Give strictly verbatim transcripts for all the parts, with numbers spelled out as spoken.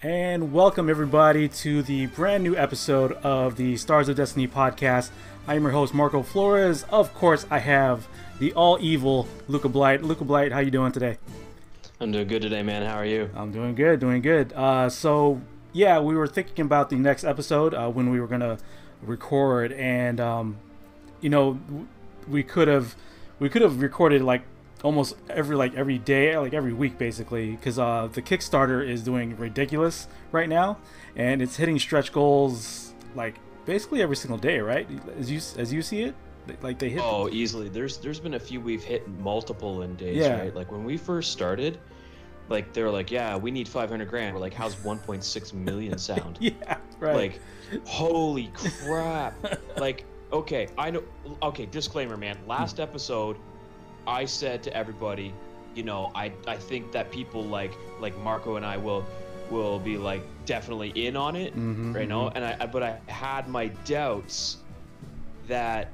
And welcome everybody to the brand new episode of the Stars of Destiny podcast. I am your host Marco Flores. Of course, I have the all evil Luca Blight. Luca Blight, how you doing today? I'm doing good today, man. How are you? I'm doing good, doing good. Uh, so yeah, we were thinking about the next episode uh, when we were gonna record, and um, you know, we could have we could have recorded like almost every like every day like every week basically, because uh the Kickstarter is doing ridiculous right now and it's hitting stretch goals like basically every single day, right? As you as you see it, like they hit oh them. easily. There's there's been a few we've hit multiple in days, yeah. Right, like when we first started, like they were like, yeah, we need five hundred grand. We're like, how's one point six million sound? Yeah, right. Like, holy crap. Like, okay, I know. Okay, disclaimer, man, last episode I said to everybody, you know, I I think that people like like Marco and I will will be like definitely in on it, mm-hmm, right now. And I, I but I had my doubts that,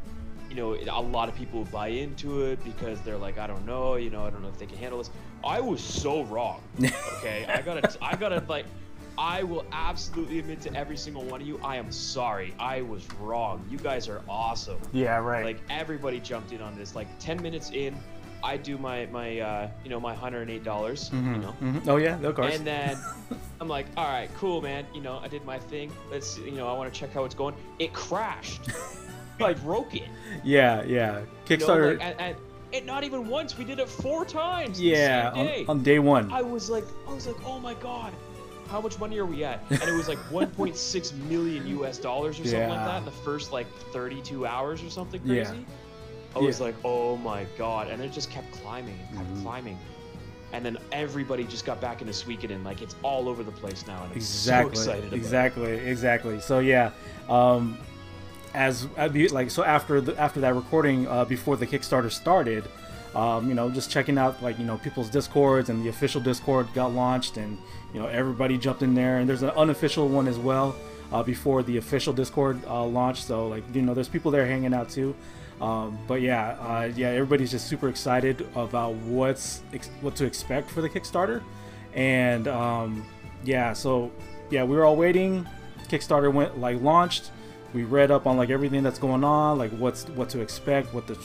you know, a lot of people would buy into it because they're like, I don't know, you know, I don't know if they can handle this. I was so wrong. Okay, I gotta I gotta like, I will absolutely admit to every single one of you, I am sorry. I was wrong. You guys are awesome. Yeah, right. Like, everybody jumped in on this. Like, ten minutes in, I do my, my uh, you know, my one hundred eight dollars, mm-hmm, you know? Mm-hmm. Oh, yeah, of course. And then I'm like, all right, cool, man. You know, I did my thing. Let's, you know, I want to check how it's going. It crashed. Like, broke it. Yeah, yeah. Kickstarter. You know, like, I, I, And not even once. We did it four times. Yeah, day. On, on day one. I was like, I was like, oh, my God. How much money are we at? And it was like one point six million U S dollars or something, yeah, like that in the first like thirty-two hours or something crazy. Yeah. I was, yeah, like, oh my God. And it just kept climbing and kept, mm-hmm, climbing. And then everybody just got back into Suikoden. Like, it's all over the place now. And I'm exactly, so excited about exactly, it. Exactly. So yeah, um, as like, so after the, after that recording, uh, before the Kickstarter started, Um, you know, just checking out, like, you know, people's Discords, and the official Discord got launched, and, you know, everybody jumped in there, and there's an unofficial one as well uh, before the official Discord uh, launched. So, like, you know, there's people there hanging out too. Um, but yeah, uh, yeah, everybody's just super excited about what's ex what to expect for the Kickstarter. And um, yeah, so yeah, we were all waiting. Kickstarter went like launched. We read up on like everything that's going on, like what's what to expect, what the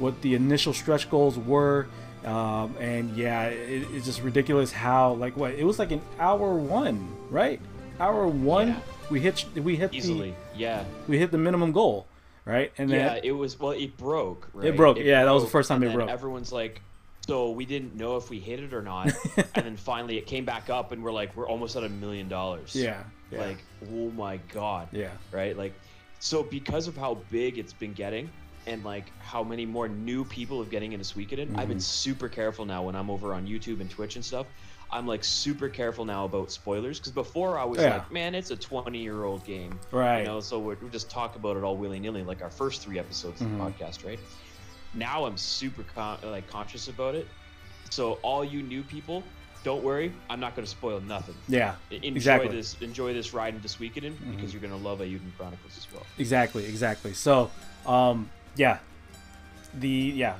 what the initial stretch goals were, um, and yeah, it, it's just ridiculous how, like, what it was like an hour one, right? Hour one, yeah, we hit we hit easily, the, yeah, we hit the minimum goal, right? And yeah, then, it was well, it broke. Right? It broke. It yeah, broke, that was the first time it broke. Everyone's like, so we didn't know if we hit it or not, and then finally it came back up, and we're like, we're almost at a million dollars. Yeah, yeah. Like, oh my God. Yeah. Right. Like, so because of how big it's been getting, and like how many more new people are getting into Suikoden, mm-hmm, I've been super careful now when I'm over on YouTube and Twitch and stuff. I'm like super careful now about spoilers, because before I was, yeah, like, man, it's a twenty year old game, right? You know, so we're, we just talk about it all willy nilly, like our first three episodes, mm-hmm, of the podcast, right? Now I'm super con like conscious about it. So all you new people, don't worry, I'm not going to spoil nothing. Yeah, enjoy exactly. this. Enjoy this ride into Suikoden, mm-hmm, because you're going to love Eiyuden Chronicles as well. Exactly, exactly. So, um. yeah, the yeah,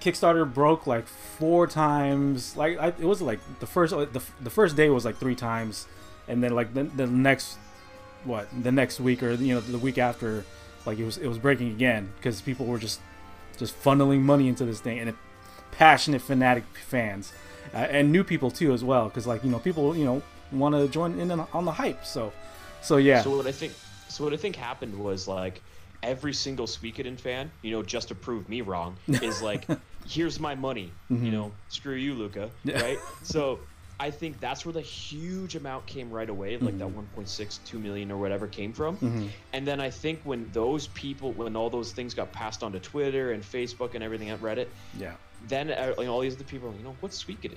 Kickstarter broke like four times. Like I, it was like the first the, the first day was like three times, and then like the, the next what the next week, or you know, the week after, like it was it was breaking again, because people were just just funneling money into this thing, and it, passionate fanatic fans, uh, and new people too as well, because like, you know, people, you know, want to join in on the hype. So so yeah. So what I think so what I think happened was like, every single Suikoden fan, you know, just to prove me wrong, is like, here's my money, mm-hmm, you know, screw you, Luca, right? So I think that's where the huge amount came right away, like, mm-hmm, that one point six two million or whatever came from. Mm-hmm. And then I think when those people, when all those things got passed on to Twitter and Facebook and everything at Reddit, yeah, then uh, you know, all these other people, you know, what's Suikoden?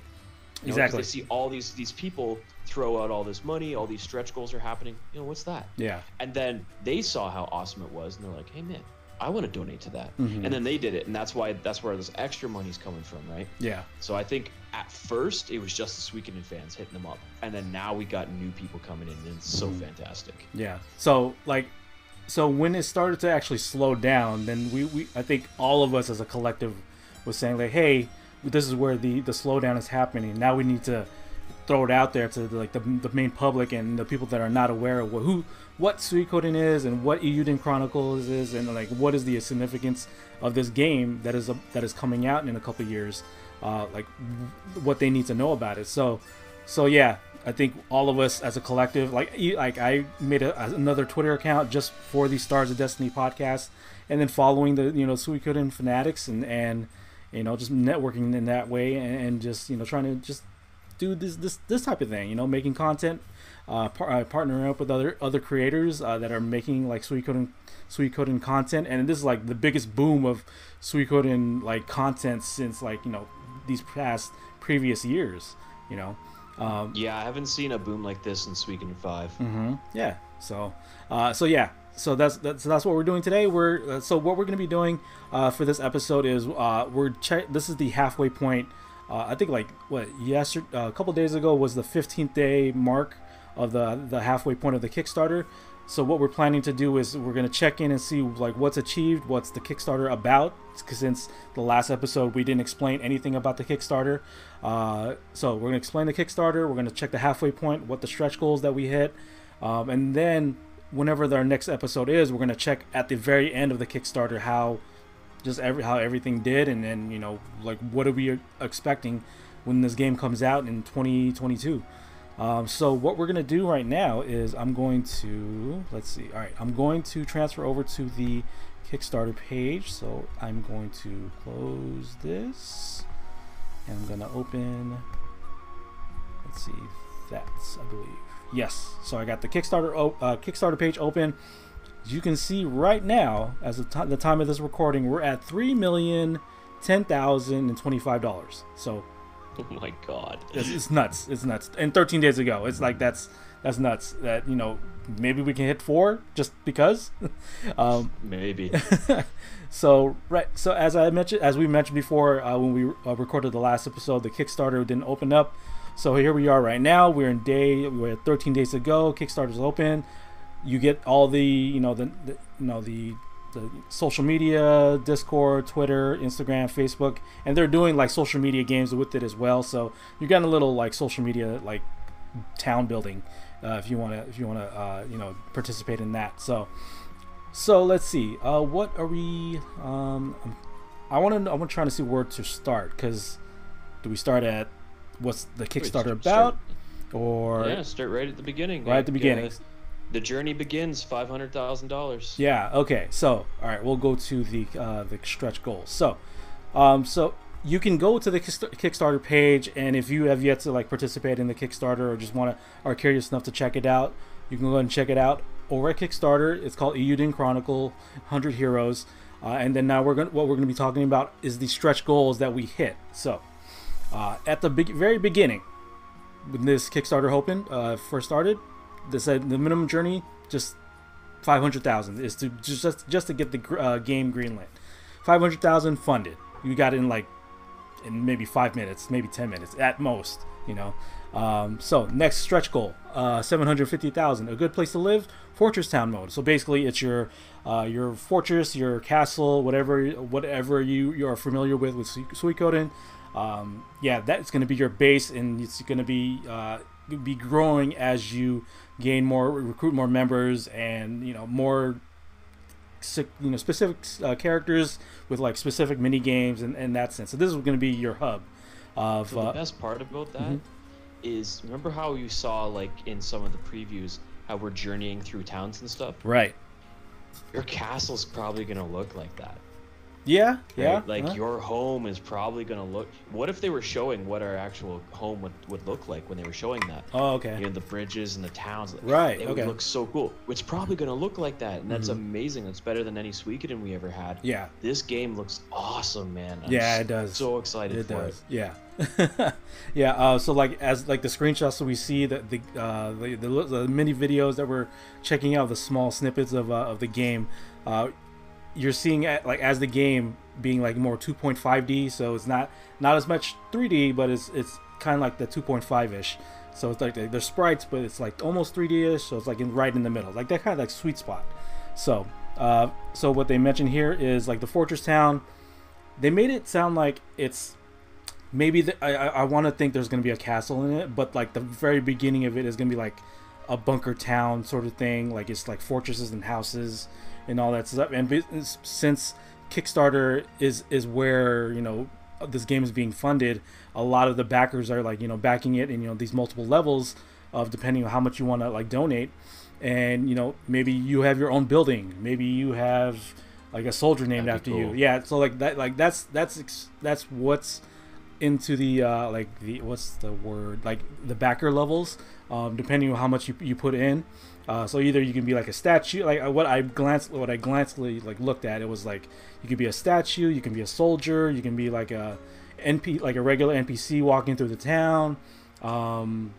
You know, exactly. They see all these these people throw out all this money, all these stretch goals are happening. You know, what's that? Yeah. And then they saw how awesome it was, and they're like, "Hey, man, I want to donate to that." Mm-hmm. And then they did it, and that's why that's where this extra money's coming from, right? Yeah. So I think at first it was just the Suikoden fans hitting them up, and then now we got new people coming in, and it's so, mm-hmm, fantastic. Yeah. So like, so when it started to actually slow down, then we we I think all of us as a collective was saying like, "Hey, this is where the the slowdown is happening. Now we need to throw it out there to like the, the main public and the people that are not aware of what, who, what Suikoden is and what Eiyuden Chronicles is, and like what is the significance of this game that is a, that is coming out in a couple years, uh, like what they need to know about it. So, so yeah, I think all of us as a collective, like like I made a, another Twitter account just for the Stars of Destiny podcast, and then following the you know Suikoden fanatics and and you know just networking in that way, and, and just you know trying to just do this this this type of thing, you know making content, uh, par uh partnering up with other other creators uh, that are making like Suikoden Suikoden content. And this is like the biggest boom of Suikoden like content since like you know these past previous years, you know um yeah I haven't seen a boom like this since Suikoden five. Mm-hmm. Yeah, so uh so yeah so that's that's that's what we're doing today. We're uh, so what we're going to be doing uh for this episode is uh we're check this is the halfway point. Uh, I think like what yesterday, uh, a couple days ago was the fifteenth day mark of the the halfway point of the Kickstarter. So what we're planning to do is we're gonna check in and see like what's achieved, what's the Kickstarter about. Because since the last episode we didn't explain anything about the Kickstarter, uh, so we're gonna explain the Kickstarter. We're gonna check the halfway point, what the stretch goals that we hit, um, and then whenever our next episode is, we're gonna check at the very end of the Kickstarter how. Just every how everything did, and then you know like what are we expecting when this game comes out in twenty twenty-two. Um, so what we're gonna do right now is I'm going to let's see all right I'm going to transfer over to the Kickstarter page. So I'm going to close this and I'm gonna open let's see that's I believe yes so I got the Kickstarter uh, Kickstarter page open. You can see right now, as of the time of this recording, we're at three million ten thousand and twenty-five dollars. So, oh my God, it's, it's nuts! It's nuts. And thirteen days ago, it's like that's that's nuts. That you know, maybe we can hit four just because. um, maybe. so right. So as I mentioned, as we mentioned before, uh, when we uh, recorded the last episode, the Kickstarter didn't open up. So here we are right now. We're in day. We're at thirteen days to go. Kickstarter's open. You get all the you know the, the you know the the social media, Discord, Twitter, Instagram, Facebook, and they're doing like social media games with it as well. So you're getting a little like social media like town building uh, if you want to if you want to uh, you know participate in that. So so let's see uh, what are we um, I want to I'm trying to see where to start, because do we start at what's the Kickstarter Wait, about start, or yeah start right at the beginning right like, at the beginning. Uh, The journey begins. Five hundred thousand dollars. Yeah. Okay. So, all right, we'll go to the uh, the stretch goals. So, um, so you can go to the Kickstarter page, and if you have yet to like participate in the Kickstarter or just want to are curious enough to check it out, you can go ahead and check it out over at Kickstarter. It's called Eiyuden Chronicle, Hundred Heroes, uh, and then now we're gonna what we're gonna be talking about is the stretch goals that we hit. So, uh, at the big, very beginning, when this Kickstarter opened, uh, first started. They said the minimum journey just five hundred thousand is to just just to get the uh, game greenlit. Five hundred thousand funded. You got it in like in maybe five minutes, maybe ten minutes at most. You know. Um, so next stretch goal, uh, seven hundred fifty thousand. A good place to live, fortress town mode. So basically, it's your uh, your fortress, your castle, whatever whatever you you are familiar with with Suikoden. Um, yeah, that's going to be your base, and it's going to be uh, be growing as you gain more, recruit more members, and you know more you know specific uh, characters with like specific mini games and in, in that sense. So this is going to be your hub of so the uh, best part about that mm-hmm. is remember how you saw like in some of the previews how we're journeying through towns and stuff, right? Your castle's probably going to look like that. Yeah, right? yeah. Like uh-huh. your home is probably gonna look. What if they were showing what our actual home would, would look like when they were showing that? Oh, okay. You know, the bridges and the towns. Right. It okay. would look so cool. It's probably gonna look like that, and that's mm-hmm. amazing. That's better than any Suikoden we ever had. Yeah. This game looks awesome, man. I'm yeah, it does. So excited it for does. it. Yeah. yeah. Uh, so like as like the screenshots that we see, that the uh, the, the the mini videos that we're checking out, the small snippets of uh, of the game. Uh, You're seeing at, like as the game being like more two point five D, so it's not not as much three D, but it's it's kind of like the two point five ish. So it's like there's sprites, but it's like almost three D ish. So it's like in, right in the middle, like that kind of like sweet spot. So uh, so what they mentioned here is like the fortress town. They made it sound like it's maybe the, I, I want to think there's going to be a castle in it, but like the very beginning of it is going to be like a bunker town sort of thing. Like it's like fortresses and houses and all that stuff. And since Kickstarter is is where, you know, this game is being funded, a lot of the backers are like, you know, backing it in, you know, these multiple levels of depending on how much you want to like donate. And, you know, maybe you have your own building, maybe you have like a soldier named after you. Yeah, so like that, like that's that's that's what's into the uh like the what's the word like the backer levels, um depending on how much you, you put in. Uh so either you can be like a statue, like what i glanced what i glancingly like looked at, it was like you could be a statue, you can be a soldier, you can be like a np like a regular N P C walking through the town, um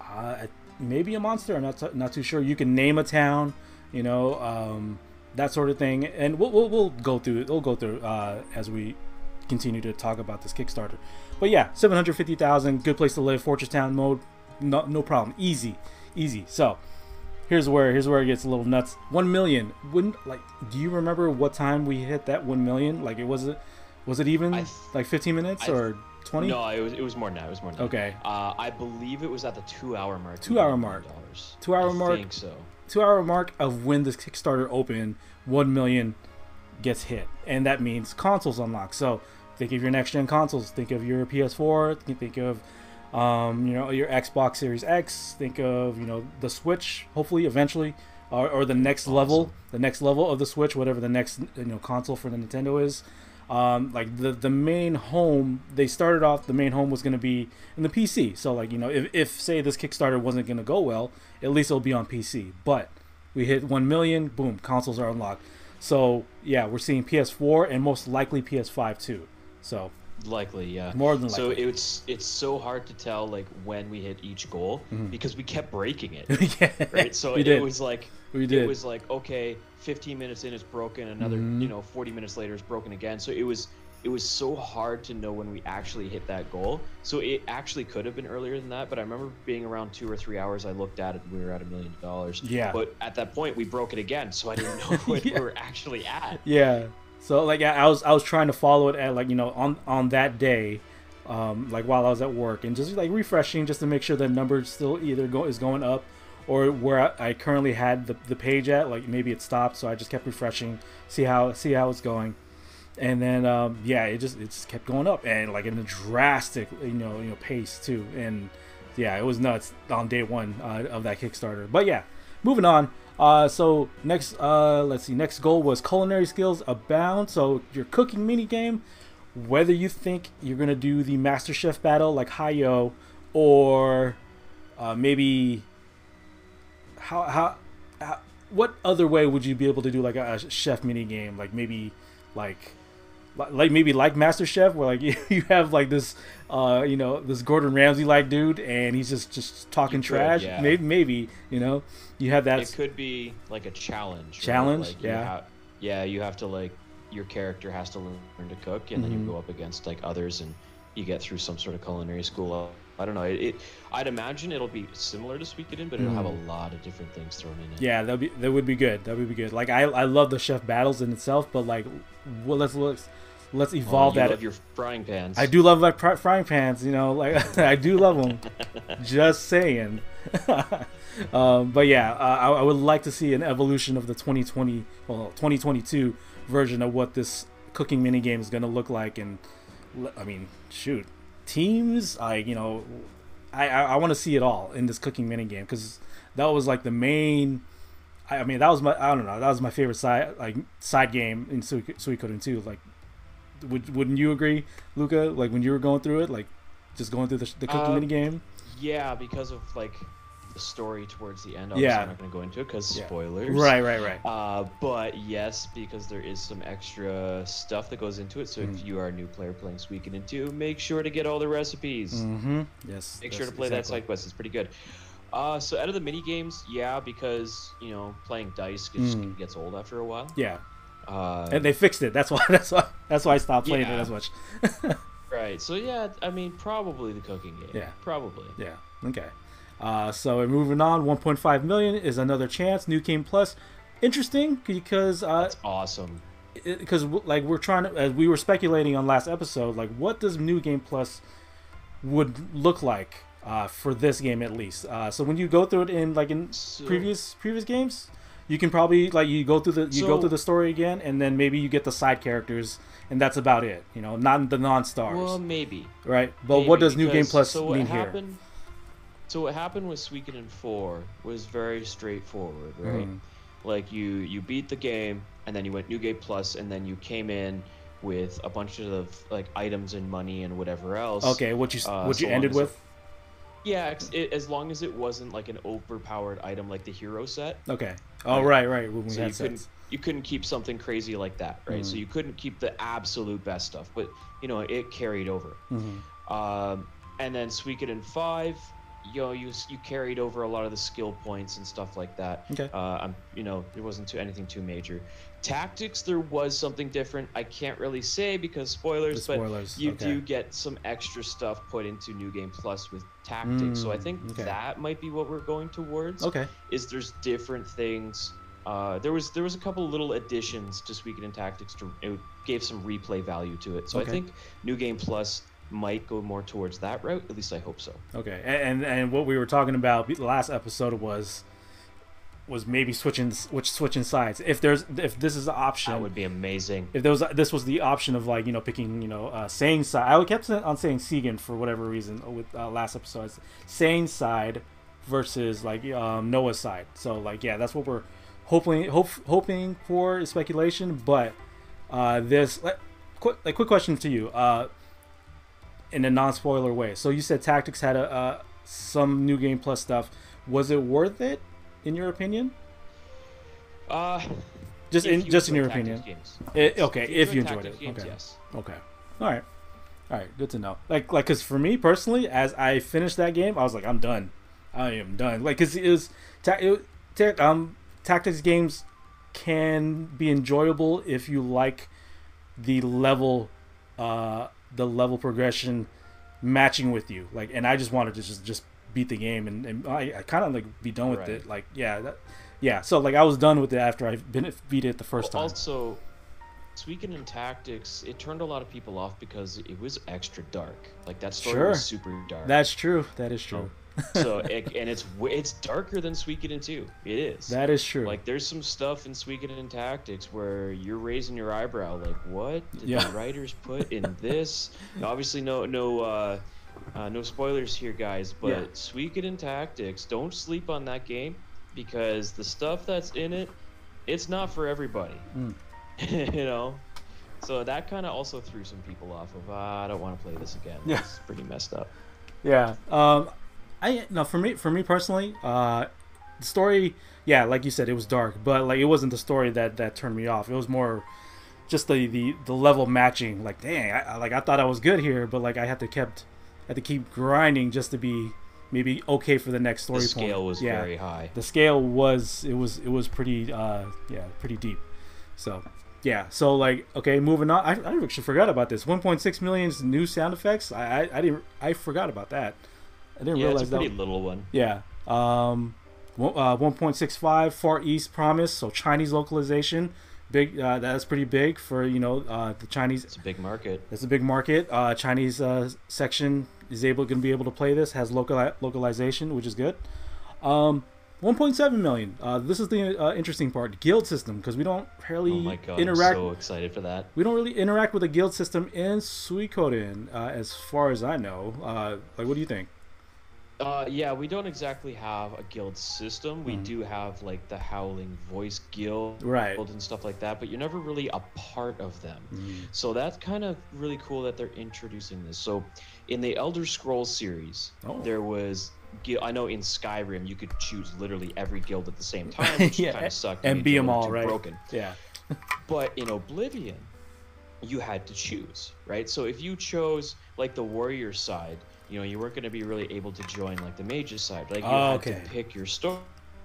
uh, maybe a monster, i'm not not too sure. You can name a town, you know, um that sort of thing. And we'll, we'll, we'll go through we'll go through uh as we continue to talk about this Kickstarter. But yeah, seven hundred fifty thousand, good place to live, fortress town mode, no, no problem, easy easy. So here's where here's where it gets a little nuts. One million, wouldn't like do you remember what time we hit that one million? Like it wasn't, was it even I, like fifteen minutes I, or twenty? No, it was it was more than that. It was more than okay that. uh I believe it was at the two hour mark. Two hour mark two hour I mark think so. Two hour mark of when this Kickstarter opened, one million gets hit, and that means consoles unlocked. So think of your next gen consoles, think of your P S four, think of um you know, your Xbox Series X, think of, you know, the Switch hopefully eventually, or, or the next awesome. level the next level of the Switch, whatever the next, you know, console for the Nintendo is. Um like the the main home, they started off the main home was going to be in the P C. So like, you know, if, if say this Kickstarter wasn't going to go well, at least it'll be on P C. But we hit one million, boom, consoles are unlocked. So yeah, we're seeing P S four and most likely P S five too. So likely, yeah, more than likely. So it's it's so hard to tell like when we hit each goal, mm-hmm. because we kept breaking it. Yeah, right. So it, it was like we did. It was like, okay, fifteen minutes in, it's broken. Another, mm-hmm. you know, forty minutes later, it's broken again. So it was it was so hard to know when we actually hit that goal. So it actually could have been earlier than that, but I remember being around two or three hours, I looked at it and we were at a million dollars. Yeah. But at that point we broke it again, so I didn't know what yeah. we were actually at. Yeah. So like I, I was I was trying to follow it at like, you know, on, on that day, um, like while I was at work and just like refreshing just to make sure the number still either go is going up or where I, I currently had the, the page at, like maybe it stopped, so I just kept refreshing, see how see how it's going. And then um yeah, it just it just kept going up, and like in a drastic you know you know pace too. And yeah, it was nuts on day one uh, of that Kickstarter. But yeah, moving on. Uh so next, uh let's see, next goal was culinary skills abound. So your cooking mini game, whether you think you're gonna do the Master Chef battle like Hayo, or uh maybe how how, how what other way would you be able to do like a, a chef mini game, like maybe like like maybe like Master Chef, where like you, you have like this uh you know this Gordon Ramsay like dude, and he's just just talking could, trash. Yeah. Maybe maybe you know you have that. It could be like a challenge. Challenge, right? Like yeah, you have, yeah. You have to like your character has to learn to cook, and mm-hmm. then you go up against like others, and you get through some sort of culinary school. I don't know. It, it I'd imagine it'll be similar to Suikoden, but it'll mm-hmm. have a lot of different things thrown in it. Yeah, that be that would be good. That would be good. Like I I love the chef battles in itself, but like well let's let's let's evolve oh, you that. I love your frying pans. I do love my pr frying pans. You know, like I do love them. Just saying. um, but yeah, uh, I, I would like to see an evolution of the twenty twenty, well, twenty twenty-two version of what this cooking minigame is going to look like. And I mean, shoot, teams, like you know, I I, I want to see it all in this cooking minigame, because that was like the main. I mean, that was my, I don't know, that was my favorite side, like side game in Suikoden too. Like, would, wouldn't you agree, Luca? Like when you were going through it, like just going through the, the cooking um, mini game. Yeah, because of like the story towards the end. Obviously, yeah, I'm not going to go into it because yeah. spoilers. Right, right, right. Uh, but yes, because there is some extra stuff that goes into it. So mm. if you are a new player playing Suikoden two, make sure to get all the recipes. Mm-hmm. Yes. Make sure to play exactly. that side quest. It's pretty good. Uh, so out of the mini games, yeah, because you know playing dice gets, mm. gets old after a while. Yeah, uh, and they fixed it. That's why. That's why. That's why I stopped playing yeah. it as much. Right. So yeah, I mean, probably the cooking game. Yeah. Probably. Yeah. Okay. Uh, so moving on, one point five million is another chance. New Game Plus, interesting because uh, that's awesome. because like we're trying to, as we were speculating on last episode, like what does New Game Plus would look like uh, for this game at least. Uh, so when you go through it in like in so, previous previous games, you can probably like you go through the you so, go through the story again, and then maybe you get the side characters, and that's about it. You know, not the non-stars. Well, maybe right. But maybe, what does New Game Plus so mean happened, here? So what happened with Suikoden four was very straightforward, right? Mm. Like you you beat the game, and then you went New Game Plus, and then you came in with a bunch of like items and money and whatever else. Okay, what you uh, what so you ended with? It, yeah, it, as long as it wasn't like an overpowered item like the hero set. Okay. Oh like, right, right. When we so had you sets. couldn't you couldn't keep something crazy like that, right? Mm. So you couldn't keep the absolute best stuff, but you know it carried over. Mm-hmm. Um, and then Suikoden five. Yo, know, you you carried over a lot of the skill points and stuff like that. Okay. Uh, I'm, you know, there wasn't too, anything too major. Tactics, there was something different. I can't really say because spoilers, spoilers. but you okay. do get some extra stuff put into New Game Plus with tactics. Mm, so I think okay. that might be what we're going towards. Okay. Is there's different things. Uh, there was there was a couple little additions to Suikoden Tactics. To, it gave some replay value to it. So okay. I think New Game Plus might go more towards that route. At least I hope so. Okay, and and what we were talking about the last episode was was maybe switching which switching sides. If there's if this is the option, that would be amazing. If there was this was the option of like you know picking you know uh, saying side. I kept on saying Segan for whatever reason with uh, last episode. Saying side versus like um, Noah's side. So like yeah, that's what we're hoping hope, hoping for is speculation. But uh, this like quick like quick question to you. Uh, in a non-spoiler way. So you said Tactics had a uh, some New Game Plus stuff. Was it worth it, in your opinion? Uh, just in just in your opinion. It, okay, if, if you enjoyed it. Games, okay. Yes. Okay. All right. All right. Good to know. Like like because for me personally, as I finished that game, I was like, I'm done. I am done. Like because it was ta- it, ta- um Tactics games can be enjoyable if you like the level. Uh, the level progression matching with you like and I just wanted to just just beat the game and, and I, I kind of like be done with right. it like yeah that, yeah so like I was done with it after I been beat it the first well, time. Also Suikoden Tactics, it turned a lot of people off because it was extra dark. Like that story sure. was super dark. That's true. That is true. So it, and it's it's darker than Suikoden two. It is. That is true. Like there's some stuff in Suikoden Tactics where you're raising your eyebrow, like what did yeah. the writers put in this? Now, obviously, no no uh, uh, no spoilers here, guys. But yeah. Suikoden Tactics, don't sleep on that game because the stuff that's in it, it's not for everybody. Mm. You know, so that kind of also threw some people off of. Uh, I don't want to play this again. Yeah. It's pretty messed up. Yeah. Um. I no for me for me personally, uh, the story, yeah, like you said, it was dark, but like it wasn't the story that, that turned me off. It was more just the, the, the level matching. Like dang, I, like I thought I was good here, but like I had to kept had to keep grinding just to be maybe okay for the next story. The scale point. was yeah, very high. The scale was it was it was pretty uh yeah pretty deep. So yeah, so like okay, moving on. I, I actually forgot about this. one point six million's new sound effects. I, I I didn't I forgot about that. I didn't yeah, realize it's a pretty that. little one. Yeah. Um, uh, one point six five Far East Promise, so Chinese localization. Big. Uh, that's pretty big for you know uh, the Chinese. It's a big market. It's a big market. Uh, Chinese uh, section is able going to be able to play this. Has local localization, which is good. Um, one point seven million Uh, this is the uh, interesting part. Guild system, because we don't really oh my God, interact. I'm so excited for that. We don't really interact with the guild system in Suikoden, uh, as far as I know. Uh, like, what do you think? Uh, yeah, we don't exactly have a guild system. We mm. do have like the Howling Voice Guild right. and stuff like that, but you're never really a part of them. Mm. So that's kind of really cool that they're introducing this. So in the Elder Scrolls series, oh. there was, I know in Skyrim, you could choose literally every guild at the same time, which yeah. kind of sucked. And be them all, right? Broken. Yeah. But in Oblivion, you had to choose, right? So if you chose like the warrior side, you know, you weren't going to be really able to join like the mage's side. Like you oh, had okay. to pick your story,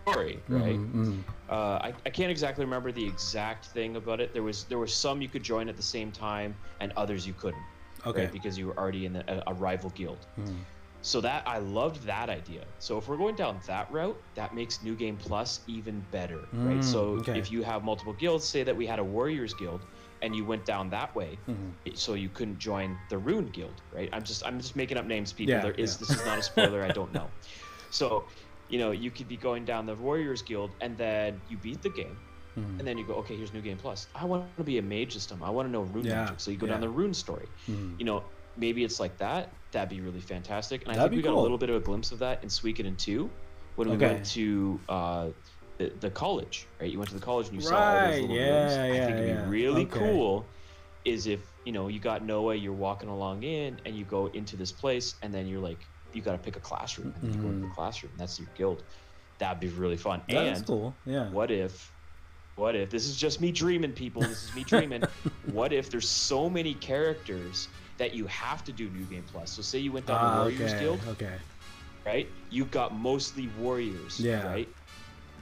right? Mm-hmm. Uh, I, I can't exactly remember the exact thing about it. There was there were some you could join at the same time, and others you couldn't. Okay. Right? Because you were already in a, a rival guild. Mm. So that I loved that idea. So if we're going down that route, that makes New Game Plus even better, mm, right? So okay. if you have multiple guilds, say that we had a warriors guild. and you went down that way, mm-hmm. so you couldn't join the Rune Guild, right? I'm just I'm just making up names, people. Yeah, there is yeah. This is not a spoiler. I don't know. So, you know, you could be going down the Warriors Guild, and then you beat the game, mm-hmm. and then you go, okay, here's New Game Plus. I want to be a mage system. I want to know rune yeah. magic. So you go yeah. down the rune story. Mm-hmm. You know, maybe it's like that. That'd be really fantastic. And That'd I think we cool. got a little bit of a glimpse of that in Suikoden two when we okay. went to uh, the, the college, right? You went to the college and you right. saw all those little yeah, rooms. Yeah, I think it'd yeah. be really okay. cool is if, you know, you got Noah, you're walking along in, and you go into this place, and then you're like, you got to pick a classroom, and you go into the classroom, and that's your guild. That'd be really fun. That's cool. Yeah. What if, what if this is just me dreaming, people? This is me dreaming. What if there's so many characters that you have to do New Game Plus? So say you went down uh, the Warriors okay, Guild, okay, right? You got mostly warriors, yeah, right?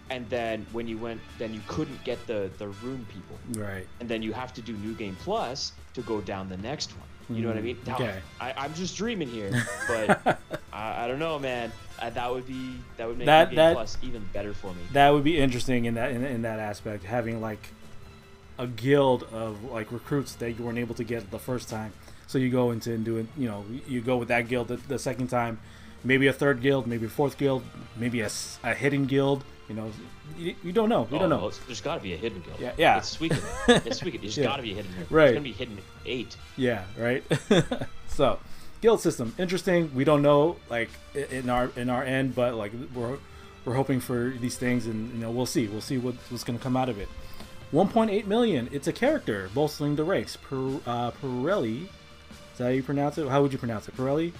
And then when you went, then you couldn't get the the rune people, right? And then you have to do New Game Plus to go down the next one. You know what I mean? Now, okay. I, I'm just dreaming here, but I, I don't know, man. I, that would be that would make that, New Game that, Plus even better for me. That would be interesting in that in, in that aspect, having like a guild of like recruits that you weren't able to get the first time. So you go into and do it. You know, you go with that guild the, the second time, maybe a third guild, maybe a fourth guild, maybe a, a hidden guild. You know, you, you don't know. You oh, don't know. Well, there's got to be a hidden guild. Yeah, yeah. It's Suikoden. It's Suikoden. There's yeah. got to be a hidden guild. Right. It's going to be hidden eight. Yeah, right. So, guild system, interesting. We don't know, like in our in our end, but like we're we're hoping for these things, and you know, we'll see. We'll see what, what's going to come out of it. one point eight million. It's a character bolstering the ranks. Per, uh, Pirelli. Is that how you pronounce it? How would you pronounce it? Pirelli.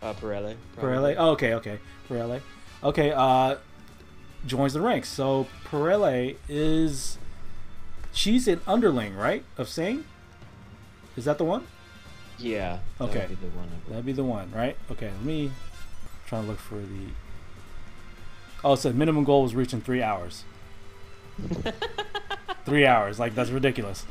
Uh, Pirelli. Pirelli. Oh, okay, okay. Pirelli. Okay. Uh. Joins the ranks. So Pirelli is she's an underling, right, of Sane? Is that the one? Yeah. Okay. That'd be the one. That'd be the one, right? Okay. Let me try to look for the. Oh, so minimum goal was reaching three hours. Three hours, like that's ridiculous.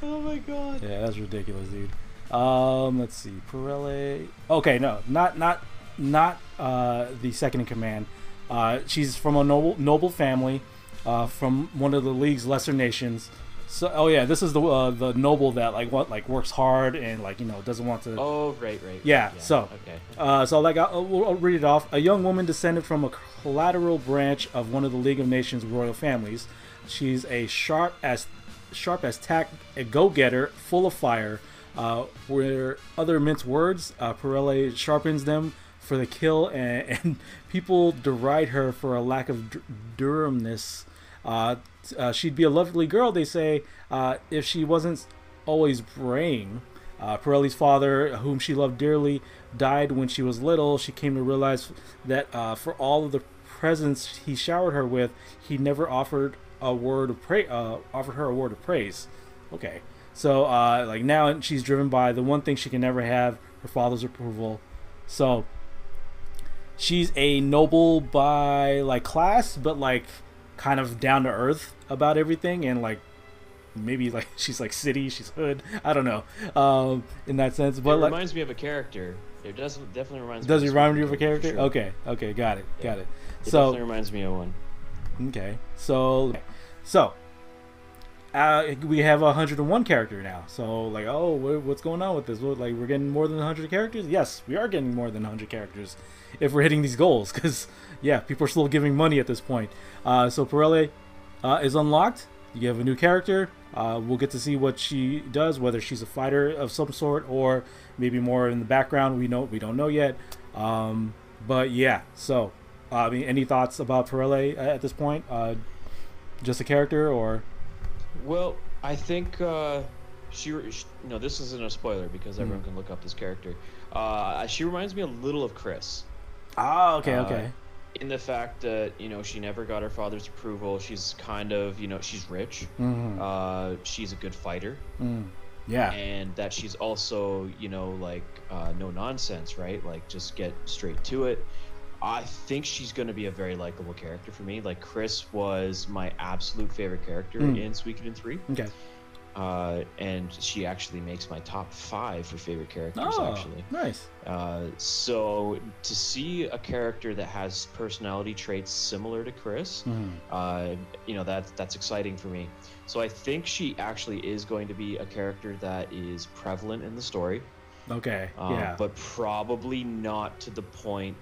Oh my god. Yeah, that's ridiculous, dude. Um, let's see, Pirelli. Okay, no, not not. Not uh, the second in command. Uh, she's from a noble noble family, uh, from one of the league's lesser nations. So, oh yeah, this is the uh, the noble that like what like works hard and like you know doesn't want to. Oh right, right. Yeah. yeah so okay. Uh, so like I'll, I'll, I'll read it off. A young woman descended from a collateral branch of one of the League of Nations royal families. She's a sharp as sharp as tack, a go-getter, full of fire. Uh, where other mince words, uh, Pirelli sharpens them for the kill, and, and people deride her for a lack of durumness. Uh, uh, she'd be a lovely girl, they say, uh, if she wasn't always braying. Uh, Pirelli's father, whom she loved dearly, died when she was little. She came to realize that uh, for all of the presents he showered her with, he never offered a word of pra- uh, offered her a word of praise. Okay, so uh, like now she's driven by the one thing she can never have: her father's approval. So. She's a noble by like class, but like kind of down to earth about everything, and like maybe like she's like city, she's hood. I don't know um, in that sense. But it like, reminds me of a character. It does definitely reminds. Does me it remind you of a character? Sure. Okay, okay, got it, yeah. got it. It so, definitely reminds me of one. Okay, so so uh, we have one hundred and one character now. So like, oh, what's going on with this? What, like we're getting more than one hundred characters? Yes, we are getting more than one hundred characters. If we're hitting these goals, because yeah, people are still giving money at this point. Uh, so Pirelli uh, is unlocked. You have a new character. Uh, we'll get to see what she does, whether she's a fighter of some sort or maybe more in the background. We know we don't know yet. Um, but yeah, so uh, I mean, any thoughts about Pirelli at this point? Uh, just a character, or? Well, I think uh, she, she. No, this isn't a spoiler because mm-hmm. everyone can look up this character. Uh, she reminds me a little of Chris. Ah, okay, okay. Uh, in the fact that, you know, she never got her father's approval. She's kind of, you know, she's rich. Mm-hmm. Uh, she's a good fighter. Mm. Yeah. And that she's also, you know, like, uh, no nonsense, right? Like, just get straight to it. I think she's going to be a very likable character for me. Like, Chris was my absolute favorite character mm. in Suikoden three. Okay. Uh, and she actually makes my top five for favorite characters, oh, actually. Nice. Uh, so to see a character that has personality traits similar to Chris, mm. uh, you know, that, that's exciting for me. So I think she actually is going to be a character that is prevalent in the story. Okay, uh, yeah. But probably not to the point,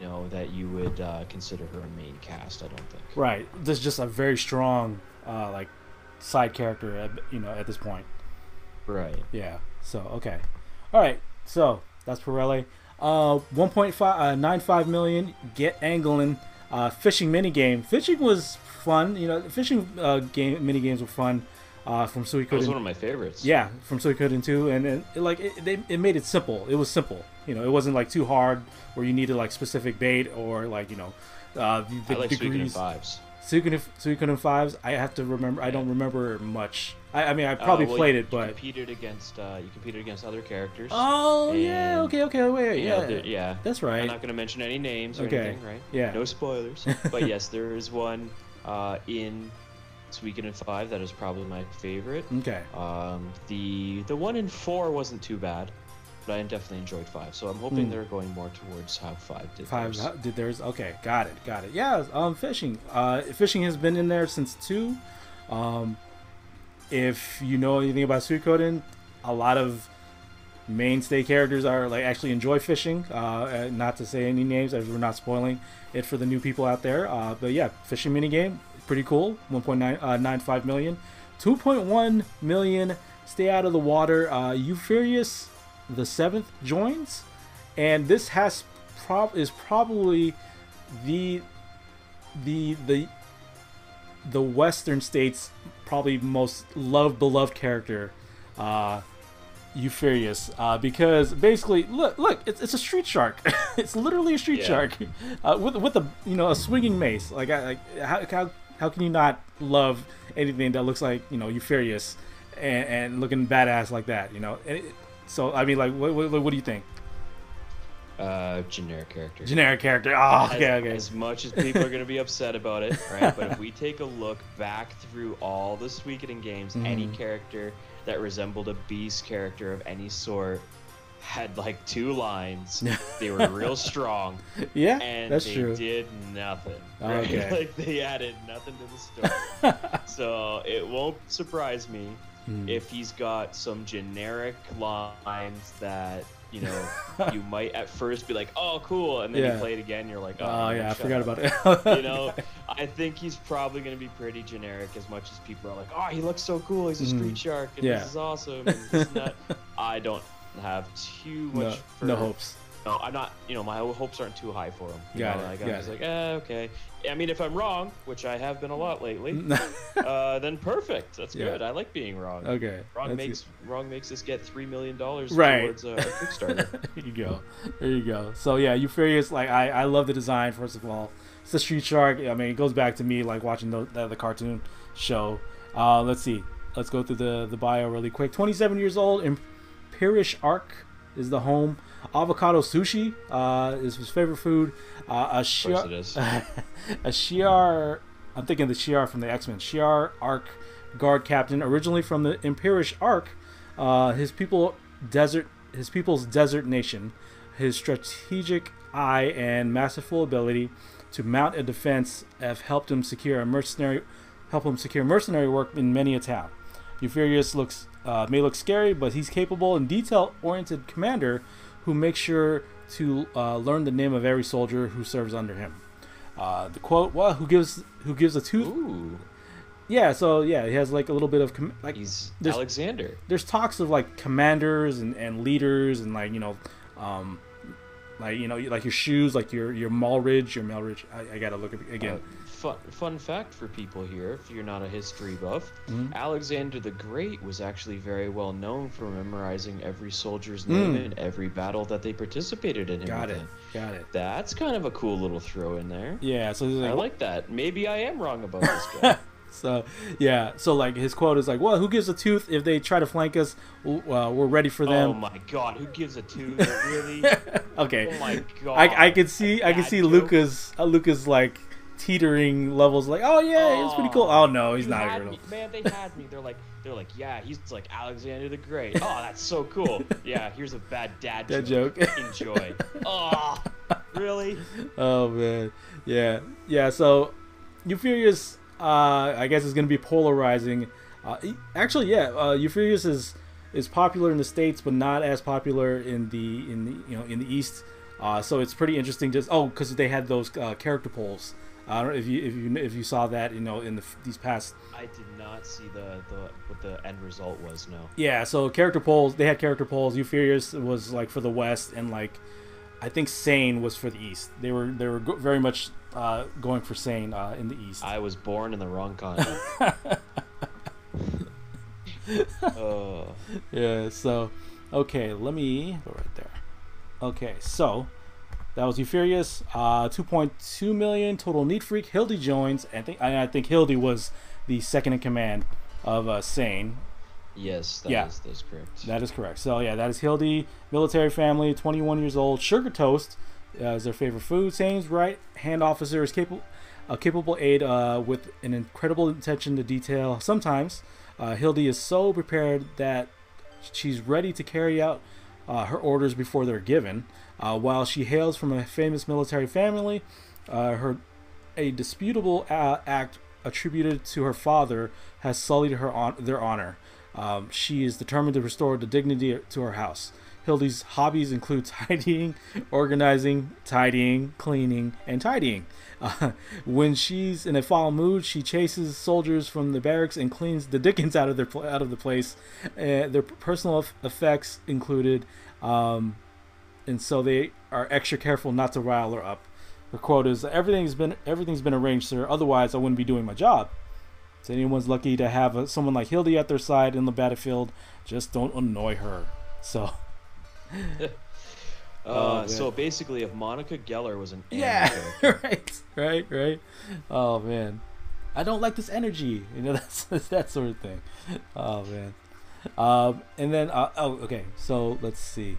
you know, that you would uh, consider her a main cast, I don't think. Right. There's just a very strong, uh, like, side character at, you know, at this point. Right. Yeah. So, okay. All right. So, that's Pirelli. Uh, one point five nine five million get angling uh fishing minigame. Fishing was fun, you know, fishing uh, game minigames were fun uh from Suikoden. It was one of my favorites. Yeah, from Suikoden two, and, and it, like it they, it made it simple. It was simple. You know, it wasn't like too hard where you needed like specific bait or like, you know, uh the I like degrees. Suikoden fives. Suikoden, Suikoden fives. I have to remember. Yeah. I don't remember much. I, I mean, I probably uh, well, played you, it, but you competed against uh, you competed against other characters. Oh yeah, okay, okay, wait, yeah, know, yeah, that's right. I'm not going to mention any names or okay. anything, right? Yeah, no spoilers. But yes, there is one uh, in Suikoden five that is probably my favorite. Okay. Um, the the one in four wasn't too bad, but I definitely enjoyed five. So I'm hoping mm. they're going more towards how five did five theirs. Did theirs. Okay, got it, got it. Yeah, um, fishing. Uh, fishing has been in there since two. Um, if you know anything about Suikoden, a lot of mainstay characters are like actually enjoy fishing. Uh, not to say any names, as we're not spoiling it for the new people out there. Uh, but yeah, fishing minigame, pretty cool. one point nine five million, two point one million. Stay out of the water. Uh, Euphirius the seventh joins, and this has prob is probably the the the the Western states probably most loved beloved character, uh Euphirius, uh because basically look look it's, it's a street shark. It's literally a street yeah. shark uh, with with a you know a swinging mace. Like, I, like how, how how can you not love anything that looks like, you know, Euphirius and, and looking badass like that, you know? And it, so, I mean, like, what, what, what do you think? Uh, generic character. Generic character. Oh, okay, as, okay. As much as people are going to be upset about it, right? But if we take a look back through all the Suikoden games, mm. any character that resembled a beast character of any sort had, like, two lines. They were real strong. Yeah, and that's they true. did nothing. Right? Okay. Like, they added nothing to the story. So, it won't surprise me Mm. if he's got some generic lines that, you know, you might at first be like, oh, cool, and then yeah. you play it again, you're like, oh, oh man, yeah, I forgot up. about it. You know, I think he's probably going to be pretty generic as much as people are like, oh, he looks so cool, he's a street mm. shark, and yeah. this is awesome, and this is not. I don't have too much... No, for... no hopes. No, I'm not, you know, my hopes aren't too high for him. Yeah, like, I'm just like, eh, okay. I mean, if I'm wrong, which I have been a lot lately, uh, then perfect. That's yeah. good. I like being wrong. Okay. Wrong That's makes good. wrong makes us get three million dollars right. towards a uh, Kickstarter. There you go. There you go. So yeah, Euphirius. Like, I, I love the design. First of all, it's a street shark. I mean, it goes back to me like watching the the, the cartoon show. Uh, let's see. Let's go through the the bio really quick. twenty-seven years old in Pirish Arc is the home. Avocado sushi uh, is his favorite food. Uh, a shiar, it is. a shiar. I'm thinking the Shiar from the X-Men. Shiar Arc guard captain, originally from the Imperish Arc. Uh, his people desert. His people's desert nation. His strategic eye and masterful ability to mount a defense have helped him secure a mercenary. Help him secure mercenary work in many a town. Euphirius looks uh, may look scary, but he's capable and detail-oriented commander who makes sure to uh, learn the name of every soldier who serves under him. Uh, the quote, "Well, who gives who gives a tooth?" Ooh. Yeah, so yeah, he has like a little bit of com like he's there's, Alexander. There's talks of like commanders and, and leaders and like you know, um, like you know like your shoes, like your your Malridge, your Malridge. I, I gotta look at again. Uh, fun fun fact for people here, if you're not a history buff, mm-hmm. Alexander the Great was actually very well known for memorizing every soldier's name mm. in every battle that they participated in. Got it. Got it. That's kind of a cool little throw in there. Yeah. So like, I like that. Maybe I am wrong about this guy. So yeah. So like his quote is like, "Well, who gives a tooth if they try to flank us? Uh, we're ready for them." Oh my God! Who gives a tooth? Really? Okay. Oh my God! I, I could see. I could see joke. Luca's. Uh, Luca's like. teetering levels. Like, oh yeah, oh, it was pretty cool. Oh no, he's not a Gridle. Man, they had me. They're like, they're like, yeah, he's like Alexander the Great. Oh, that's so cool. Yeah, here's a bad dad, dad joke. joke. Enjoy. Oh, really? Oh man, yeah, yeah. So, Euphirius, uh, I guess is gonna be polarizing. Uh, actually, yeah, uh, Euphirius is is popular in the States, but not as popular in the in the you know in the East. Uh, so it's pretty interesting. Just oh, because they had those uh, character polls. I uh, don't know if you if you if you saw that, you know, in the these past. I did not see the the what the end result was. No. Yeah. So character polls. They had character polls. Euphirius was like for the West, and like I think Sane was for the East. They were they were go very much uh, going for Sane uh, in the East. I was born in the wrong continent. Oh. Yeah. So, okay. Let me go right there. Okay, so that was Euphirius. Uh, two point two million total Neat Freak. Hildy joins. I think I, I think Hildy was the second in command of uh, Sane. Yes, that yeah. is that's correct. That is correct. So yeah, that is Hildy. Military family, twenty-one years old. Sugar toast uh, is their favorite food. Sane's right hand officer is capable, a capable aide uh, with an incredible attention to detail. Sometimes uh, Hildy is so prepared that she's ready to carry out Uh, her orders before they're given. Uh, while she hails from a famous military family, uh, her a disputable uh, act attributed to her father has sullied her on their honor. Um, she is determined to restore the dignity to her house. Hildy's hobbies include tidying, organizing, tidying, cleaning, and tidying. Uh, when she's in a foul mood, she chases soldiers from the barracks and cleans the dickens out of their out of the place. Uh, their personal effects included, um, and so they are extra careful not to rile her up. Her quote is, "Everything's been everything's been arranged, sir. Otherwise, I wouldn't be doing my job." So anyone's lucky to have a, someone like Hildy at their side in the battlefield. Just don't annoy her. So. uh, oh, so basically, if Monica Geller was an yeah, right, right, right. Oh man, I don't like this energy. You know, that's, that's that sort of thing. Oh man. Um, and then uh, oh okay. So let's see.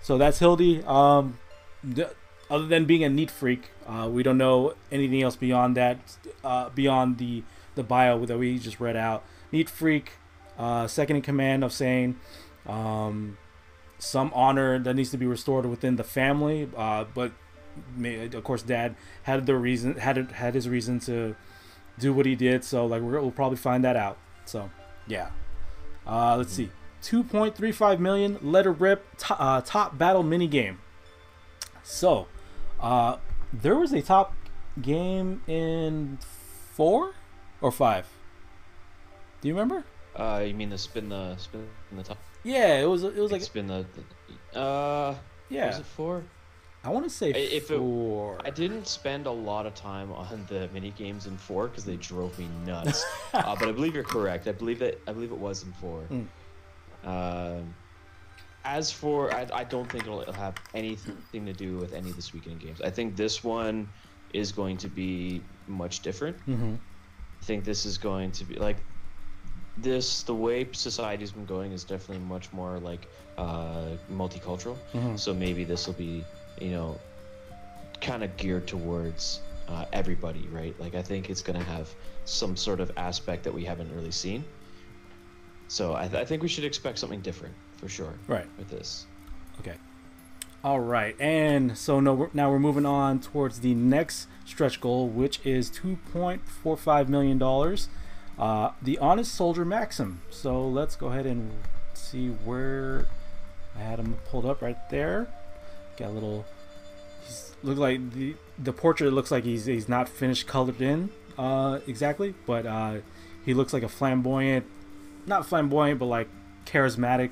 So that's Hildy. Um, the, other than being a neat freak, uh, we don't know anything else beyond that. Uh, beyond the the bio that we just read out. Neat freak, uh, second in command of Sane. Um, some honor that needs to be restored within the family, uh, but may, of course dad had the reason had it had his reason to do what he did, so like we're, we'll probably find that out. So yeah, uh, let's see, two point three five million letter rip to, uh, top battle mini game. So uh, there was a top game in four or five, do you remember? Uh, you mean the spin the spin the top? Yeah, it was it was like spin the, the uh yeah. Was it four? I want to say I, if four. It, I didn't spend a lot of time on the mini games in four because they drove me nuts. uh, but I believe you're correct. I believe that I believe it was in four. Mm. Uh, as for I, I don't think it'll, it'll have anything to do with any of this weekend games. I think this one is going to be much different. Mm-hmm. I think this is going to be like. This the way society's been going is definitely much more like uh, multicultural. Mm-hmm. So maybe this will be, you know, kind of geared towards uh, everybody, right? Like I think it's going to have some sort of aspect that we haven't really seen. So I, th I think we should expect something different for sure. Right. With this. Okay. All right, and so no, we're, now we're moving on towards the next stretch goal, which is two point four five million dollars. Uh, the Honest Soldier Maxim. So let's go ahead and see where I had him pulled up right there. Got a little. He's look like the the portrait looks like he's he's not finished colored in uh, exactly, but uh, he looks like a flamboyant, not flamboyant, but like charismatic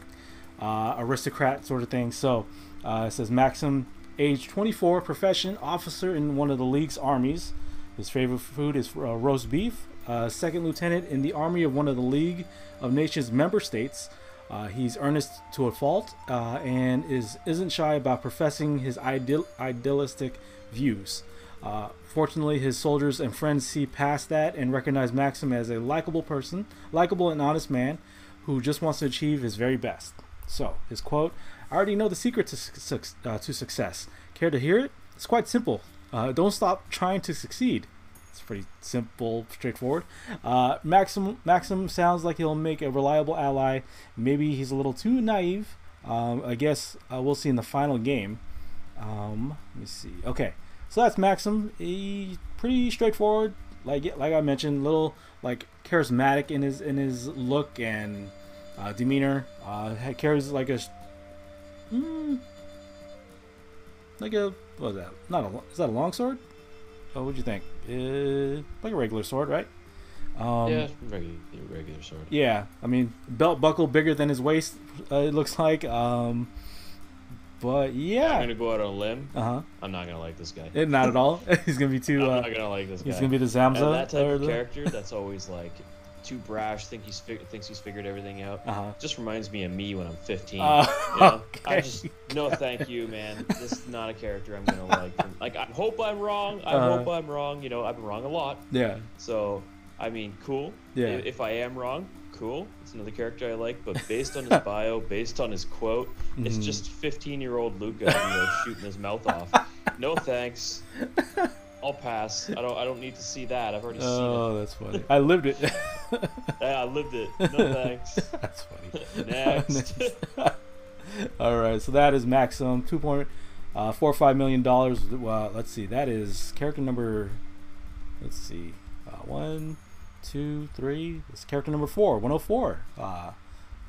uh, aristocrat sort of thing. So uh, it says Maxim, age twenty-four, profession officer in one of the League's armies. His favorite food is uh, roast beef. Uh, second lieutenant in the army of one of the League of Nations member states. Uh, he's earnest to a fault uh, and is, isn't shy about professing his ideal, idealistic views. Uh, fortunately, his soldiers and friends see past that and recognize Maxim as a likable person, likable and honest man who just wants to achieve his very best. So, his quote, "I already know the secret to, su uh, to success. Care to hear it? It's quite simple. Uh, don't stop trying to succeed. It's pretty simple, straightforward. Uh, Maxim, Maxim sounds like he'll make a reliable ally. Maybe he's a little too naive. Um, I guess uh, we'll see in the final game. Um, let me see. Okay, so that's Maxim. He, pretty straightforward. Like like I mentioned, little like charismatic in his in his look and uh, demeanor. Uh, carries like a mm, like a what was that? Not a is that a long sword? Oh, what'd you think? Uh, like a regular sword, right? Um, yeah, regular, regular sword. Yeah, I mean, belt buckle bigger than his waist, uh, it looks like. Um, but yeah, I'm gonna go out on a limb. Uh huh. I'm not gonna like this guy. It, not at all. He's gonna be too. Uh, I'm not gonna like this guy. He's gonna be the Zamza. That type of character that's always like too brash. Think he's thinks he's figured everything out. Uh huh. Just reminds me of me when I'm fifteen. Uh, you know? Okay. I just no, thank you, man. This is not a character I'm gonna like. From, like I hope I'm wrong. I uh, hope I'm wrong. You know, I've been wrong a lot. Yeah. So. I mean, cool. Yeah. If I am wrong, cool. It's another character I like, but based on his bio, based on his quote, mm-hmm. it's just fifteen-year-old Luca, you know, shooting his mouth off. No thanks. I'll pass. I don't. I don't need to see that. I've already oh, seen it. Oh, that's funny. I lived it. Yeah, I lived it. No thanks. That's funny. Next. Next. All right. So that is Maxim. Two point uh, four five million dollars. Uh, let's see. That is character number. Let's see. Uh, one. Two, three. It's character number four, one oh four. Uh,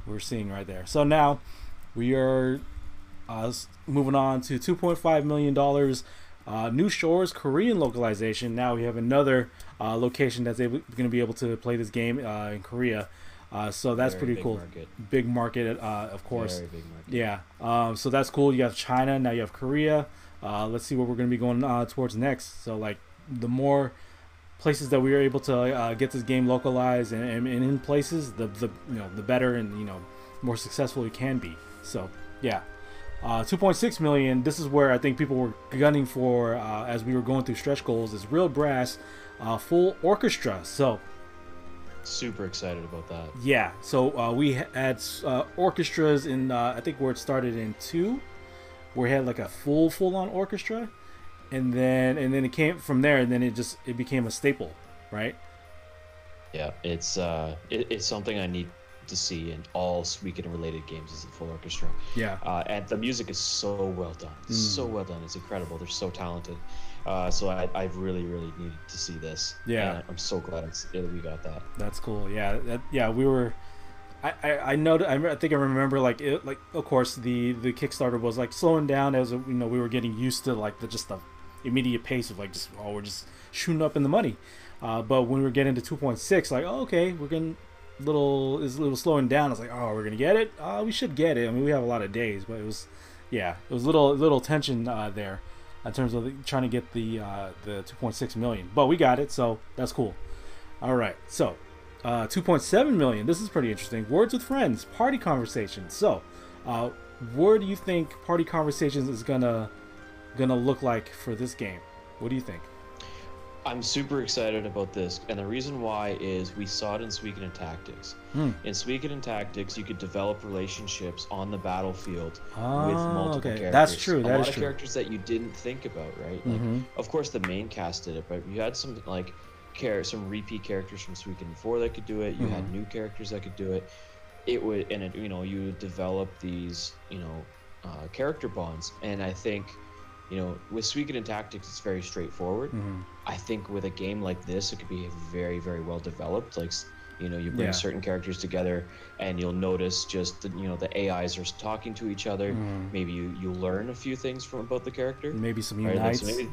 we're seeing right there. So now we are uh, moving on to two point five million dollars. Uh, New Shores Korean localization. Now we have another uh, location that's able, going to be able to play this game uh, in Korea. Uh, so that's Very pretty big cool. Market. Big market, uh, of course. Very big market. Yeah. Um, so that's cool. You have China. Now you have Korea. Uh, let's see what we're going to be going uh, towards next. So like the more places that we were able to uh, get this game localized and, and, and in places, the, the you know the better and you know more successful it can be. So yeah, uh, two point six million. This is where I think people were gunning for uh, as we were going through stretch goals. Is real brass, uh, full orchestra. So super excited about that. Yeah. So uh, we had uh, orchestras in uh, I think where it started in two, where we had like a full full on orchestra. And then and then it came from there, and then it just it became a staple, right? Yeah, it's uh, it, it's something I need to see in all Suikoden related games is the full orchestra. Yeah, uh, and the music is so well done, mm. so well done. It's incredible. They're so talented. Uh, so I I really really needed to see this. Yeah, and I'm so glad it's, it, we got that. That's cool. Yeah, that, yeah, we were. I I, I know I, I think I remember like it like of course the the Kickstarter was like slowing down as you know we were getting used to like the just the immediate pace of like just oh we're just shooting up in the money, uh, but when we were getting to two point six, like oh, okay we're getting little is a little slowing down. It's like oh we're gonna get it, uh, we should get it. I mean we have a lot of days, but it was yeah it was little little tension uh, there in terms of the, trying to get the uh, the two point six million, but we got it, so that's cool. All right, so uh, two point seven million. This is pretty interesting. Words with friends, party conversations. So uh, where do you think party conversations is gonna gonna look like for this game? What do you think? I'm super excited about this, and the reason why is we saw it in Suikoden Tactics. Hmm. In Suikoden Tactics, you could develop relationships on the battlefield oh, with multiple okay. characters. That's true. That a lot is of true. Characters that you didn't think about, right? Like, mm-hmm. Of course, the main cast did it, but you had some like care some repeat characters from Suikoden four that could do it. You mm-hmm. had new characters that could do it. It would, and it, you know, you would develop these, you know, uh, character bonds, and I think. You know, with Suikoden Tactics, it's very straightforward. Mm-hmm. I think with a game like this, it could be very, very well developed. Like, you know, you bring yeah. certain characters together, and you'll notice just the, you know the A Is are talking to each other. Mm-hmm. Maybe you you learn a few things from about the character. Maybe some unites. Right? Like, so maybe,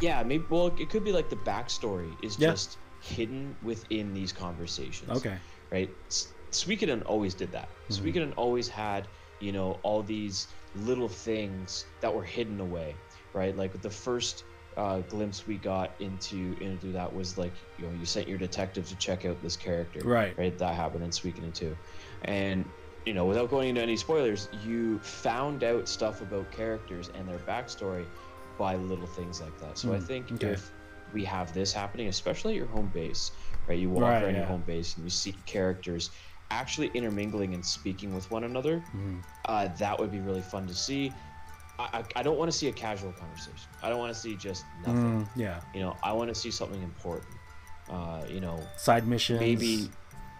yeah, maybe. Well, it could be like the backstory is yeah. just hidden within these conversations. Okay. Right. Suikoden always did that. Mm-hmm. Suikoden always had you know all these. Little things that were hidden away, right? Like the first uh, glimpse we got into into that was like you know you sent your detective to check out this character, right? Right, that happened in Suikoden two, and you know without going into any spoilers, you found out stuff about characters and their backstory by little things like that. So mm, I think okay. if we have this happening, especially at your home base, right? You walk right, around yeah. your home base and you see characters. Actually intermingling and speaking with one another, mm. uh, that would be really fun to see. I, I don't want to see a casual conversation. I don't want to see just nothing. Mm, yeah. You know, I want to see something important. Uh, you know, side missions. Maybe.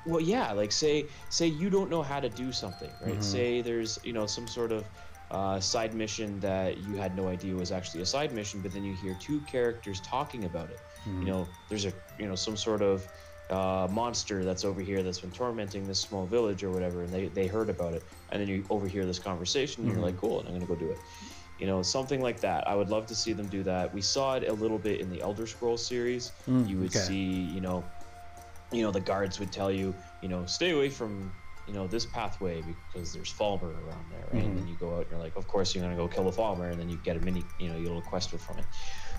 Well, yeah. Like say, say you don't know how to do something, right? Mm-hmm. Say there's, you know, some sort of uh, side mission that you had no idea was actually a side mission, but then you hear two characters talking about it. Mm-hmm. You know, there's a, you know, some sort of uh, monster that's over here that's been tormenting this small village or whatever, and they, they heard about it, and then you overhear this conversation, and mm-hmm. you're like, cool, and I'm gonna go do it. You know, something like that. I would love to see them do that. We saw it a little bit in the Elder Scrolls series. Mm, you would okay. see, you know, you know, the guards would tell you, you know, stay away from, you know, this pathway because there's Falmer around there, right? Mm-hmm. And then you go out and you're like, of course you're gonna go kill a Falmer, and then you get a mini, you know, your little quest from it.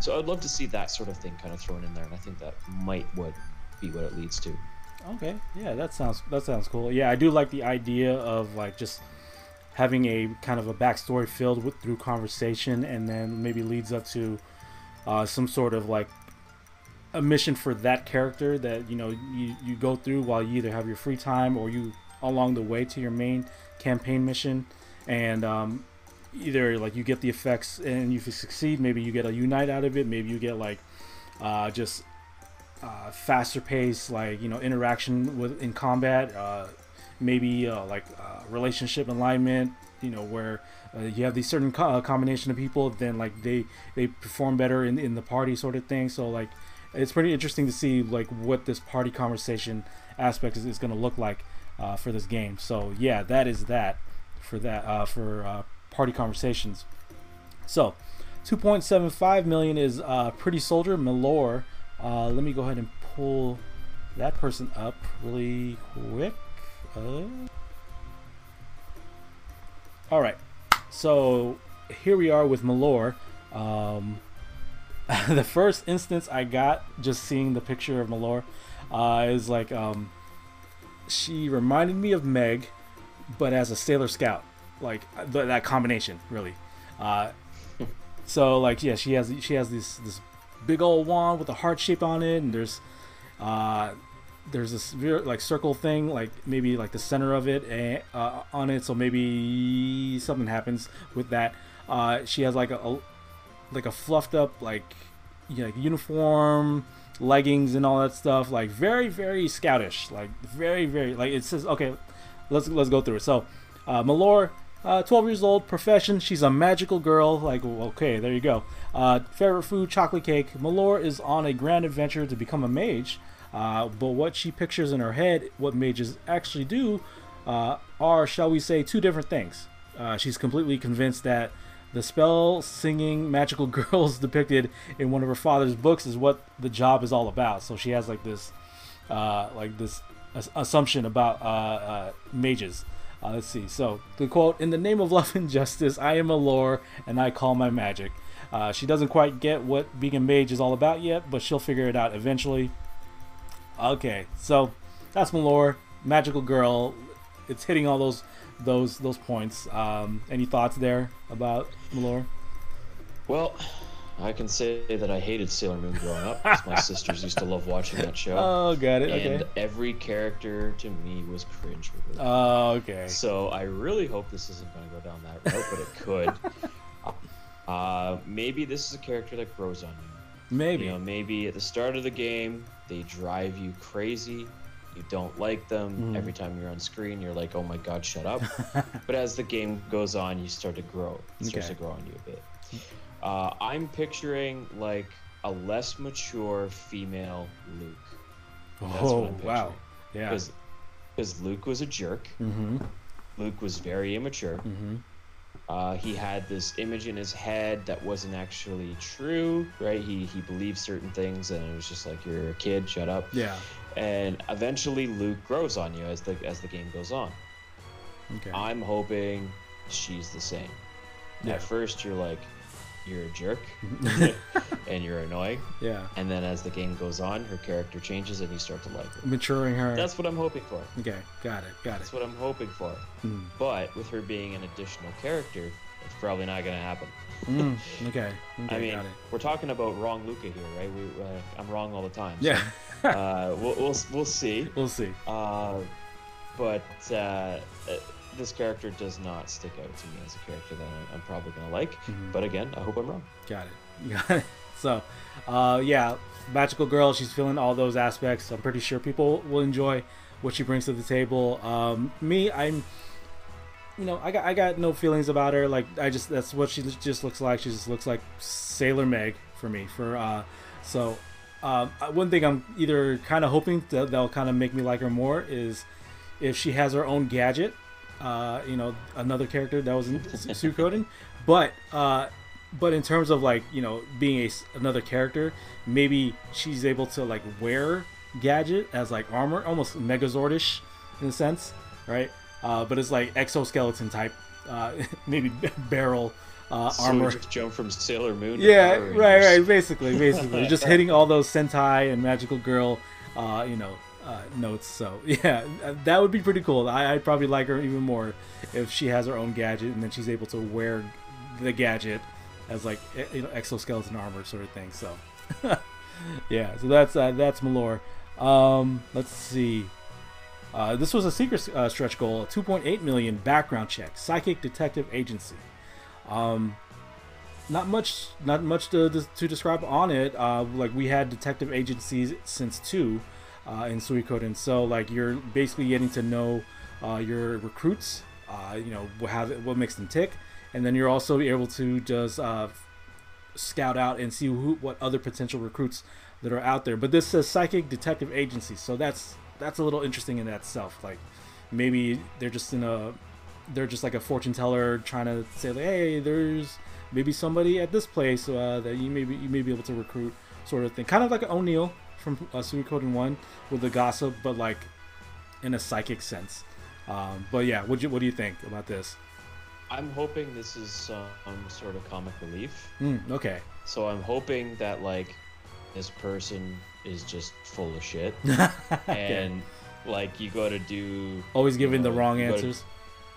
So I'd love to see that sort of thing kind of thrown in there, and I think that might what be what it leads to. Okay, yeah, that sounds that sounds cool. Yeah, I do like the idea of like just having a kind of a backstory filled with through conversation, and then maybe leads up to uh, some sort of like a mission for that character that, you know, you, you go through while you either have your free time or you along the way to your main campaign mission, and um, either like you get the effects and you succeed, maybe you get a unite out of it, maybe you get like uh, just uh, faster pace, like, you know, interaction with in combat. Uh, maybe uh, like uh, relationship alignment, you know, where uh, you have these certain co- combination of people, then like they they perform better in, in the party sort of thing. So like it's pretty interesting to see like what this party conversation aspect is, is going to look like uh, for this game. So yeah, that is that for that uh, for uh, party conversations. So two point seven five million is uh, Pretty Soldier Mellore. Uh, let me go ahead and pull that person up really quick. Uh, all right, so here we are with Mellore. Um, the first instance I got just seeing the picture of Mellore uh, is like um, she reminded me of Meg, but as a Sailor Scout, like th- that combination really. Uh, so like yeah, she has she has this this big old wand with a heart shape on it, and there's. Uh, there's this like circle thing, like maybe like the center of it and, uh, on it, so maybe something happens with that. Uh, she has like a, a like a fluffed up like, you know, like uniform, leggings and all that stuff, like very very scoutish, like very very like it says. Okay, let's let's go through it. So uh, Mellore, uh, twelve years old, profession, she's a magical girl. Like okay, there you go. Uh, favorite food, chocolate cake. Mellore is on a grand adventure to become a mage. Uh, but what she pictures in her head, what mages actually do, uh, are, shall we say, two different things. Uh, she's completely convinced that the spell-singing magical girls depicted in one of her father's books is what the job is all about. So she has like this, uh, like this assumption about uh, uh, mages. Uh, let's see. So the quote: "In the name of love and justice, I am Mellore, and I call my magic." Uh, she doesn't quite get what being a mage is all about yet, but she'll figure it out eventually. Okay, so that's Mellore, magical girl. It's hitting all those those those points. Um, any thoughts there about Mellore? Well, I can say that I hated Sailor Moon growing up, because my sisters used to love watching that show. Oh, got it. And okay. Every character to me was cringe. Oh, okay. So I really hope this isn't going to go down that route, but it could. uh, maybe this is a character that grows on you. Maybe. You know, maybe at the start of the game, they drive you crazy. You don't like them. Mm. Every time you're on screen, you're like, oh my God, shut up. But as the game goes on, you start to grow. It starts okay. to grow on you a bit. Uh, I'm picturing like a less mature female Luke. That's oh, what I'm picturing. Wow. Yeah. Because, because Luke was a jerk. Mm-hmm. Luke was very immature. Mm-hmm. Uh, he had this image in his head that wasn't actually true, right? He he believed certain things, and it was just like, you're a kid, shut up. Yeah. And eventually, Luke grows on you as the as the game goes on. Okay. I'm hoping she's the same. Yeah. At first, you're like, you're a jerk, and you're annoying. Yeah. And then as the game goes on, her character changes, and you start to like her. Maturing her. That's what I'm hoping for. Okay, got it, got it. That's what I'm hoping for. Mm. But with her being an additional character, it's probably not going to happen. mm. Okay. okay, I mean, got it. We're talking about wrong Luca here, right? We, uh, I'm wrong all the time. So, yeah. uh, we'll, we'll we'll see. We'll see. Uh, but uh, this character does not stick out to me as a character that I'm probably going to like. Mm-hmm. But again, I hope I'm wrong. Got it. Got it. So, uh, yeah, magical girl. She's feeling all those aspects. I'm pretty sure people will enjoy what she brings to the table. Um, me, I'm, you know, I got I got no feelings about her. Like, I just, that's what she just looks like. She just looks like Sailor Meg for me. For uh, so, um, one thing I'm either kind of hoping that that'll kind of make me like her more is if she has her own gadget. Uh, you know, another character that was in Suikoden, but uh, but in terms of like, you know, being a another character, maybe she's able to like wear gadget as like armor, almost Megazordish in a sense, right? Uh, but it's like exoskeleton type, uh, maybe barrel uh, so armor. Just jump from Sailor Moon. Yeah, to right, right. Basically, basically, just hitting all those Sentai and magical girl, uh, you know. Uh, notes. So yeah, that would be pretty cool. I, I'd probably like her even more if she has her own gadget and then she's able to wear the gadget as like, you know, exoskeleton armor sort of thing. So yeah, so that's uh, that's Mellore. Um, let's see. Uh, this was a secret uh, stretch goal. two point eight million background check. Psychic detective agency. Um, not much, not much to to describe on it. Uh, like we had detective agencies since two. Uh, in Suikoden, so like you're basically getting to know uh, your recruits, uh, you know, how, what makes them tick, and then you're also able to just uh, scout out and see who, what other potential recruits that are out there. But this says psychic detective agency, so that's that's a little interesting in itself. Like maybe they're just in a, they're just like a fortune teller trying to say like, hey, there's maybe somebody at this place uh, that you maybe you may be able to recruit, sort of thing, kind of like an O'Neill from uh, Suikoden one with the gossip, but like in a psychic sense. Um, but yeah, what do you what do you think about this? I'm hoping this is uh, um, sort of comic relief. Mm, okay. So I'm hoping that like this person is just full of shit, and okay. like you got to do always giving you know, the wrong answers.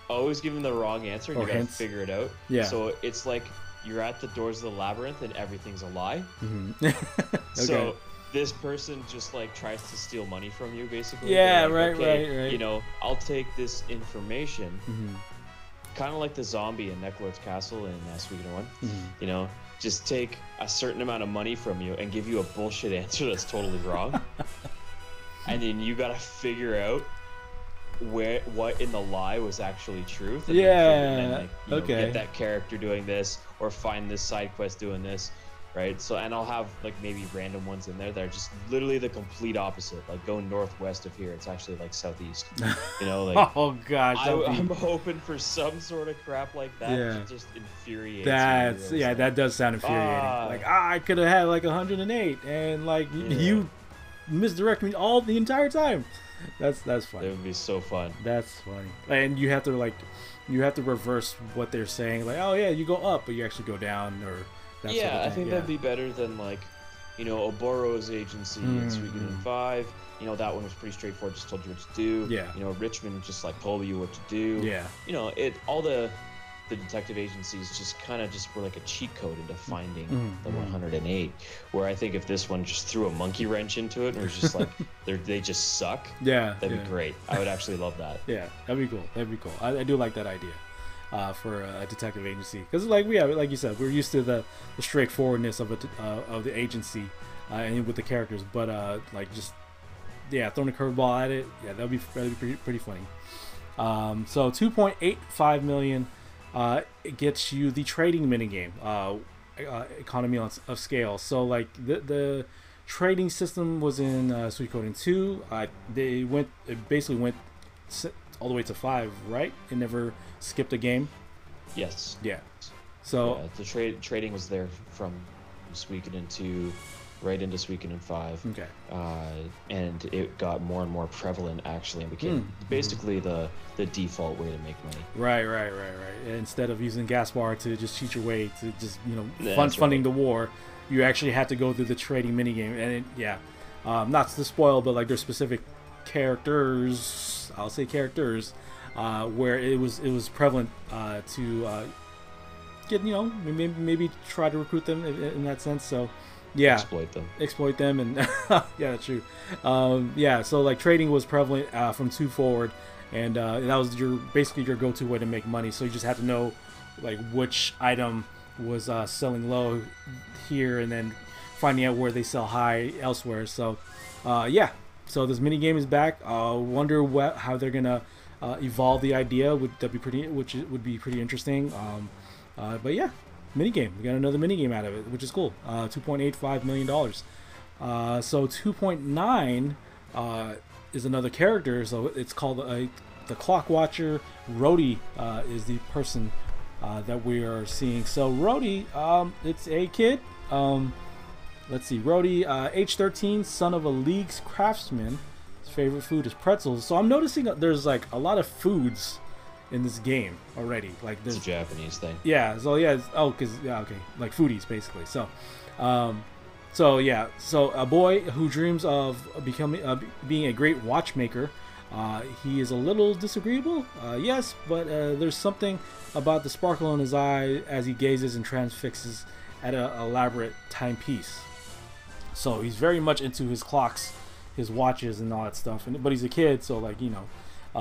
Always giving the wrong answer. And you got to figure it out. Yeah. So it's like you're at the doors of the labyrinth, and everything's a lie. Mm-hmm. okay. So. This person just like tries to steal money from you, basically. Yeah, like, right, okay, right, right. You know, I'll take this information, mm-hmm. kind of like the zombie in Neckler's Castle in uh, Suikoden one. Mm-hmm. You know, just take a certain amount of money from you and give you a bullshit answer that's totally wrong, and then you gotta figure out where what in the lie was actually truth. And yeah. Then, like, you okay. know, get that character doing this, or find this side quest doing this. Right, so and I'll have like maybe random ones in there that are just literally the complete opposite. Like go northwest of here, it's actually like southeast. You know, like oh gosh, I, I'm hoping for some sort of crap like that. Yeah. It just infuriates. That's me, yeah, like, that does sound infuriating. Uh, like ah, I could have had like one hundred eight, and like yeah. you misdirect me all the entire time. That's that's funny. It would be so fun. That's funny, and you have to like, you have to reverse what they're saying. Like oh yeah, you go up, but you actually go down or. That yeah, sort of I think yeah. that'd be better than like, you know, Oboro's agency mm-hmm. in Suikoden five. You know, that one was pretty straightforward; just told you what to do. Yeah. You know, Richmond just like told you what to do. Yeah. You know, it all the the detective agencies just kind of just were like a cheat code into finding mm-hmm. the one hundred eight. Where I think if this one just threw a monkey wrench into it and was just like they they just suck. Yeah. That'd yeah. be great. I would actually love that. Yeah, that'd be cool. That'd be cool. I, I do like that idea. Uh, for a detective agency, because like we have, like you said, we're used to the, the straightforwardness of a, uh, of the agency uh, and with the characters, but uh, like just yeah, throwing a curveball at it, yeah, that'd be that'd be pretty, pretty funny. Um, so two point eight five million uh, it gets you the trading minigame, uh, uh, economy on, of scale. So like the the trading system was in uh, Suikoden two. Uh, they went it basically went all the way to five, right? It never skipped a game. Yes. Yeah. So yeah, the trade trading was there from Suikoden two right into Suikoden five. Okay. Uh, and it got more and more prevalent actually, and became mm. basically the the default way to make money. Right, right, right, right. Instead of using Gaspar to just cheat your way to just you know fund, funding right. the war, you actually had to go through the trading minigame, and it, yeah, um, not to spoil, but like there's specific characters. I'll say characters. Uh, where it was it was prevalent uh, to uh, get you know maybe, maybe try to recruit them in, in that sense. So yeah, exploit them, exploit them, and yeah, that's true. Um, yeah, so like trading was prevalent uh, from two forward, and uh, that was your basically your go-to way to make money. So you just have to know like which item was uh, selling low here, and then finding out where they sell high elsewhere. So uh, yeah, so this mini game is back. I uh, wonder what how they're gonna uh, evolve the idea. Would that be pretty? Which would be pretty interesting. Um, uh, but yeah, mini game. We got another mini game out of it, which is cool. Uh, two point eight five million dollars. Uh, so two point nine uh, is another character. So it's called uh, the Clock Watcher. Rhodey uh, is the person uh, that we are seeing. So Rhodey, um, it's a kid. Um, let's see, Rhodey, uh, age thirteen, son of a league craftsman. His favorite food is pretzels. So I'm noticing that there's like a lot of foods in this game already. Like there's, it's a Japanese thing. Yeah. So yeah. Oh, cause yeah. Okay. Like foodies basically. So. Um, So yeah, so a boy who dreams of becoming uh, being a great watchmaker. Uh, he is a little disagreeable, uh, yes, but uh, there's something about the sparkle in his eye as he gazes and transfixes at an elaborate timepiece. So he's very much into his clocks, his watches, and all that stuff. And but he's a kid, so like you know,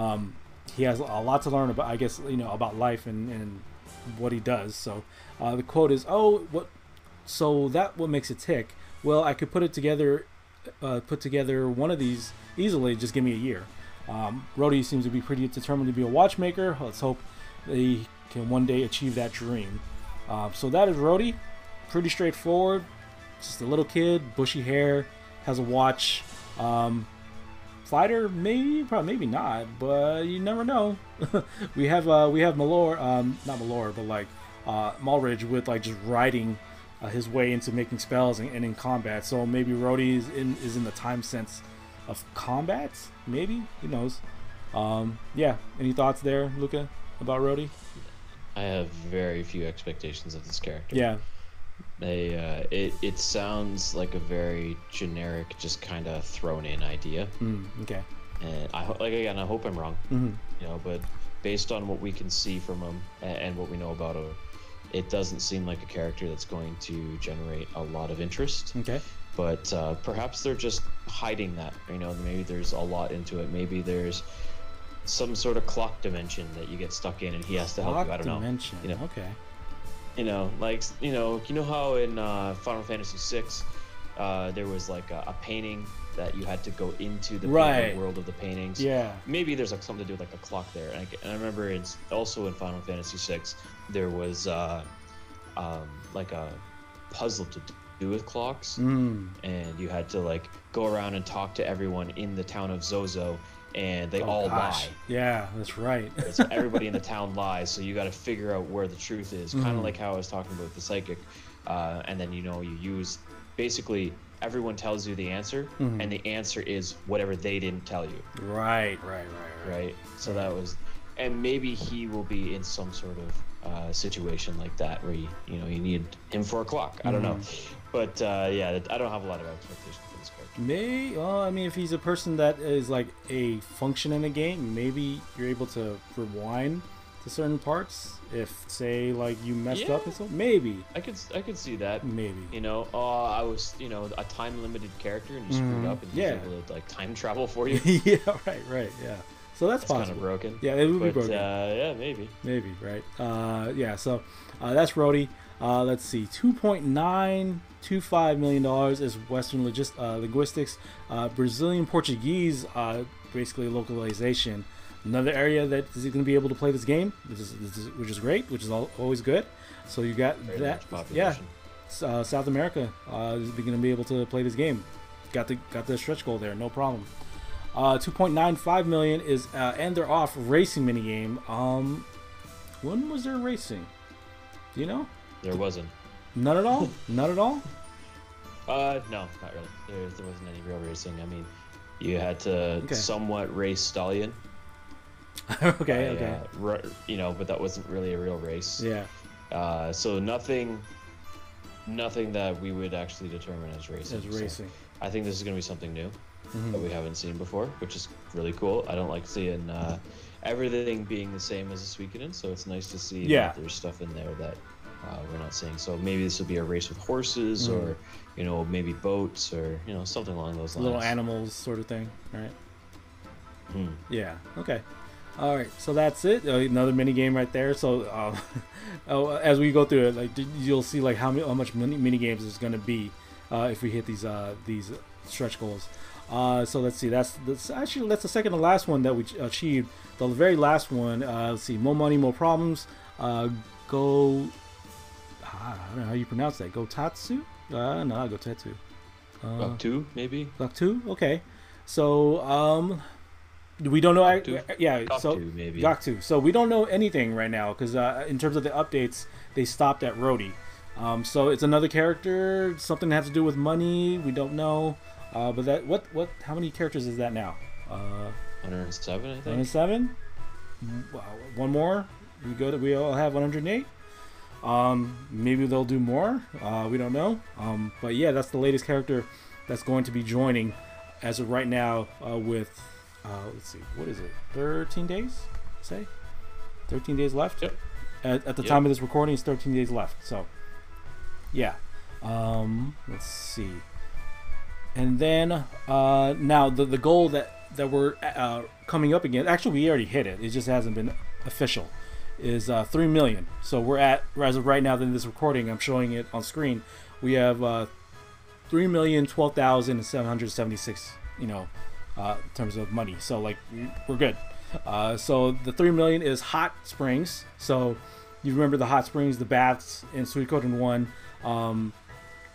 um, he has a lot to learn about. I guess you know about life and and what he does. So uh, the quote is, "Oh, what? So that what makes it tick." Well, I could put it together, uh, put together one of these easily. Just give me a year. Um, Rhodey seems to be pretty determined to be a watchmaker. Let's hope they can one day achieve that dream. Uh, so that is Rhodey. Pretty straightforward. Just a little kid, bushy hair, has a watch. Um, fighter, maybe, probably, maybe not, but you never know. we have uh, we have Mellore, um, not Mellore, but like uh, Malridge with like just riding Uh, his way into making spells and, and in combat. So maybe Rhodey is in, is in the time sense of combat. Maybe, who knows? Um, yeah. Any thoughts there, Luca, about Rhodey? I have very few expectations of this character. Yeah. They, uh, it it sounds like a very generic, just kind of thrown in idea. Mm, okay. And I like again, I hope I'm wrong. Mm-hmm. You know, but based on what we can see from him and, and what we know about him, it doesn't seem like a character that's going to generate a lot of interest. Okay. But uh, perhaps they're just hiding that. You know, maybe there's a lot into it. Maybe there's some sort of clock dimension that you get stuck in, and he has to help clock you. I don't dimension. know. You know. Okay. You know, like you know, you know how in uh, Final Fantasy six, uh, there was like a, a painting that you had to go into the right. world of the paintings. Yeah. Maybe there's like something to do with like a clock there. And I, and I remember it's also in Final Fantasy six. There was uh, um, like a puzzle to do with clocks, mm. and you had to like go around and talk to everyone in the town of Zozo, and they oh, all gosh. lie. Yeah, that's right. So everybody in the town lies, so you got to figure out where the truth is. Mm. Kind of like how I was talking about the psychic, uh, and then you know you use basically everyone tells you the answer, mm. and the answer is whatever they didn't tell you. Right, right, right, right. right? So that was, and maybe he will be in some sort of Uh, situation like that where you, you know you need him for a clock. I don't mm. know, but uh, yeah, I don't have a lot of expectations for this character. May well, I mean, if he's a person that is like a function in a game, maybe you're able to rewind to certain parts. If say like you messed yeah. up and so, maybe I could I could see that. Maybe you know, oh, I was you know a time limited character and you screwed mm. up and yeah. he's able to like time travel for you. yeah, right, right, yeah. So that's, that's possible. Kind of broken. Yeah, it would but, be broken. Uh, yeah, maybe. Maybe, right? Uh, yeah. So uh, that's Rhodey. Uh, let's see, two point nine two five million dollars is Western logist- uh, linguistics, uh, Brazilian Portuguese, uh, basically localization. Another area that is going to be able to play this game, which is, which is great, which is always good. So you got Very that. Yeah. Uh, South America uh, is going to be able to play this game. Got the got the stretch goal there, no problem. Uh, two point nine five million is uh, and they're off racing minigame. Um, when was there racing? Do you know? There Did, wasn't. None at all? None at all? Uh, no, not really. There, there wasn't any real racing. I mean, you had to okay. somewhat race Stallion. okay, by, okay. Uh, r- you know, but that wasn't really a real race. Yeah. Uh, so nothing, nothing that we would actually determine as racing. As racing. So I think this is going to be something new. Mm-hmm. That we haven't seen before, which is really cool. I don't like seeing uh, everything being the same as a Suikoden, so it's nice to see yeah. that there's stuff in there that uh, we're not seeing. So maybe this will be a race with horses, mm-hmm. or you know, maybe boats, or you know, something along those lines. Little animals, sort of thing, right? Mm. Yeah. Okay. Alright, so that's it. Uh, another mini game right there. So um, oh, as we go through it, like you'll see like how, how much mini, mini games is going to be uh, if we hit these uh, these stretch goals. Uh, so let's see, that's, that's actually that's the second to last one that we achieved. The very last one, uh, let's see, more money, more problems. Uh, go, ah, I don't know how you pronounce that. Gotatsu? Uh, no, Gotetsu. Uh, Block two, maybe? Block two? Okay. So, um, we don't know. I, yeah, Gotu, so maybe. Gotu. So we don't know anything right now because uh, in terms of the updates, they stopped at Rhodey. Um, so it's another character, something that has to do with money. We don't know. Uh, but that what what how many characters is that now? Uh, one hundred seven, I think. one hundred seven. Wow, one more. We go to, we all have one hundred eight. Um, maybe they'll do more. Uh, we don't know. Um, but yeah, that's the latest character that's going to be joining as of right now. Uh, with uh, let's see, what is it? thirteen days, say. thirteen days left. Yep. At, at the yep. time of this recording, it's thirteen days left. So yeah. Um, let's see. And then uh, now the the goal that that we're uh, coming up against, actually we already hit it. It just hasn't been official. Is uh, three million. So we're at, as of right now in this recording, I'm showing it on screen. We have uh, three million twelve thousand seven hundred seventy six. You know, uh, in terms of money. So like we're good. Uh, so the three million is hot springs. So you remember the hot springs, the baths in Suikoden one. Um,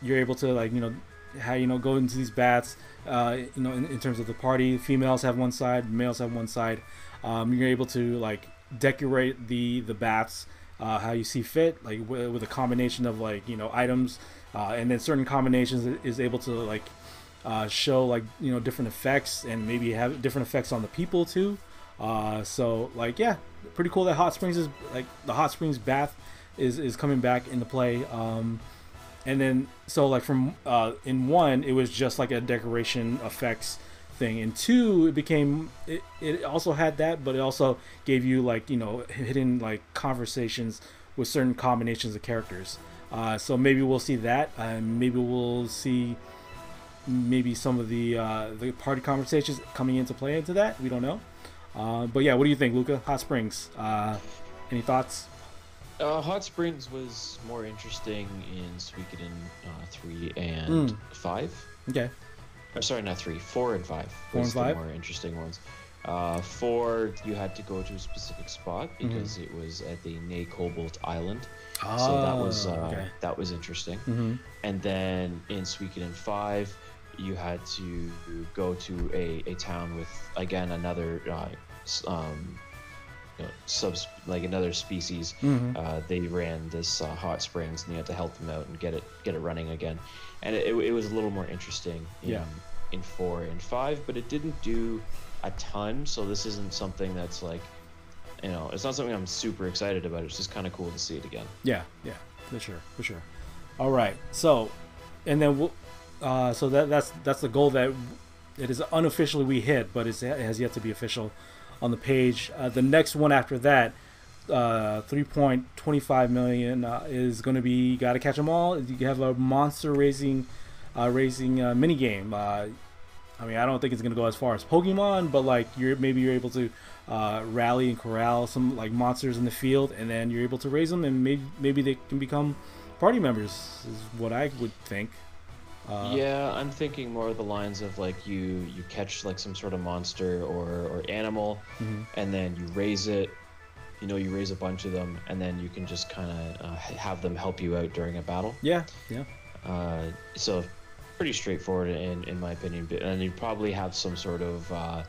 you're able to like you know. how you know go into these baths uh you know in, in terms of the party. Females have one side, males have one side. Um you're able to like decorate the the baths uh how you see fit, like w with a combination of like you know items, uh and then certain combinations is able to like uh show like you know different effects, and maybe have different effects on the people too. Uh so like yeah, pretty cool that hot springs is like the hot springs bath is is coming back into play. um And then, so like from uh, in one, it was just like a decoration effects thing. In two, it became it, it also had that, but it also gave you like you know hidden like conversations with certain combinations of characters. Uh, so maybe we'll see that. Uh, maybe we'll see maybe some of the uh, the party conversations coming into play into that. We don't know. Uh, but yeah, what do you think, Luca? Hot Springs. Uh, any thoughts? Uh, Hot Springs was more interesting in Suikoden uh, three and mm. five. Okay. Or sorry, not three, four and five. Four and five. The more interesting ones. Uh, four, you had to go to a specific spot because mm. it was at the Ney Cobalt Island. Oh, so that was uh, okay. that was interesting. Mm-hmm. And then in Suikoden five, you had to go to a, a town with again another. Uh, um, subs like another species. Mm-hmm. Uh, they ran this uh, hot springs, and you had to help them out and get it get it running again, and it, it was a little more interesting in, yeah. in four and five, but it didn't do a ton. So this isn't something that's like you know it's not something I'm super excited about. It's just kind of cool to see it again. Yeah, yeah, for sure, for sure. All right, so and then we'll, uh, so that that's that's the goal that it is unofficially we hit, but it's, it has yet to be official on the page. Uh, the next one after that, uh, three point two five million uh, is going to be Gotta Catch 'Em All. You have a monster raising, uh, raising uh, mini game. Uh, I mean, I don't think it's going to go as far as Pokemon, but like you're maybe you're able to uh, rally and corral some like monsters in the field, and then you're able to raise them, and maybe maybe they can become party members. Is what I would think. Uh, yeah, I'm thinking more of the lines of like you you catch like some sort of monster or or animal, mm-hmm. and then you raise it, you know, you raise a bunch of them, and then you can just kind of uh, have them help you out during a battle. Yeah, yeah. Uh, so pretty straightforward in in my opinion, and you probably have some sort of uh,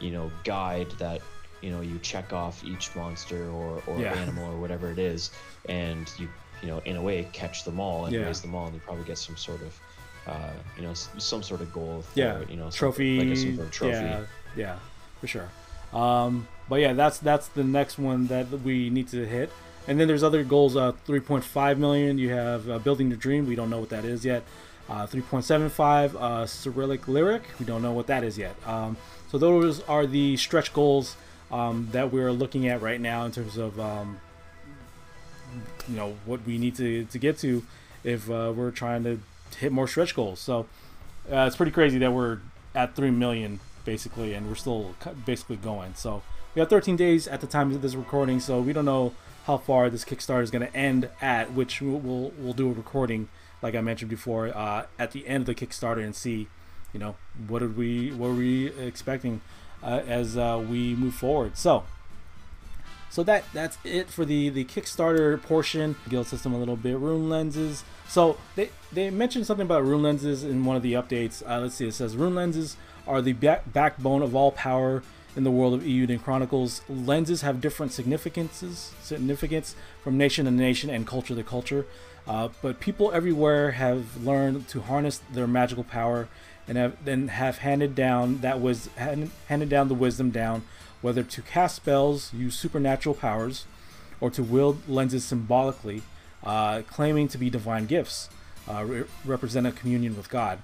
you know guide that you know you check off each monster or or yeah. animal or whatever it is, and you you know in a way catch them all and yeah. raise them all, and you probably get some sort of Uh, you know, some sort of goal. For, yeah, you know, trophy. Like a super trophy. Yeah, yeah, for sure. Um, but yeah, that's that's the next one that we need to hit. And then there's other goals. Uh, three point five million. You have uh, Building the Dream. We don't know what that is yet. Uh, three point seven five. Uh, Cyrillic Lyric. We don't know what that is yet. Um, so those are the stretch goals um, that we're looking at right now in terms of um, you know what we need to to get to if uh, we're trying to hit more stretch goals. So uh, it's pretty crazy that we're at three million basically, and we're still basically going. So We have thirteen days at the time of this recording, so we don't know how far this Kickstarter is going to end at, which we'll, we'll do a recording, like I mentioned before, uh, at the end of the Kickstarter and see, you know, what did we, what were we expecting uh, as uh, we move forward. So, so that that's it for the the Kickstarter portion. Guild system a little bit. Rune lenses. So they they mentioned something about rune lenses in one of the updates. Uh, let's see. It says rune lenses are the back backbone of all power in the world of Eiyuden Chronicles. Lenses have different significances, significance from nation to nation and culture to culture. Uh, but people everywhere have learned to harness their magical power and have then have handed down that was hand, handed down the wisdom down. Whether to cast spells, use supernatural powers, or to wield lenses symbolically, uh, claiming to be divine gifts, uh, re represent a communion with God.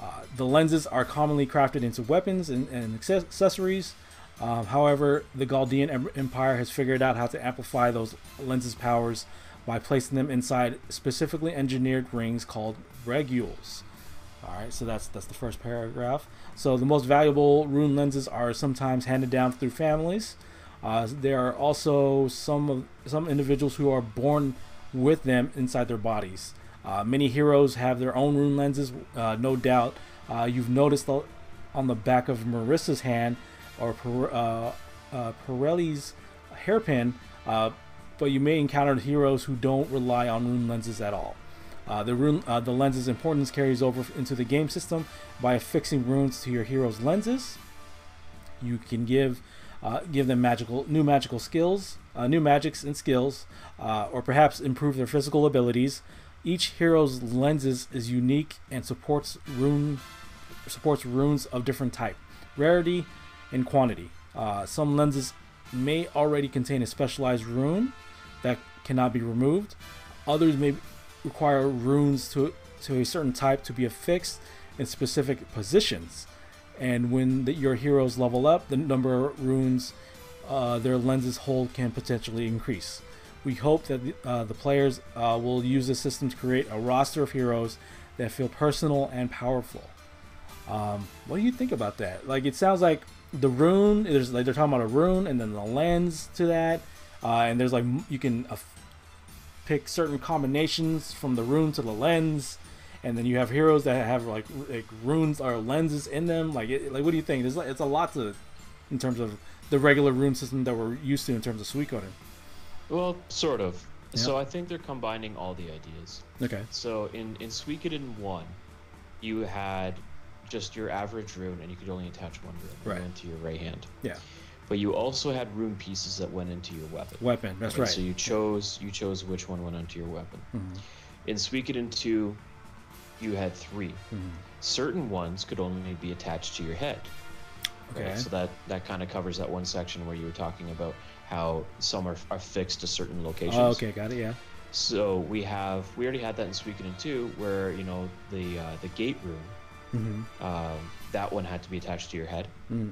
Uh, the lenses are commonly crafted into weapons and, and accessories. Uh, however, the Galdean Empire has figured out how to amplify those lenses' powers by placing them inside specifically engineered rings called regules. All right, so that's that's the first paragraph. So the most valuable rune lenses are sometimes handed down through families. Uh, there are also some of, some individuals who are born with them inside their bodies. Uh, many heroes have their own rune lenses, uh, no doubt. Uh, you've noticed the, on the back of Marissa's hand or uh, uh, Pirelli's hairpin, uh, but you may encounter heroes who don't rely on rune lenses at all. Uh, the, rune, uh, the lens's importance carries over into the game system by affixing runes to your hero's lenses. You can give uh, give them magical new magical skills, uh, new magics and skills, uh, or perhaps improve their physical abilities. Each hero's lenses is unique and supports rune supports runes of different type, rarity, and quantity. Uh, some lenses may already contain a specialized rune that cannot be removed. Others may require runes to to a certain type to be affixed in specific positions, and when the, your heroes level up, the number of runes uh, their lenses hold can potentially increase. We hope that the, uh, the players uh, will use the system to create a roster of heroes that feel personal and powerful. Um, what do you think about that? Like, it sounds like the rune, there's like they're talking about a rune, and then the lens to that, uh, and there's like you can. Uh, pick certain combinations from the rune to the lens, and then you have heroes that have like, like runes or lenses in them. Like, it, like what do you think? There's like, it's a lot to, in terms of the regular rune system that we're used to in terms of Suikoden. Well, sort of. Yeah. So I think they're combining all the ideas. Okay. So in in Suikoden one, you had just your average rune, and you could only attach one rune right. into your right hand. Yeah. But you also had rune pieces that went into your weapon. Weapon, that's right. right. So you chose you chose which one went into your weapon. Mm-hmm. In Suikoden two, you had three. Mm-hmm. Certain ones could only be attached to your head. Okay. Right? So that, that kind of covers that one section where you were talking about how some are, are fixed to certain locations. Oh, okay, got it, yeah. So we have we already had that in Suikoden two, where you know the uh, the gate rune, mm-hmm. uh, that one had to be attached to your head. Mm-hmm.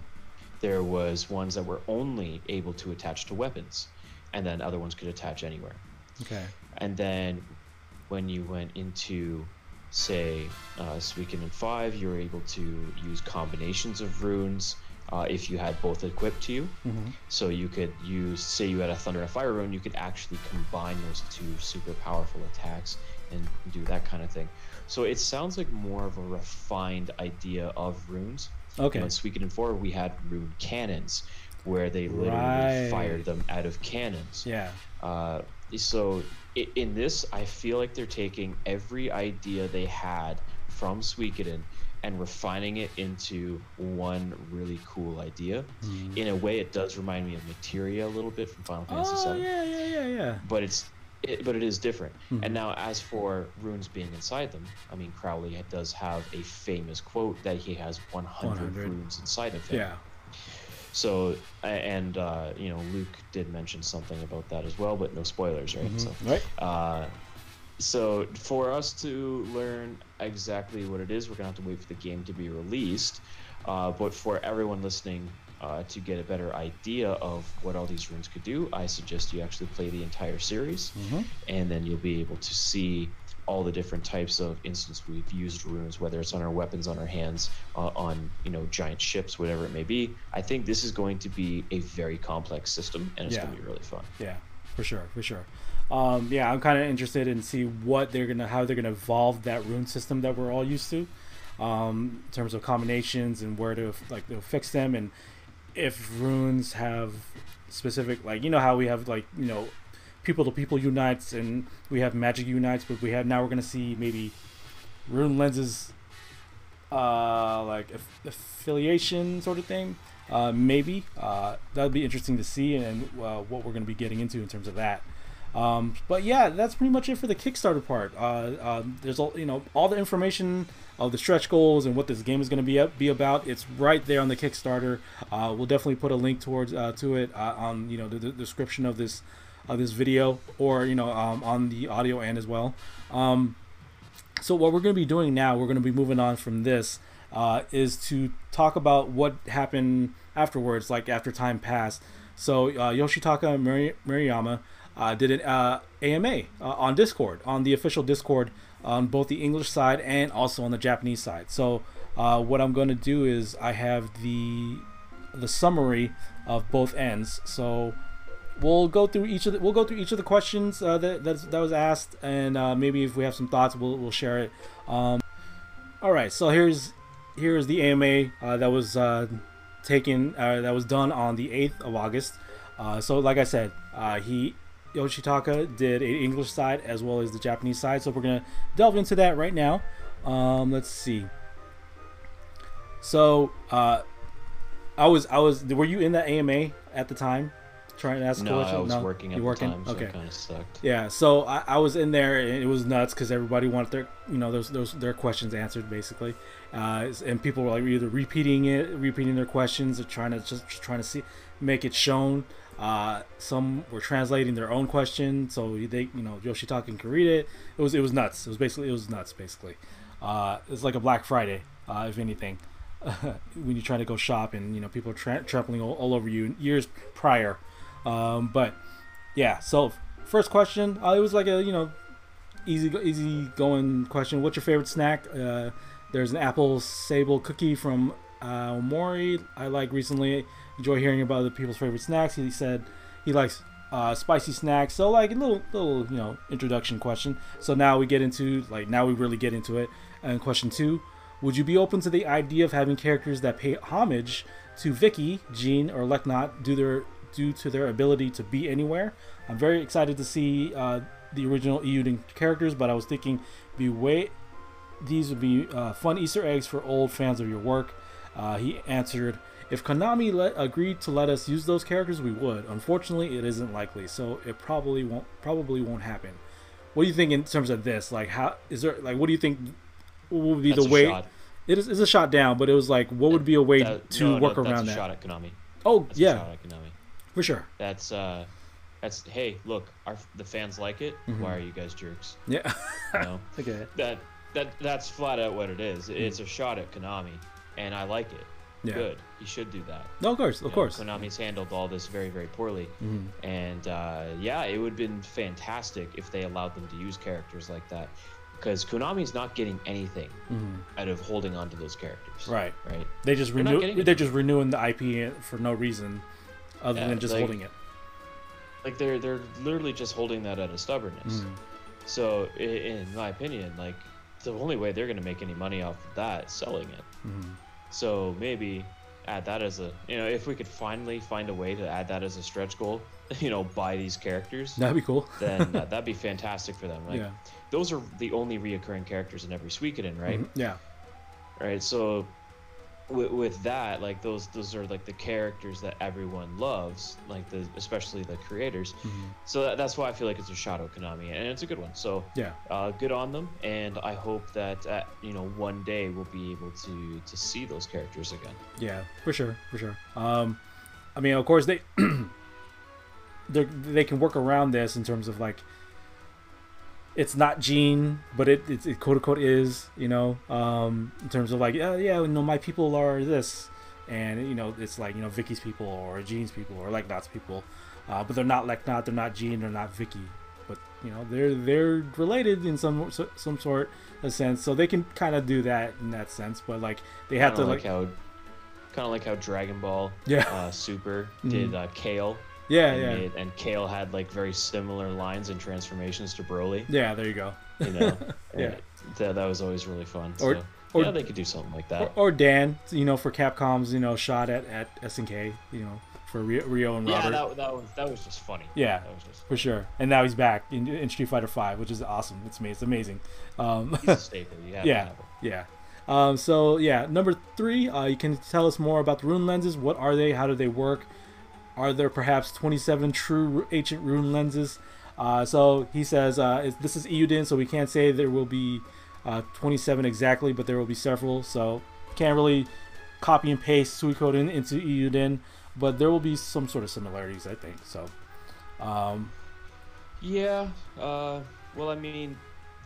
There was ones that were only able to attach to weapons, and then other ones could attach anywhere. Okay. And then when you went into, say, uh, Suikoden five, you were able to use combinations of runes uh, if you had both equipped to you. Mm-hmm. So you could use, say you had a Thunder and Fire rune, you could actually combine those two super powerful attacks and do that kind of thing. So it sounds like more of a refined idea of runes. Okay. In Suikoden four, we had rune cannons, where they literally right. fired them out of cannons. Yeah. Uh, so it, in this, I feel like they're taking every idea they had from Suikoden and refining it into one really cool idea. Mm. In a way, it does remind me of Materia a little bit from Final Fantasy seven. Oh, yeah, yeah, yeah, yeah. But it's It, but it is different. Mm-hmm. And now, as for runes being inside them, I mean, Crowley does have a famous quote that he has one hundred, one hundred. runes inside of him. Yeah. So, and uh, you know, Luke did mention something about that as well, but no spoilers, right? Mm-hmm. So, right. Uh, so for us to learn exactly what it is, we're gonna have to wait for the game to be released. Uh, but for everyone listening. Uh, to get a better idea of what all these runes could do, I suggest you actually play the entire series, mm-hmm. and then you'll be able to see all the different types of instances we've used runes, whether it's on our weapons, on our hands, uh, on, you know, giant ships, whatever it may be. I think this is going to be a very complex system, and it's yeah. going to be really fun. Yeah, for sure, for sure. Um, yeah, I'm kind of interested in see what they're gonna, how they're gonna evolve that rune system that we're all used to, um, in terms of combinations and where to like they'll fix them, and if runes have specific, like, you know how we have, like, you know, people to people unites, and we have magic unites, but we have now we're gonna see maybe rune lenses, uh, like aff- affiliation sort of thing. Uh, maybe uh, that would be interesting to see, and uh, what we're gonna be getting into in terms of that. Um, but yeah, that's pretty much it for the Kickstarter part. Uh, um, there's all, you know, all the information of the stretch goals and what this game is going to be up, be about. It's right there on the Kickstarter. Uh, we'll definitely put a link towards uh, to it uh, on, you know, the, the description of this of this video, or, you know, um, on the audio end as well. Um, so what we're going to be doing now, we're going to be moving on from this, uh, is to talk about what happened afterwards, like after time passed. So uh, Yoshitaka Murayama. Murayama Uh, did an uh, A M A uh, on Discord, on the official Discord, on both the English side and also on the Japanese side. So uh, what I'm going to do is I have the the summary of both ends. So we'll go through each of the, we'll go through each of the questions uh, that that's, that was asked, and uh, maybe if we have some thoughts, we'll we'll share it. Um, all right. So here's here's the A M A uh, that was uh, taken uh, that was done on the eighth of August. Uh, so like I said, uh, he. Yoshitaka did an English side as well as the Japanese side, so we're gonna delve into that right now. Um, let's see. So uh, I was I was were you in that A M A at the time? Trying to ask no, I was no? working at working? the time, so okay. It kind of sucked. Yeah, so I, I was in there, and it was nuts because everybody wanted their you know those those their questions answered basically, uh, and people were like either repeating it, repeating their questions, or trying to just, just trying to see make it shown. Uh, some were translating their own question, so they, you know, Yoshitaka could read it. It was, it was nuts. It was basically, it was nuts, basically. Uh, it's like a Black Friday, uh, if anything, when you're trying to go shop and, you know, people are tra- trampling all, all over you years prior. Um, but yeah, so first question, uh, it was like a, you know, easy, easy going question. What's your favorite snack? Uh, there's an apple sable cookie from uh, Omori I like recently. Enjoy hearing about other people's favorite snacks. He said he likes uh, spicy snacks. So like a little, little, you know, introduction question. So now we get into like now we really get into it. And question two: would you be open to the idea of having characters that pay homage to Vicky, Jean, or Leknot due their due to their ability to be anywhere? I'm very excited to see uh, the original Eiyuden characters, but I was thinking, be way these would be uh, fun Easter eggs for old fans of your work. Uh, he answered. If Konami let, agreed to let us use those characters, we would. Unfortunately, it isn't likely, so it probably won't probably won't happen. What do you think in terms of this? Like, how is there? Like, what do you think would be that's the way? Shot. It is it's a shot down, but it was like, what would be a way that, to no, work no, around that's a that? Shot at Konami. Oh that's yeah, a shot at Konami. For sure. That's uh, that's hey, look, our, the fans like it. Mm-hmm. Why are you guys jerks? Yeah. You know? Okay. That that that's flat out what it is. It's mm-hmm. a shot at Konami, and I like it. Yeah. Good. You should do that. No, of course, of you know, course. Konami's handled all this very, very poorly, mm-hmm. and uh, yeah, it would have been fantastic if they allowed them to use characters like that, because Konami's not getting anything mm-hmm. out of holding on to those characters. Right, right. They just they're renew. They're just renewing the I P for no reason, other yeah, than just like, holding it. Like they're they're literally just holding that out of stubbornness. Mm-hmm. So, in my opinion, like the only way they're going to make any money off of that is selling it. Mm-hmm. So maybe add that as a, you know, if we could finally find a way to add that as a stretch goal, you know, buy these characters. That'd be cool. Then that, that'd be fantastic for them. Like, yeah. Those are the only reoccurring characters in every Suikoden, right? Mm-hmm. Yeah. Right. So with, with that, like those, those are like the characters that everyone loves, like the, especially the creators. Mm-hmm. So that, that's why I feel like it's a shadow Konami, and it's a good one. So yeah, uh, good on them. And I hope that, uh, you know, one day we'll be able to, to see those characters again. Yeah, for sure. For sure. Um, I mean, of course they, they can work around this in terms of like, it's not Jean, but it, it, it quote unquote is, you know, um, in terms of like, oh, yeah, you know, my people are this. And, you know, it's like, you know, Vicky's people or Jean's people or Leknot's people. Uh, but they're not Leknot, they're not Jean, they're not Vicky. But you know, they're they're related in some some sort of sense, so they can kind of do that in that sense. But like they have to like, like how kind of like how Dragon Ball yeah. uh, Super did mm. uh, Kale. Yeah, and yeah. It, and Kale had like very similar lines and transformations to Broly. Yeah, there you go. You know, yeah, that that was always really fun. Or, so. Or, yeah, they could do something like that. Or, or Dan, you know, for Capcom's, you know, shot at, at S N K, you know, for Ryo and Robert. Yeah, that, that, was, that was just funny. Yeah, that was just... for sure. And now he's back in, in Street Fighter five, which is awesome. It's, it's amazing. Um, he's a staple. You have yeah, to have it. Yeah. Um, so, yeah, number three, uh, you can tell us more about the rune lenses. What are they? How do they work? Are there perhaps twenty-seven true ancient rune lenses? Uh, so he says, uh, this is Eiyuden, so we can't say there will be... Uh, twenty-seven exactly, but there will be several, so can't really copy and paste Suikoden into Eiyuden, but there will be some sort of similarities, I think. So, um, yeah. Uh, well, I mean,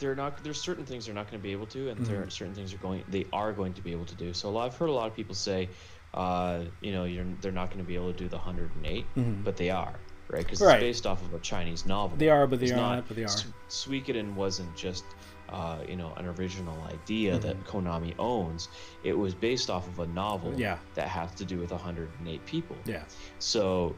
they're not. There's certain things they're not going to be able to, and mm-hmm. there are certain things are going. They are going to be able to do. So a lot. I've heard a lot of people say, uh, you know, you're, they're not going to be able to do the one hundred and eight, mm-hmm. but they are. Right, because right. it's based off of a Chinese novel. They are, but they it's are not. not but they are. Suikoden wasn't just, uh, you know, an original idea mm-hmm. that Konami owns. It was based off of a novel yeah. that has to do with one hundred and eight people. Yeah. So,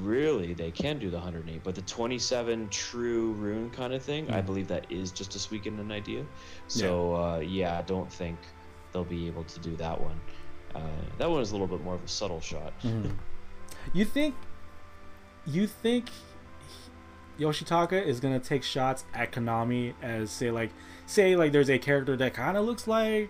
really, they can do the one hundred and eight, but the twenty-seven true rune kind of thing, mm-hmm. I believe that is just a Suikoden idea. So, yeah. Uh, yeah, I don't think they'll be able to do that one. Uh, that one is a little bit more of a subtle shot. Mm-hmm. You think? You think Yoshitaka is gonna take shots at Konami as say like say like there's a character that kind of looks like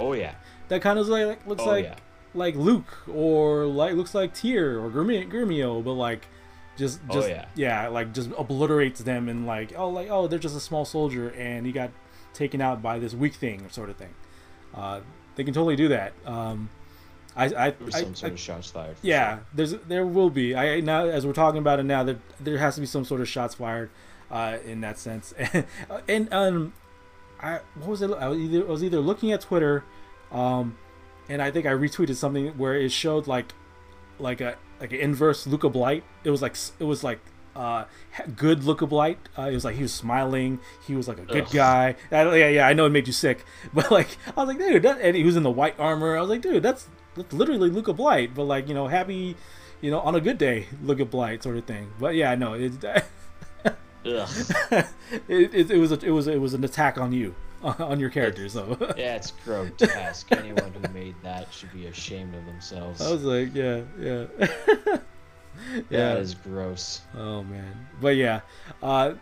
oh yeah that kind of like looks oh, like yeah. like Luke or like looks like Tyr or Gurmio, but like just just oh, yeah. yeah like just obliterates them and like oh like oh they're just a small soldier and he got taken out by this weak thing sort of thing. Uh, they can totally do that. Um, I, I, or some I, sort of shots fired. Yeah, sure. there's there will be. I now as we're talking about it now, there there has to be some sort of shots fired, uh, in that sense. And, and um, I what was it? I was either I was either looking at Twitter, um, and I think I retweeted something where it showed like, like a like an inverse Luca Blight. It was like it was like uh good Luca Blight. Uh, it was like he was smiling. He was like a good Ugh. guy. I, yeah, yeah. I know it made you sick, but like I was like dude, that, and he was in the white armor. I was like dude, that's literally Luca Blight, but like you know, happy, you know, on a good day, Luca Blight sort of thing. But yeah, no, it it, it it was a, it was it was an attack on you, on your character. It's, so yeah, it's grotesque. Anyone who made that should be ashamed of themselves. I was like, yeah, yeah, yeah. That is gross. Oh man, but yeah, uh,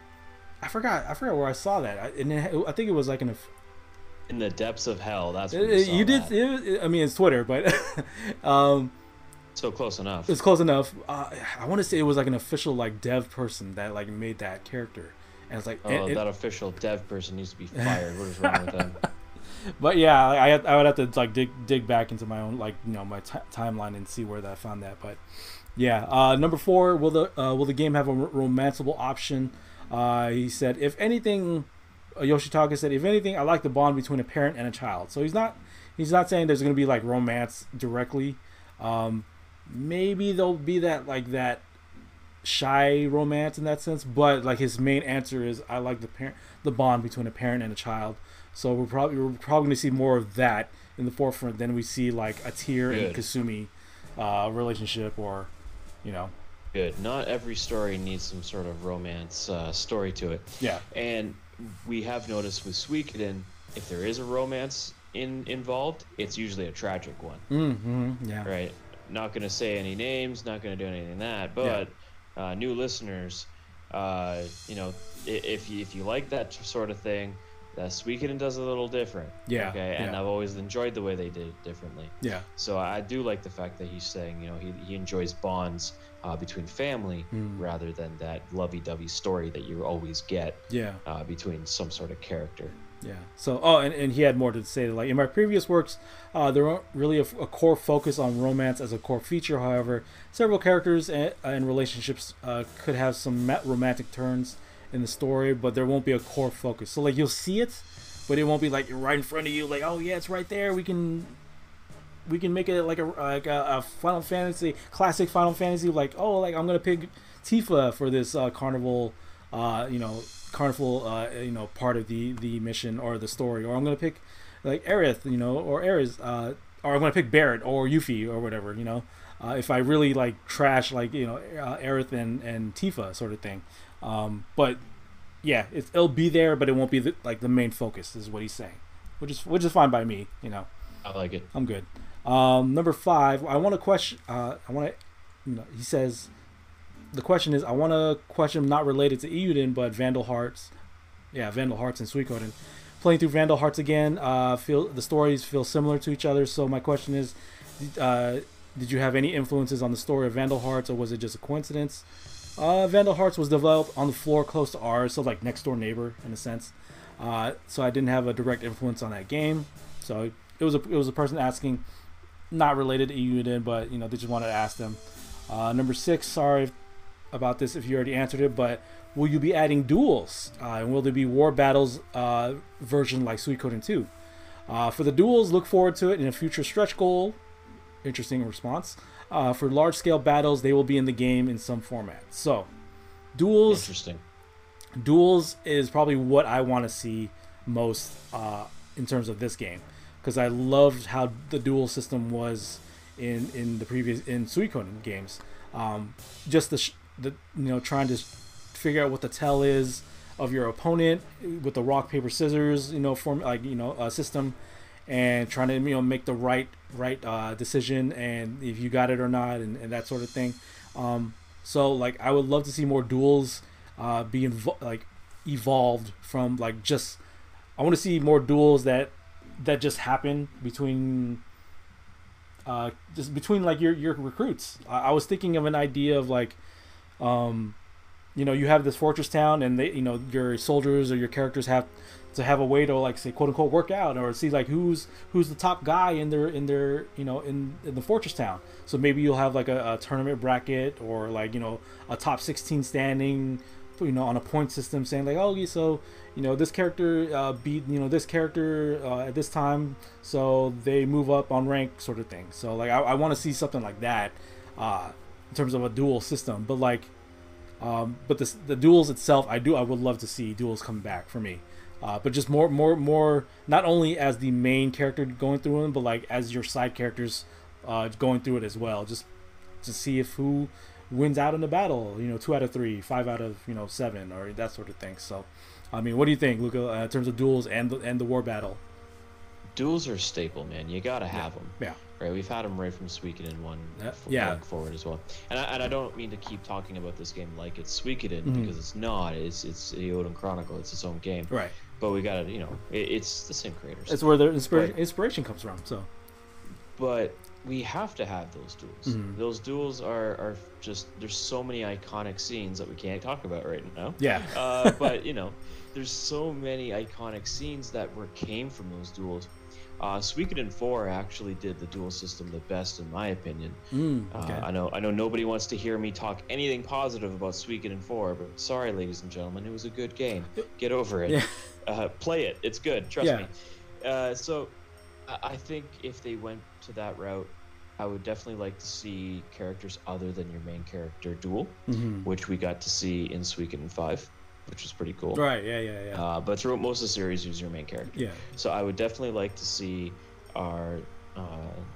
I forgot I forgot where I saw that, I, and it, I think it was like an. In the depths of hell. That's what you, you did. It, I mean, it's Twitter, but um, so close enough. It's close enough. Uh, I want to say it was like an official like dev person that like made that character, and it's like oh, it, that it, official dev person needs to be fired. What is wrong with them? But yeah, I I would have to like dig dig back into my own like you know my t timeline and see where that I found that. But yeah, uh, number four. Will the uh, will the game have a romanceable option? Uh, he said, if anything. Yoshitaka said, if anything, I like the bond between a parent and a child. So he's not he's not saying there's going to be like romance directly. Um, maybe there'll be that like that shy romance in that sense, but like his main answer is I like the parent the bond between a parent and a child. So we're probably we're probably going to see more of that in the forefront than we see like a Tyr and Kasumi uh, relationship or you know. Good. Not every story needs some sort of romance uh, story to it. Yeah. And we have noticed with Suikoden, if there is a romance in involved, it's usually a tragic one. Mm-hmm, yeah. Right? Not going to say any names, not going to do anything that, but yeah. uh, new listeners, uh, you know, if you, if you like that sort of thing, that Suikoden does a little different. Yeah. Okay? And yeah. I've always enjoyed the way they did it differently. Yeah. So I do like the fact that he's saying, you know, he, he enjoys bonds Uh, between family mm. rather than that lovey-dovey story that you always get yeah uh, between some sort of character. Yeah. So oh and, and he had more to say, like, in my previous works uh, there weren't really a, a core focus on romance as a core feature. However, several characters and, and relationships uh, could have some romantic turns in the story, but there won't be a core focus. So like you'll see it, but it won't be like right in front of you like oh yeah it's right there, we can we can make it like a like a, a Final Fantasy classic Final Fantasy like oh like I'm gonna pick Tifa for this uh, carnival uh, you know, Carnival, uh, you know, part of the the mission or the story, or I'm gonna pick like Aerith, you know, or Ares, uh, or I'm gonna pick Barret or Yuffie or whatever, you know. Uh, if I really like trash, like, you know, uh, Aerith and, and Tifa sort of thing. Um, but yeah, it's, it'll be there, but it won't be the, like the main focus is what he's saying, which is which is fine by me, you know. I like it. I'm good. Um, number five, I want to question. Uh, I want to. You know, he says, the question is, I want to question not related to Eiyuden, but Vandal Hearts. Yeah, Vandal Hearts and Suikoden. Playing through Vandal Hearts again. Uh, feel the stories feel similar to each other. So my question is. Uh, Did you have any influences on the story of Vandal Hearts, or was it just a coincidence? Uh, Vandal Hearts was developed on the floor close to ours, so like next door neighbor in a sense. Uh, so I didn't have a direct influence on that game. So it was a it was a person asking, not related to Eiyuden, but you know they just wanted to ask them. Uh, number six, sorry if, about this if you already answered it, but will you be adding duels? Uh, and will there be war battles uh, version like Suikoden two? Uh, for the duels, look forward to it in a future stretch goal. Interesting response. Uh, for large-scale battles, they will be in the game in some format. So, duels. Interesting. Duels is probably what I want to see most uh, in terms of this game, because I loved how the duel system was in in the previous in Suikoden games. Um, just the, sh the you know trying to figure out what the tell is of your opponent with the rock paper scissors you know form like you know uh, system. And trying to you know make the right right uh, decision, and if you got it or not, and, and that sort of thing. Um, so like I would love to see more duels uh, be like evolved from like just I want to see more duels that that just happen between uh, just between like your your recruits. I, I was thinking of an idea of like um, you know you have this fortress town, and they you know your soldiers or your characters have. To have a way to like say quote unquote work out or see like who's who's the top guy in their in their you know in, in the fortress town. So maybe you'll have like a, a tournament bracket or like you know a top sixteen standing you know on a point system saying like oh so you know this character uh, beat you know this character uh, at this time so they move up on rank sort of thing. So like I, I want to see something like that uh, in terms of a duel system. But like um, but the the duels itself I do I would love to see duels come back for me. Uh, but just more, more, more. Not only as the main character going through them, but like as your side characters uh, going through it as well. Just to see if who wins out in the battle. You know, two out of three, five out of you know seven, or that sort of thing. So, I mean, what do you think, Luca, uh, in terms of duels and the, and the war battle? Duels are a staple, man. You gotta have yeah. them. Yeah. Right. We've had them right from Suikoden one. Uh, for, yeah. Going forward as well. And I, and I don't mean to keep talking about this game like it's Suikoden mm-hmm. because it's not. It's it's Eiyuden Chronicle. It's its own game. Right. But we gotta, you know, it, it's the same creators. It's where their inspira right. inspiration comes from. So, but we have to have those duels. Mm-hmm. Those duels are are just there's so many iconic scenes that we can't talk about right now. Yeah. uh, but you know, there's so many iconic scenes that were came from those duels. Uh, Suikoden four actually did the duel system the best in my opinion. Mm, okay. uh, I know I know nobody wants to hear me talk anything positive about Suikoden four, but sorry ladies and gentlemen, it was a good game. Get over it. Yeah. Uh, play it. It's good. Trust yeah. me. Uh, so I, I think if they went to that route, I would definitely like to see characters other than your main character duel, mm-hmm. which we got to see in Suikoden five. Which was pretty cool. Right, yeah, yeah, yeah. Uh, but throughout most of the series, he was your main character. Yeah. So I would definitely like to see our, uh,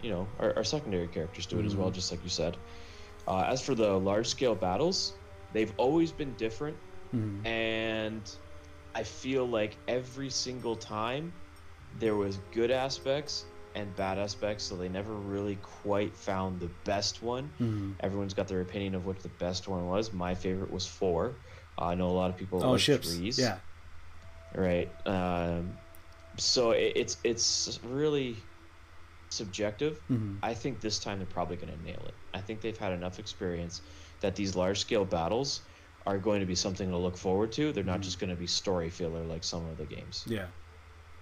you know, our, our secondary characters do it mm-hmm. as well, just like you said. Uh, as for the large-scale battles, they've always been different. Mm-hmm. And I feel like every single time there was good aspects and bad aspects, so they never really quite found the best one. Mm-hmm. Everyone's got their opinion of what the best one was. My favorite was four. I know a lot of people oh, like ships. threes. Yeah. Right. Um, so it, it's it's really subjective. Mm-hmm. I think this time they're probably going to nail it. I think they've had enough experience that these large-scale battles are going to be something to look forward to. They're not mm-hmm. just going to be story filler like some of the games. Yeah.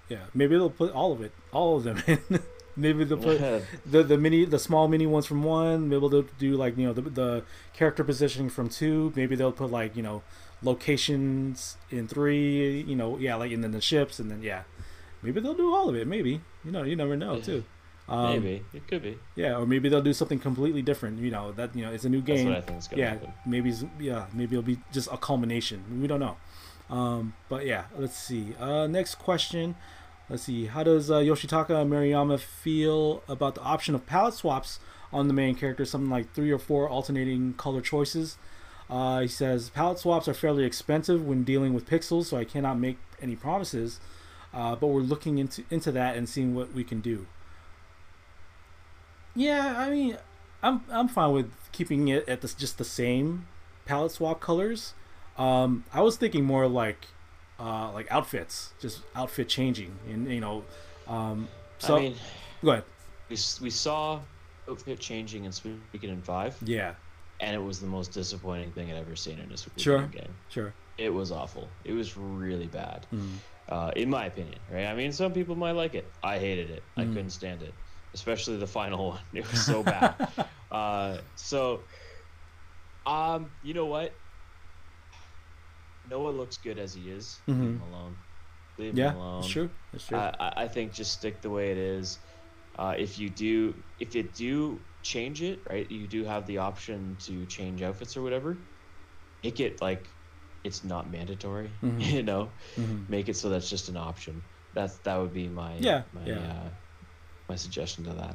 Yeah. Maybe they'll put all of it, all of them in. Maybe they'll put yeah. the the mini the small mini ones from one. Maybe they'll do like you know the the character positioning from two. Maybe they'll put like you know locations in three. You know yeah like and then the ships and then yeah. Maybe they'll do all of it. Maybe you know you never know yeah. too. Um, maybe it could be. Yeah, or maybe they'll do something completely different. You know that you know it's a new game. That's what I think is gonna yeah, happen. Maybe yeah, maybe it'll be just a culmination. We don't know. Um, but yeah, let's see. Uh, next question. Let's see. How does uh, Yoshitaka Murayama feel about the option of palette swaps on the main character? Something like three or four alternating color choices. Uh, he says palette swaps are fairly expensive when dealing with pixels, so I cannot make any promises. Uh, but we're looking into into that and seeing what we can do. Yeah, I mean, I'm I'm fine with keeping it at this, just the same palette swap colors. Um, I was thinking more like. Uh, like outfits, just outfit changing, and you know, um, so I mean, go ahead. We we saw outfit changing in Suikoden five. Yeah, and it was the most disappointing thing I'd ever seen in a Suikoden sure. game. Sure, it was awful. It was really bad, mm. uh, in my opinion. Right? I mean, some people might like it. I hated it. Mm. I couldn't stand it, especially the final one. It was so bad. uh, so, um, you know what? Noah looks good as he is. Mm-hmm. Leave him alone. Leave yeah, him alone. That's true. That's true. I, I think just stick the way it is. Uh, if you do, if you do change it, right? You do have the option to change outfits or whatever. Make it like it's not mandatory. Mm-hmm. You know, mm-hmm. make it so that's just an option. That's that would be my yeah my yeah. Uh, my suggestion to that.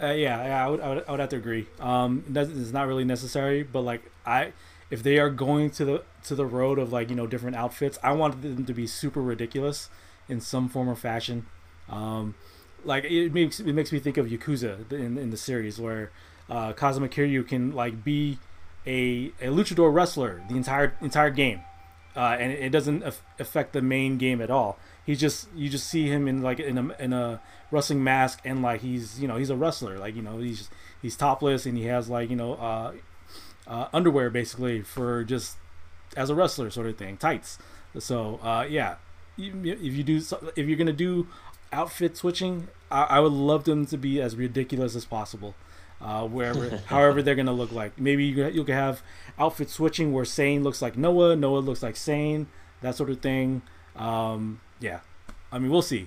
Uh, yeah, yeah, I would, I would I would have to agree. Um, it doesn't, it's not really necessary, but like I. If they are going to the to the road of like you know different outfits, I want them to be super ridiculous in some form or fashion. Um, like it makes it makes me think of Yakuza in in the series where uh, Kazuma Kiryu can like be a a luchador wrestler the entire entire game, uh, and it doesn't af- affect the main game at all. He just you just see him in like in a in a wrestling mask and like he's you know he's a wrestler like you know he's he's topless and he has like you know. Uh, Uh, underwear basically for just as a wrestler sort of thing, tights. So uh, yeah, if you do if you're gonna do outfit switching, I, I would love them to be as ridiculous as possible. Uh, wherever, however they're gonna look like. Maybe you you could have outfit switching where Sane looks like Noah, Noah looks like Sane, that sort of thing. Um, yeah, I mean we'll see.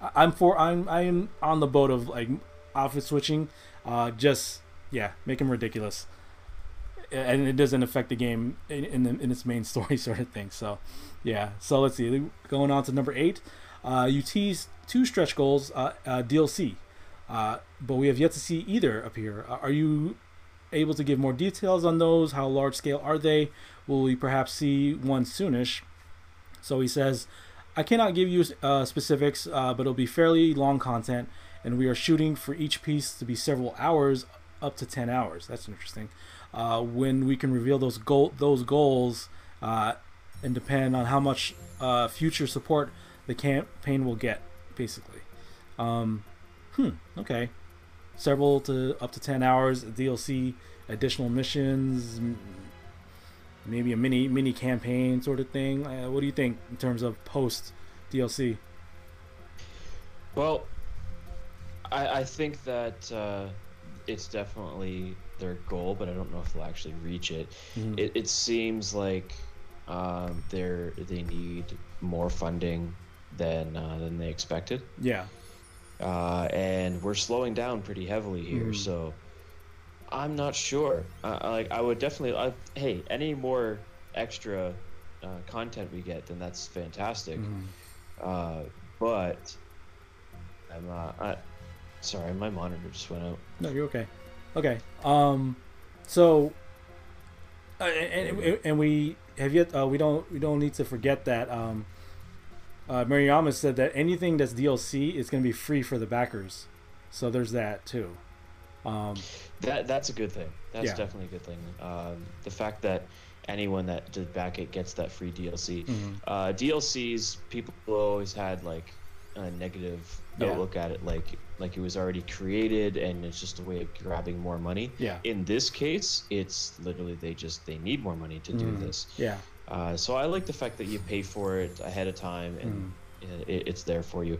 I, I'm for I'm I'm on the boat of like outfit switching. Uh, just yeah, make them ridiculous. And it doesn't affect the game in in, the, in its main story sort of thing. So, yeah. So let's see. Going on to number eight, uh, you teased two stretch goals uh, uh, D L C, uh, but we have yet to see either appear. Uh, are you able to give more details on those? How large scale are they? Will we perhaps see one soonish? So he says, I cannot give you uh, specifics, uh, but it'll be fairly long content, and we are shooting for each piece to be several hours, up to ten hours. That's interesting. Uh, when we can reveal those goal those goals uh, and depend on how much uh, future support the campaign will get, basically. Um, hmm. Okay. Several to up to ten hours D L C, additional missions, maybe a mini mini campaign sort of thing. Uh, what do you think in terms of post D L C? Well, I, I think that uh, it's definitely their goal, but I don't know if they'll actually reach it. Mm-hmm. It, it seems like um, they're they need more funding than uh, than they expected. Yeah, uh, and we're slowing down pretty heavily here, mm-hmm. so I'm not sure. Uh, like I would definitely, uh, hey, any more extra uh, content we get, then that's fantastic. Mm-hmm. Uh, but I'm not. I, sorry, my monitor just went out. No, you're okay. Okay, um, so uh, and, and and we have yet uh, we don't we don't need to forget that um, uh, Murayama said that anything that's D L C is going to be free for the backers, so there's that too. Um, that that's a good thing. That's yeah. definitely a good thing. Um, the fact that anyone that did back it gets that free D L C. Mm-hmm. Uh, D L Cs people always had like a negative yeah. outlook at it, like. Like it was already created and it's just a way of grabbing more money. Yeah. In this case, it's literally they just they need more money to do mm. this. Yeah. Uh, so I like the fact that you pay for it ahead of time and mm. it, it's there for you.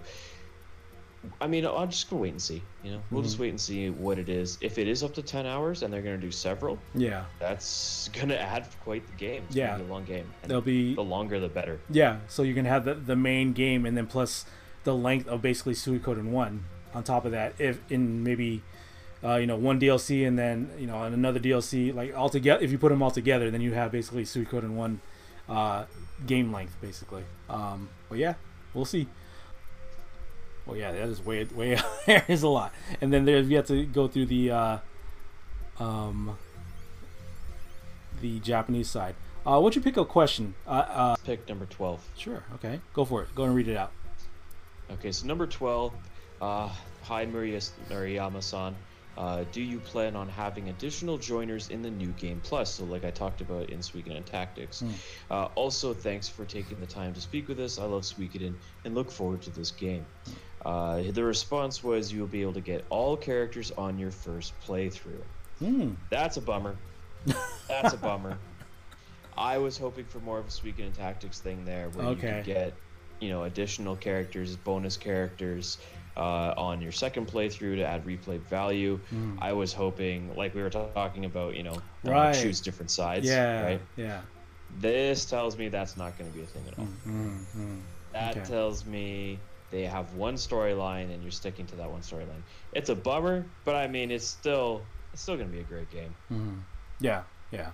I mean, I'm just gonna wait and see. You know, we'll mm. just wait and see what it is. If it is up to ten hours and they're gonna do several, yeah, that's gonna add quite the game. It's yeah. gonna be a long game. And There'll be the longer the better. Yeah. So you can have the the main game and then plus the length of basically Suikoden one. on top of that, if in maybe uh, you know, one D L C and then, you know, another D L C, like all together. If you put them all together, then you have basically Suikoden one uh, game length, basically. Um, but yeah, we'll see. Well, yeah, that is way way out there. Is a lot, and then there's you have to go through the uh, um, the Japanese side. Uh, what'd you pick up? Question. Uh, uh, pick number twelve. Sure. Okay. Go for it. Go and read it out. Okay, so number twelve. Uh, hi, Murayama-san. Uh, do you plan on having additional joiners in the new game plus? So like I talked about in Suikoden Tactics. Mm. Uh, also, thanks for taking the time to speak with us. I love Suikoden and look forward to this game. Uh, the response was, you'll be able to get all characters on your first playthrough. Mm. That's a bummer. That's a bummer. I was hoping for more of a Suikoden Tactics thing there where okay. you could get, you know, additional characters, bonus characters, Uh, on your second playthrough to add replay value. Mm. I was hoping, like we were talking about, you know, right. choose different sides. Yeah, right? yeah. This tells me that's not going to be a thing at all. Mm, mm, mm. That okay. tells me they have one storyline and you're sticking to that one storyline. It's a bummer, but I mean, it's still it's still going to be a great game. Mm. Yeah, yeah,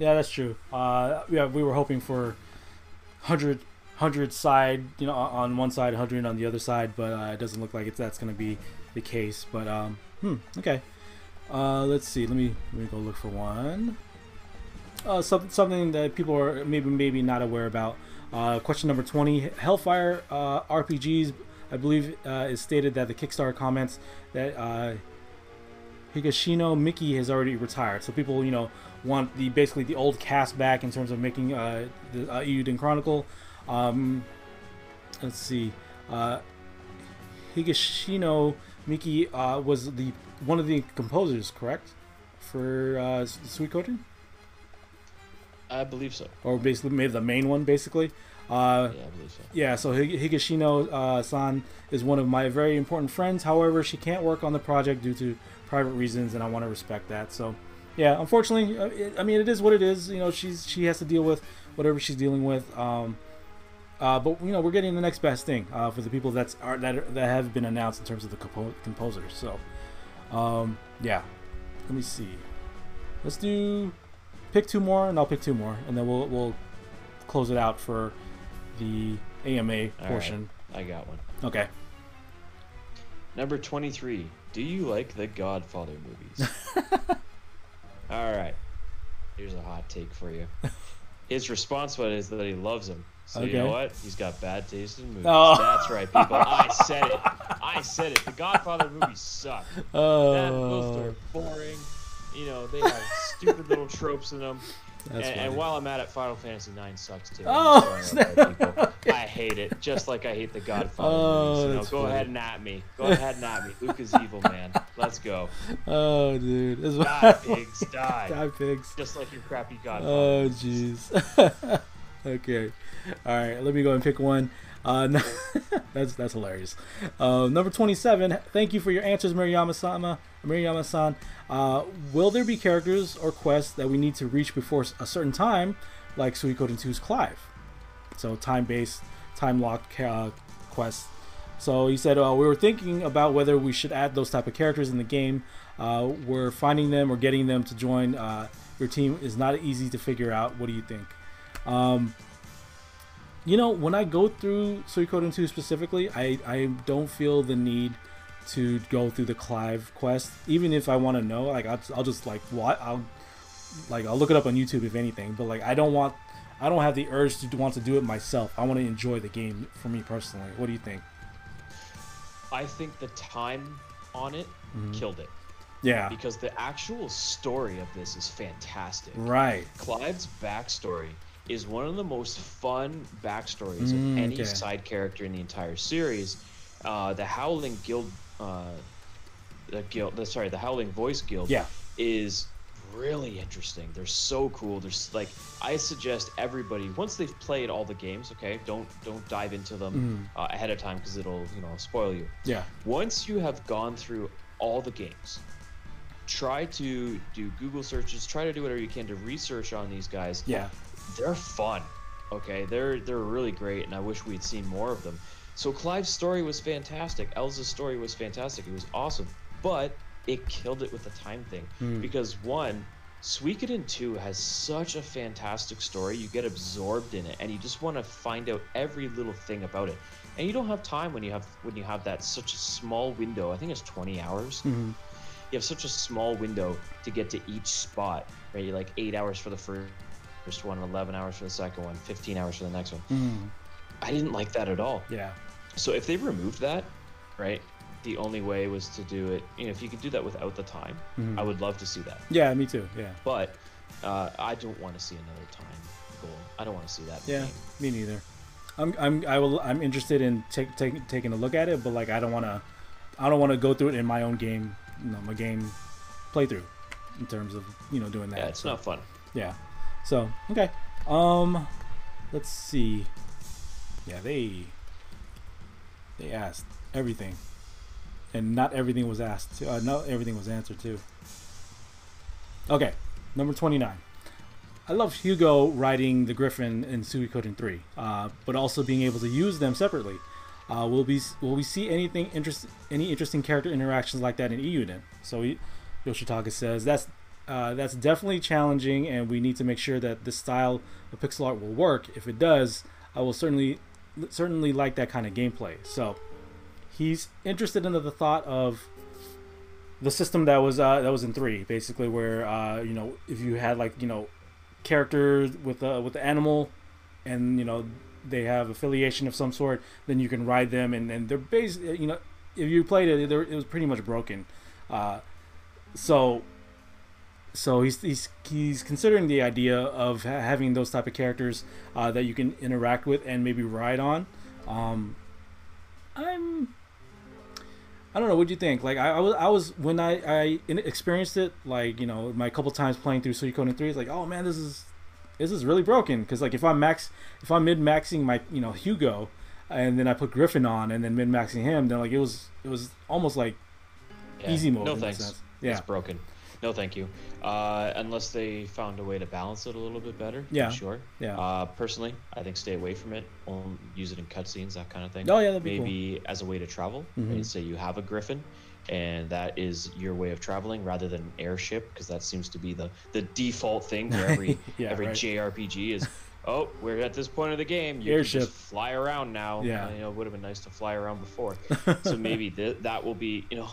yeah. That's true. Uh, yeah, we were hoping for one hundred. one hundred side, you know, on one side, one hundred on the other side, but uh, it doesn't look like it's that's going to be the case. But um, hmm, okay. Uh, let's see. Let me let me go look for one. Uh, something something that people are maybe maybe not aware about. Uh, question number twenty: Hellfire uh, R P Gs. I believe uh, is stated that the Kickstarter comments that uh, Higashino Mickey has already retired, so people, you know, want the basically the old cast back in terms of making uh, the uh, Eiyuden Chronicle. Um, let's see. Uh, Higashino Miki uh, was the one of the composers, correct, for uh, Suikoden? I believe so. Or basically, maybe the main one, basically. Uh, yeah, I believe so. Yeah, so Higashino-san uh, is one of my very important friends. However, she can't work on the project due to private reasons, and I want to respect that. So, yeah, unfortunately, it, I mean, it is what it is. You know, she's she has to deal with whatever she's dealing with. Um, Uh, but you know, we're getting the next best thing uh, for the people that's are, that are, that have been announced in terms of the compo composers. So, um, yeah, let me see. Let's do pick two more, and I'll pick two more, and then we'll we'll close it out for the A M A All portion. Right. I got one. Okay. Number twenty-three. Do you like the Godfather movies? All right. Here's a hot take for you. His response to it is that he loves them. So okay. you know what? He's got bad taste in movies. Oh. That's right, people. I said it. I said it. The Godfather movies suck. Oh. That, those are boring. You know, they have stupid little tropes in them. And, and while I'm at it, Final Fantasy nine sucks too. Oh. Right, I hate it, just like I hate the Godfather oh, movies. You know, go funny. ahead and at me. Go ahead and at me. Luca's evil, man. Let's go. Oh, dude. That's die, pigs. Die. Die, pigs. Just like your crappy Godfather. Oh, jeez. Okay. All right, let me go and pick one. Uh, no, that's that's hilarious. Uh, number twenty-seven. Thank you for your answers, Murayama-sama, Murayama-san. Uh, will there be characters or quests that we need to reach before a certain time, like Suikoden two's Clive? So time-based, time-locked uh, quests. So he said uh, we were thinking about whether we should add those type of characters in the game. Uh, we're finding them or getting them to join uh, your team is not easy to figure out. What do you think? Um, You know, when I go through Suikoden two specifically, I, I don't feel the need to go through the Clive quest. Even if I want to know, like I'll, I'll just like what I'll like I'll look it up on YouTube if anything. But like I don't want, I don't have the urge to want to do it myself. I want to enjoy the game for me personally. What do you think? I think the time on it mm-hmm. killed it. Yeah. Because the actual story of this is fantastic. Right. Clive's backstory is one of the most fun backstories mm, of any okay. side character in the entire series. Uh, the Howling Guild, uh, the guild, the, sorry, the Howling Voice Guild yeah. is really interesting. They're so cool. There's like, I suggest everybody once they've played all the games, okay, don't don't dive into them mm. uh, ahead of time because it'll you know spoil you. Yeah. Once you have gone through all the games, try to do Google searches. Try to do whatever you can to research on these guys. Yeah. They're fun, okay? They're they're really great, and I wish we'd seen more of them. So Clive's story was fantastic. Elza's story was fantastic. It was awesome, but it killed it with the time thing. Mm. Because one, Suikoden two has such a fantastic story. You get absorbed in it and you just want to find out every little thing about it. And you don't have time when you have when you have that such a small window. I think it's twenty hours. Mm-hmm. You have such a small window to get to each spot, right? You're like eight hours for the first, first one, eleven hours for the second one, fifteen hours for the next one. Mm. I didn't like that at all. Yeah. So if they removed that, right, the only way was to do it, you know, if you could do that without the time, mm. I would love to see that. Yeah, me too, yeah. But uh, I don't want to see another time goal. I don't want to see that. Yeah, me neither. I'm I'm I will I'm interested in take, take, taking a look at it, but like I don't want to I don't want to go through it in my own game, you know, my game playthrough in terms of, you know, doing that. Yeah, it's so, not fun. Yeah. So, okay. Um let's see. Yeah, they they asked everything. And not everything was asked. Uh, not everything was answered too. Okay, number twenty-nine. I love Hugo riding the Griffin in Suikoden three, uh, but also being able to use them separately. Uh, will be will we see anything interest any interesting character interactions like that in Eiyuden? So he, Yoshitaka says that's uh, that's definitely challenging, and we need to make sure that this style of pixel art will work. If it does, I will certainly certainly like that kind of gameplay. So he's interested in the thought of the system that was uh, that was in three, basically, where uh, you know if you had like you know. character with uh with the animal, and you know they have affiliation of some sort, then you can ride them, and then they're based, you know if you played it, it was pretty much broken. Uh so so he's he's, he's considering the idea of ha having those type of characters uh that you can interact with and maybe ride on. um i'm I don't know. What do you think? Like I, I was, I was when I, I experienced it. Like you know, my couple times playing through Suikoden three, it's like, oh man, this is, this is really broken. Because like if I'm max, if I'm mid maxing my you know Hugo, and then I put Griffin on, and then mid maxing him, then like it was, it was almost like yeah. easy mode. No thanks. Yeah, it's broken. No thank you. Uh, unless they found a way to balance it a little bit better. Yeah. I'm sure. Yeah. Uh, personally, I think stay away from it. Only use it in cutscenes, that kind of thing. Oh yeah, that'd be Maybe cool. as a way to travel. Mm-hmm. Right? So you have a Griffin, and that is your way of traveling rather than an airship, because that seems to be the the default thing for every yeah, every right. J R P G is. Oh, we're at this point of the game. You Airship. can just fly around now. Yeah. You know, it would have been nice to fly around before. So maybe th that will be, you know,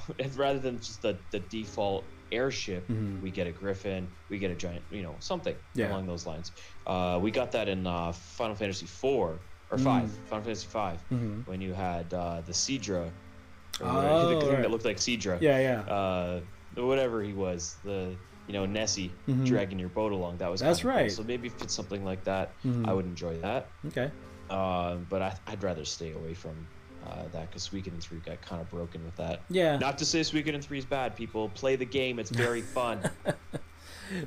rather than just the, the default airship, mm-hmm. we get a Griffin, we get a giant, you know, something yeah. along those lines. Uh, we got that in uh, Final Fantasy four or mm. five, Final Fantasy five, mm-hmm. when you had uh, the Seadra, or oh, the thing right. that looked like Seadra. Yeah, yeah. Uh, whatever he was, the... you know, Nessie mm-hmm. dragging your boat along. That was That's kind of right. Cool. So maybe if it's something like that, mm-hmm. I would enjoy that. Okay. Uh, but I, I'd rather stay away from uh, that, because Suikoden three got kind of broken with that. Yeah. Not to say Suikoden three is bad, people. Play the game. It's very fun.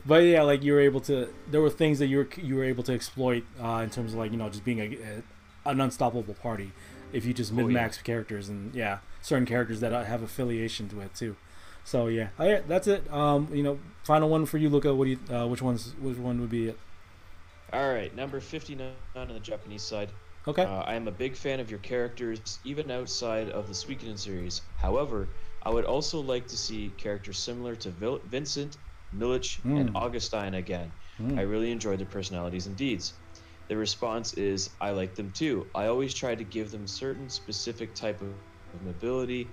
But yeah, like you were able to, there were things that you were, you were able to exploit uh, in terms of like, you know, just being a, a, an unstoppable party if you just min-max oh, yeah. characters and yeah, certain characters that I have affiliation to it too. So yeah, oh, yeah, that's it. Um, you know, final one for you, Luca. What do you? Uh, which ones? Which one would be it? All right, number fifty-nine on the Japanese side. Okay. Uh, I am a big fan of your characters, even outside of the Suikoden series. However, I would also like to see characters similar to Vil Vincent, Milic, mm. and Augustine again. Mm. I really enjoyed their personalities and deeds. The response is, I like them too. I always try to give them certain specific type of, of mobility.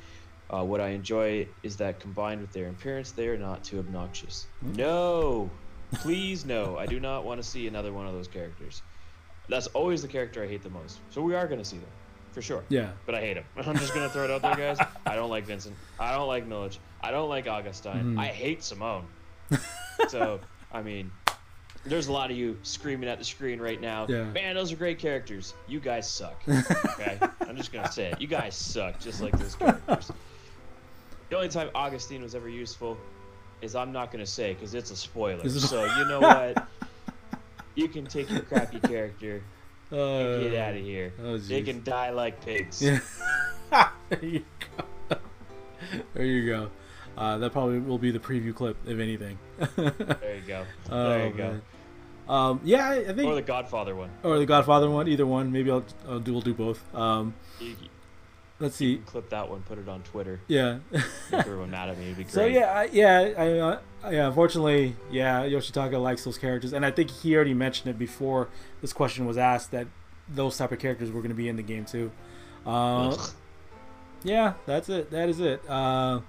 Uh, what I enjoy is that combined with their appearance, they are not too obnoxious. No, please no. I do not want to see another one of those characters. That's always the character I hate the most. So we are going to see them, for sure. Yeah. But I hate them. I'm just going to throw it out there, guys. I don't like Vincent. I don't like Milic. I don't like Augustine. Mm. I hate Simone. So, I mean, there's a lot of you screaming at the screen right now. Yeah. Man, those are great characters. You guys suck. Okay? I'm just going to say it. You guys suck, just like those characters. The only time Augustine was ever useful is I'm not going to say because it's a spoiler. So you know what? You can take your crappy character uh, and get out of here. Oh, they can die like pigs. Yeah. There you go. There you go. Uh, that probably will be the preview clip, if anything. There you go. There oh, you go. Man. Um, yeah, I, I think. Or the Godfather one. Or the Godfather one, either one. Maybe I'll, I'll do. We'll do both. Um, you, let's see. You can clip that one. Put it on Twitter. Yeah. Make everyone mad at me. It'd be great. So yeah, I, yeah, I, uh, yeah. Unfortunately, yeah, Yoshitaka likes those characters, and I think he already mentioned it before this question was asked that those type of characters were going to be in the game too. Uh, yeah, that's it. That is it. Uh,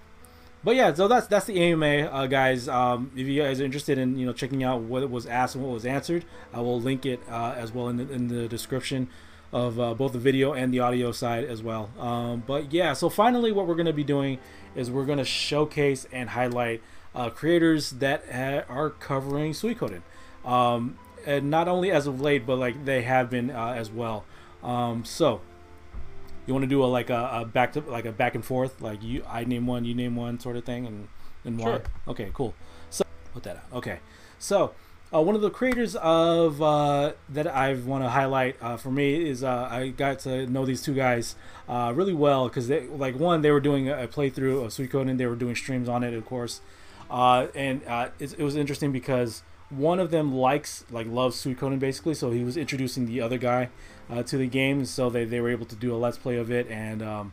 But yeah, so that's that's the A M A, uh, guys. Um, if you guys are interested in you know checking out what was asked and what was answered, I will link it uh, as well in the, in the description of uh, both the video and the audio side as well. Um, but yeah, so finally, what we're going to be doing is we're going to showcase and highlight uh, creators that ha are covering Suikoden, um, and not only as of late, but like they have been uh, as well. Um, so. You want to do a like a, a back to like a back and forth, like you I name one, you name one sort of thing, and and more. Sure. Okay, cool. So put that out. Okay, so uh, one of the creators of uh, that I want to highlight uh, for me is uh, I got to know these two guys uh, really well because they like one they were doing a playthrough of Suikoden, they were doing streams on it, of course, uh, and uh, it, it was interesting because one of them likes like loves Suikoden basically, so he was introducing the other guy uh, to the game, so they, they were able to do a let's play of it, and um,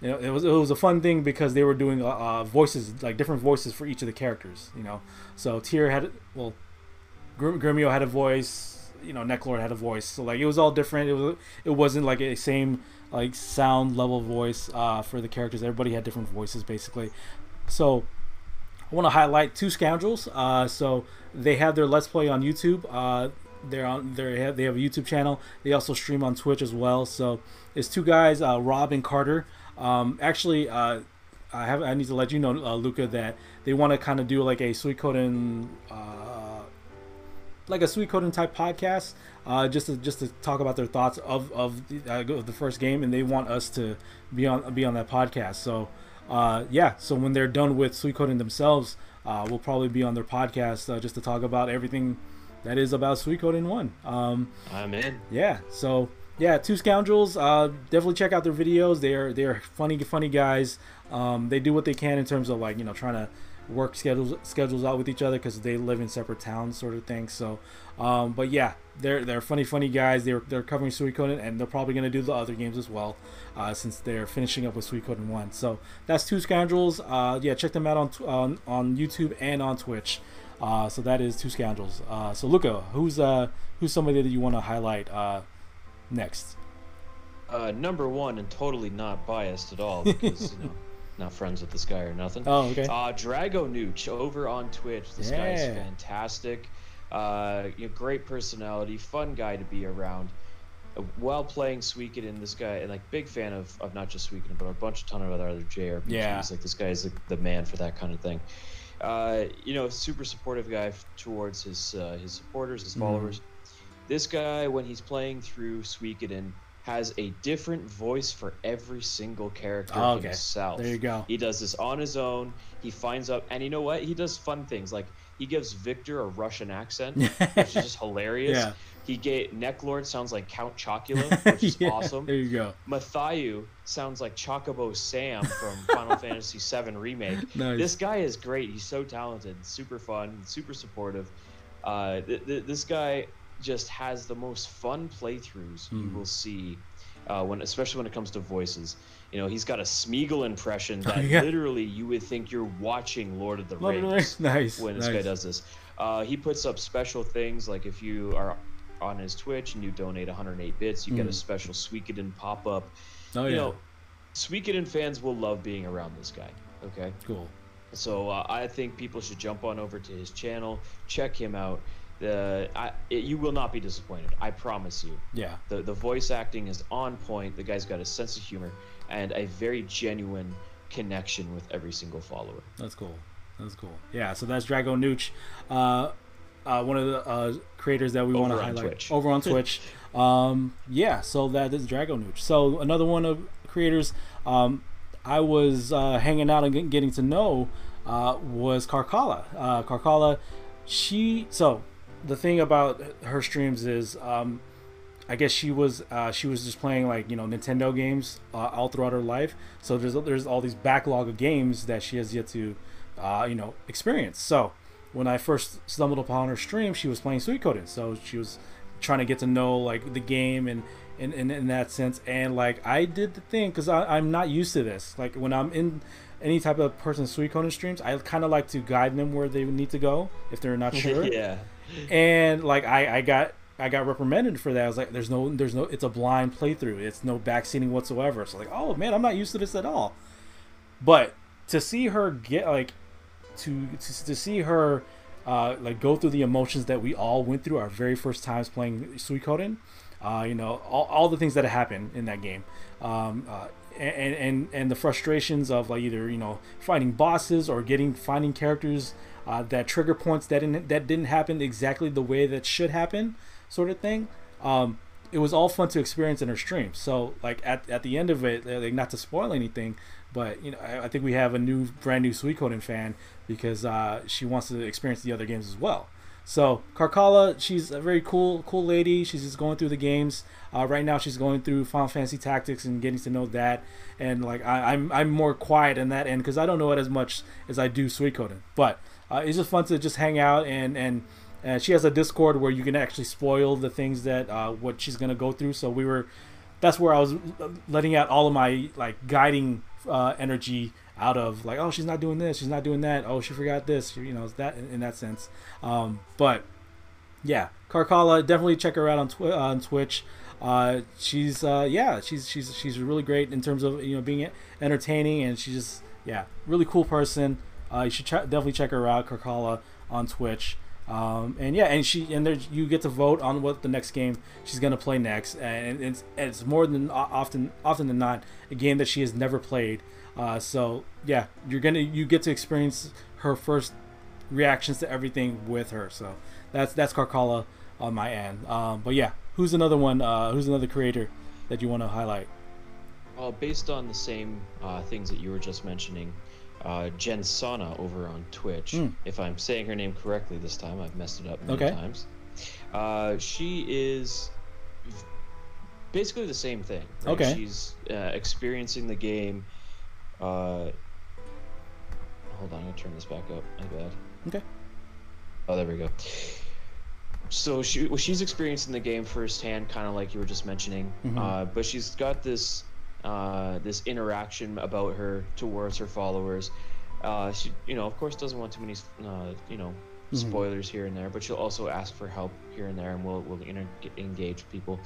you know, it was it was a fun thing because they were doing uh, voices like different voices for each of the characters, you know. So Tyr had well, Gr Grimio had a voice, you know, Necklord had a voice, so like it was all different. It was it wasn't like a same like sound level voice uh, for the characters. Everybody had different voices basically, so. I want to highlight Two Scoundrels. Uh, so they have their Let's Play on YouTube. Uh, they're on. They have, they have a YouTube channel. They also stream on Twitch as well. So it's two guys, uh, Rob and Carter. Um, actually, uh, I have. I need to let you know, uh, Luca, that they want to kind of do like a Suikoden, uh, like a Suikoden type podcast, uh, just to just to talk about their thoughts of of the, uh, of the first game, and they want us to be on be on that podcast. So. Uh, yeah, so when they're done with Suikoden themselves, uh, we'll probably be on their podcast uh, just to talk about everything that is about Suikoden one. Um, I'm in. Yeah, so yeah, Two Scoundrels. Uh, definitely check out their videos. They are they are funny, funny guys. Um, they do what they can in terms of like you know trying to work schedules schedules out with each other because they live in separate towns, sort of thing. So, um, but yeah, they're they're funny, funny guys. They're they're covering Suikoden, and they're probably gonna do the other games as well. Uh, since they're finishing up with Suikoden one, so that's Two Scoundrels. Uh, yeah, check them out on on on YouTube and on Twitch. Uh, so that is Two Scoundrels. Uh, so Luca, who's uh who's somebody that you want to highlight uh, next? Uh, number one, and totally not biased at all because you know not friends with this guy or nothing. Oh, okay. Uh, Drago Nooch over on Twitch. This yeah. guy is fantastic. Uh, you know, great personality, fun guy to be around. While playing Suikoden, this guy, and like big fan of, of not just Suikoden, but a bunch of ton of other J R P Gs. Yeah. Like this guy is like the man for that kind of thing. Uh, you know, super supportive guy towards his uh, his supporters, his followers. Mm. This guy, when he's playing through Suikoden, has a different voice for every single character oh, okay. himself. There you go. He does this on his own. He finds out, and you know what? He does fun things like he gives Victor a Russian accent, which is just hilarious. Yeah. He gave Necklord sounds like Count Chocula, which is yeah, awesome. There you go. Mathieu sounds like Chocobo Sam from Final Fantasy seven Remake. Nice. This guy is great. He's so talented, super fun, super supportive. Uh, th th this guy just has the most fun playthroughs mm. you will see, uh, when especially when it comes to voices. You know, he's got a Smeagol impression that oh, yeah. literally you would think you're watching Lord of the Rings. Lord of the Rings. Nice. When this nice. guy does this, uh, he puts up special things like if you are on his Twitch and you donate one hundred eight bits, you mm. get a special Suikoden pop-up. Oh, you yeah. know, Suikoden fans will love being around this guy. Okay, cool. So uh, I think people should jump on over to his channel, check him out. The I, it, you will not be disappointed. I promise you. Yeah. The the voice acting is on point. The guy's got a sense of humor and a very genuine connection with every single follower. That's cool. That's cool. Yeah. So that's Drago Nooch. Uh, Uh, one of the uh, creators that we want to highlight Twitch. over on Twitch. um, yeah, so that is Drago Nooch. So another one of creators um, I was uh, hanging out and getting to know uh, was Karkala. Uh, Karkala, she. So the thing about her streams is, um, I guess she was uh, she was just playing like you know Nintendo games uh, all throughout her life. So there's there's all these backlog of games that she has yet to uh, you know experience. So. when I first stumbled upon her stream, she was playing Suikoden, so she was trying to get to know like the game and in and, and, and that sense. And like I did the thing because I'm not used to this. Like when I'm in any type of person Suikoden streams, I kind of like to guide them where they need to go if they're not sure. Yeah. And like I, I got I got reprimanded for that. I was like, there's no there's no it's a blind playthrough. It's no backseating whatsoever. So like, oh man, I'm not used to this at all. But to see her get like to to, to see her uh, like go through the emotions that we all went through our very first times playing Suikoden, uh, you know, all, all the things that happened in that game, um, uh, and and and the frustrations of like either you know fighting bosses or getting finding characters uh, that trigger points that didn't that didn't happen exactly the way that should happen, sort of thing. Um, it was all fun to experience in her stream. So like at at the end of it, like not to spoil anything. But you know, I, I think we have a new, brand new Suikoden fan because uh, she wants to experience the other games as well. So Karkala, she's a very cool, cool lady. She's just going through the games uh, right now. She's going through Final Fantasy Tactics and getting to know that. And like I, I'm, I'm more quiet in that end because I don't know it as much as I do Suikoden. But uh, it's just fun to just hang out and and. And she has a Discord where you can actually spoil the things that uh, what she's gonna go through. So we were, that's where I was letting out all of my like guiding. Uh, energy out of like, oh, she's not doing this, she's not doing that, oh, she forgot this, you know, that in, in that sense. Um, but yeah, Karkala, definitely check her out on twi- on Twitch. Uh, she's uh, yeah, she's she's she's really great in terms of you know being entertaining, and she's just yeah, really cool person. Uh, you should ch- definitely check her out, Karkala on Twitch. Um, and yeah, and she and there you get to vote on what the next game she's gonna play next, and it's it's more than often often than not a game that she has never played. Uh, so yeah, you're gonna you get to experience her first reactions to everything with her. So that's that's Karkala on my end. Um, but yeah, who's another one? Uh, who's another creator that you want to highlight? Well, based on the same uh, things that you were just mentioning. Uh, Jen Sana over on Twitch. Mm. If I'm saying her name correctly this time, I've messed it up many okay. times. Uh, she is basically the same thing. Right? Okay. She's uh, experiencing the game. Uh, hold on, I'm gonna turn this back up. My bad. Okay. Oh, there we go. So she well, she's experiencing the game firsthand, kind of like you were just mentioning. Mm-hmm. Uh, but she's got this. Uh, this interaction about her towards her followers. Uh, she, you know, of course, doesn't want too many, uh, you know, mm-hmm. spoilers here and there, but she'll also ask for help here and there, and we'll we'll inter- engage people.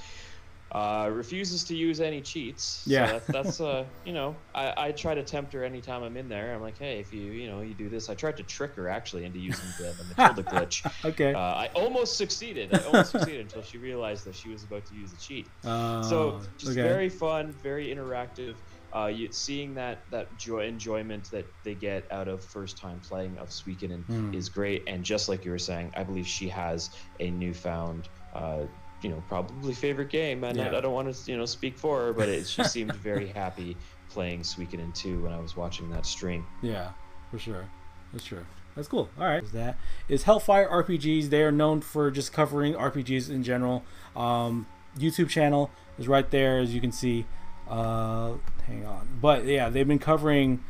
Uh, refuses to use any cheats. Yeah, so that, that's uh, you know, I, I try to tempt her anytime I'm in there. I'm like, hey, if you you know you do this, I tried to trick her actually into using the, the Matilda glitch. Okay. Uh, I almost succeeded. I almost succeeded until she realized that she was about to use a cheat. Uh, so just okay. very fun, very interactive. Uh, you, seeing that that joy enjoyment that they get out of first time playing of Suikoden mm. is great. And just like you were saying, I believe she has a newfound. Uh, you know, probably favorite game, and yeah. I, I don't want to, you know, speak for her, but it, she seemed very happy playing Suikoden two when I was watching that stream. Yeah, for sure, for sure. That's cool. All right, that is Hellfire R P Gs. They are known for just covering R P Gs in general. Um, YouTube channel is right there, as you can see. Uh, hang on, but yeah, they've been covering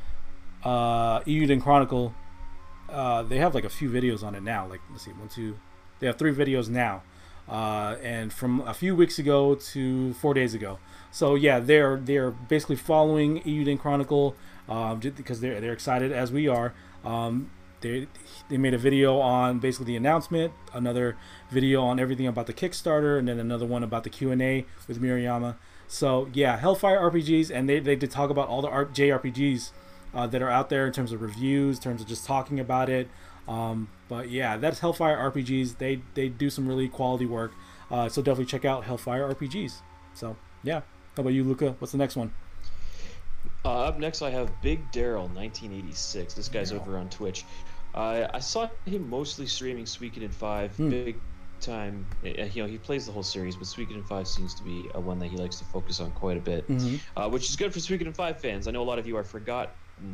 uh, Eiyuden Chronicle. Uh, they have like a few videos on it now. Like let's see, one, two. They have three videos now. Uh, and from a few weeks ago to four days ago. So yeah, they're they're basically following Eiyuden Chronicle um, because they're they're excited as we are. Um, they they made a video on basically the announcement, another video on everything about the Kickstarter, and then another one about the Q and A with Murayama. So yeah, Hellfire R P Gs, and they, they did talk about all the J R P Gs uh, that are out there in terms of reviews, in terms of just talking about it. Um, but yeah, that's Hellfire R P Gs. They they do some really quality work. Uh, so definitely check out Hellfire R P Gs. So yeah, how about you, Luca? What's the next one? Uh, up next, I have Big Daryl nineteen eighty-six. This guy's yeah. over on Twitch. Uh, I saw him mostly streaming Suikoden five. Hmm. Big time, you know, he plays the whole series, but Suikoden five seems to be a one that he likes to focus on quite a bit, mm-hmm. uh, which is good for Suikoden five fans. I know a lot of you are forgotten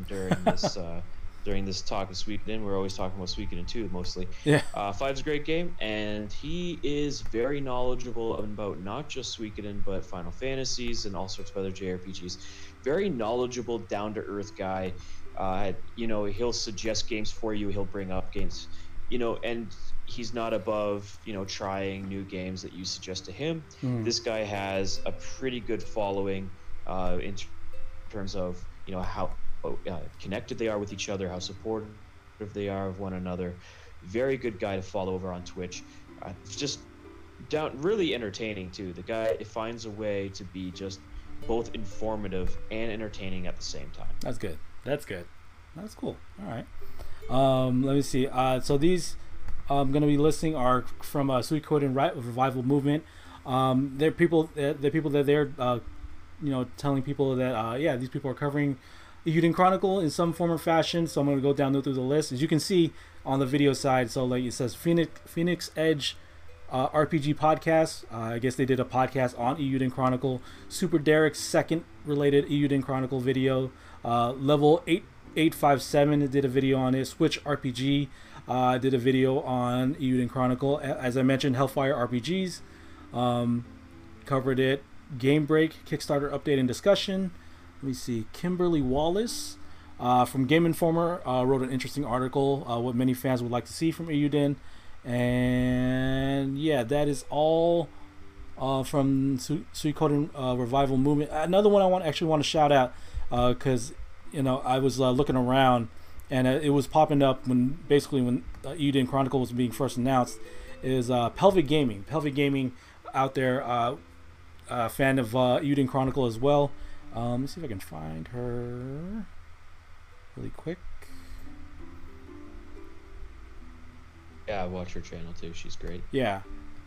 during this. uh, During this talk of Suikoden, we're always talking about Suikoden two mostly. Yeah. Uh, Five's a great game, and he is very knowledgeable about not just Suikoden, but Final Fantasies and all sorts of other J R P Gs. Very knowledgeable, down to earth guy. Uh, you know, he'll suggest games for you. He'll bring up games you know, and he's not above, you know, trying new games that you suggest to him. Mm. This guy has a pretty good following uh, in t- terms of, you know, how uh, connected they are with each other, how supportive they are of one another. Very good guy to follow over on Twitch. Uh, just down, really entertaining too. The guy finds a way to be just both informative and entertaining at the same time. That's good. That's good. That's cool. All right. Um, let me see. Uh, so these I'm going to be listing are from uh, Suikoden Revival Movement. Um, they're people. They're, they're people that they're, uh, you know, telling people that uh, yeah, these people are covering Eiyuden Chronicle in some form or fashion. So I'm going to go down through the list. As you can see on the video side, so like it says Phoenix Phoenix Edge uh, R P G podcast. Uh, I guess they did a podcast on Eiyuden Chronicle. Super Derek's second related Eiyuden Chronicle video. Uh, level eight. eight five seven did a video on it. Switch R P G uh, did a video on Eiyuden Chronicle. As I mentioned, Hellfire R P Gs um, covered it. Game Break, Kickstarter update and discussion. Let me see. Kimberly Wallace uh, from Game Informer uh, wrote an interesting article, uh, what many fans would like to see from Eiyuden. And yeah, that is all uh, from Su- Suikoden uh, Revival Movement. Another one I want actually want to shout out because uh, you know, I was uh, looking around, and uh, it was popping up when basically when uh, Eiyuden Chronicle was being first announced. Is uh, Pelvic Gaming, Pelvic Gaming, out there, uh, uh, fan of uh, Eiyuden Chronicle as well. Um, let's see if I can find her really quick. Yeah, I watch her channel too. She's great. Yeah,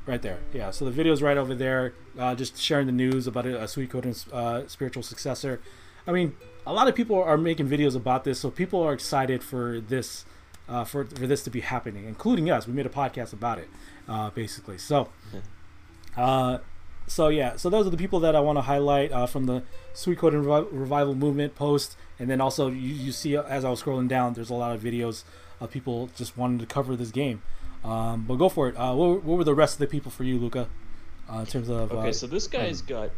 right there. Yeah, so the video's right over there. Uh, just sharing the news about a, a Suikoden's uh, spiritual successor. I mean, a lot of people are making videos about this, so people are excited for this, uh, for for this to be happening, including us. We made a podcast about it, uh, basically. So, uh, so yeah, so those are the people that I want to highlight uh, from the Suikoden Revi- Revival Movement post, and then also you, you see as I was scrolling down, there's a lot of videos of people just wanting to cover this game. Um, but go for it. Uh, what, what were the rest of the people for you, Luca, uh, in terms of? Okay, uh, so this guy's um, got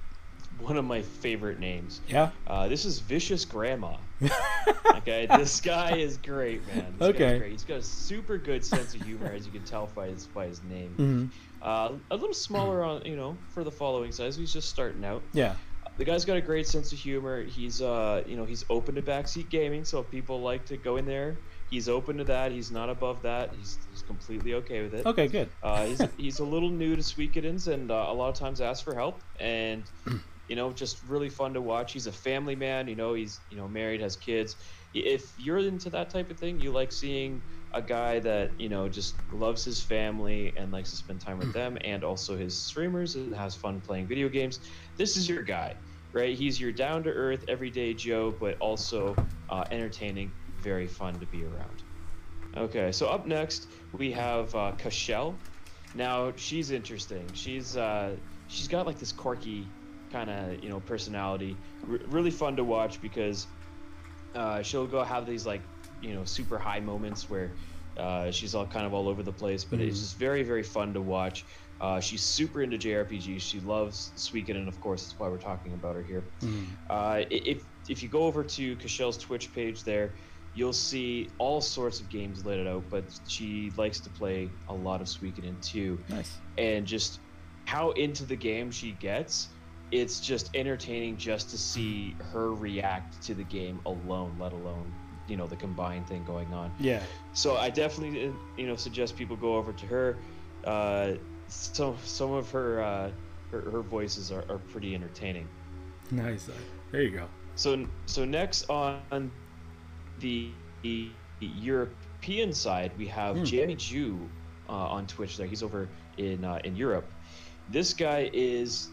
one of my favorite names. Yeah. Uh, this is Vicious Grandma. Okay, this guy is great, man. This okay. Guy's great. He's got a super good sense of humor, as you can tell by his by his name. Mm-hmm. Uh, a little smaller on, you know, for the following size. He's just starting out. Yeah. The guy's got a great sense of humor. He's uh, you know, he's open to backseat gaming, so if people like to go in there, he's open to that. He's not above that. He's, he's completely okay with it. Okay, good. uh, he's he's a little new to Suikodens, and uh, a lot of times asks for help and. You know, just really fun to watch. He's a family man. You know, he's, you know, married, has kids. If you're into that type of thing, you like seeing a guy that, you know, just loves his family and likes to spend time with them and also his streamers and has fun playing video games, this is your guy, right? He's your down-to-earth, everyday Joe, but also uh, entertaining, very fun to be around. Okay, so up next, we have uh, Cashel. Now, she's interesting. She's uh, she's got, like, this quirky kind of, you know, personality. R- really fun to watch because uh, she'll go have these, like, you know, super high moments where uh, she's all kind of all over the place, but mm-hmm. It's just very, very fun to watch. Uh, she's super into J R P Gs. She loves Suikoden, and of course, that's why we're talking about her here. Mm-hmm. Uh, if if you go over to Kashel's Twitch page there, you'll see all sorts of games lit out, but she likes to play a lot of Suikoden too. Nice. And just how into the game she gets, it's just entertaining just to see her react to the game alone, let alone, you know, the combined thing going on. Yeah. So I definitely, you know, suggest people go over to her. Uh, so some of her uh, her, her voices are, are pretty entertaining. Nice. There you go. So so next on the, the European side, we have mm. Jamie Ju uh, on Twitch. There, he's over in uh, in Europe. This guy is.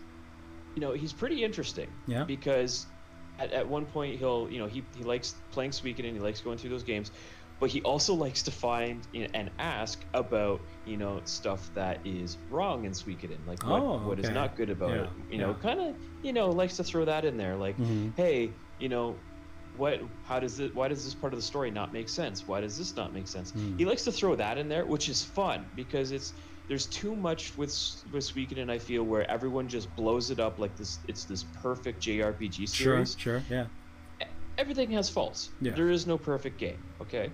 You know, he's pretty interesting. Yeah. Because at, at one point he'll, you know, he, he likes playing Suikoden, he likes going through those games, but he also likes to find and ask about, you know, stuff that is wrong in Suikoden, like what, oh, okay. what is not good about yeah. it. You yeah. know, kind of, you know, likes to throw that in there, like, mm-hmm. hey, you know, what? How does it? Why does this part of the story not make sense? Why does this not make sense? Mm. He likes to throw that in there, which is fun because it's. There's too much with with Suikoden, I feel, where everyone just blows it up like this. It's this perfect J R P G series. Sure, sure, yeah. Everything has faults. Yeah. There is no perfect game, okay?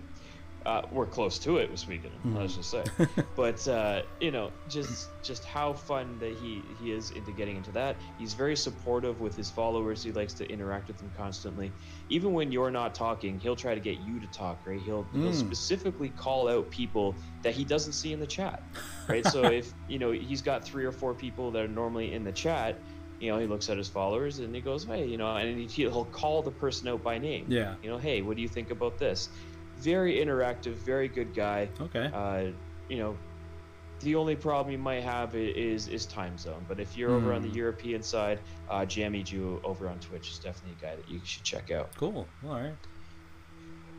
Uh, we're close to it this weekend, mm. I was just saying. But, uh, you know, just just how fun that he, he is into getting into that. He's very supportive with his followers. He likes to interact with them constantly. Even when you're not talking, he'll try to get you to talk, right? He'll, mm. he'll specifically call out people that he doesn't see in the chat, right? So if, you know, he's got three or four people that are normally in the chat, you know, he looks at his followers and he goes, hey, you know, and he'll call the person out by name. Yeah. You know, hey, what do you think about this? Very interactive, very good guy. Okay. Uh, you know, the only problem you might have is is time zone. But if you're mm. over on the European side, uh, Jamie Ju over on Twitch is definitely a guy that you should check out. Cool. All right.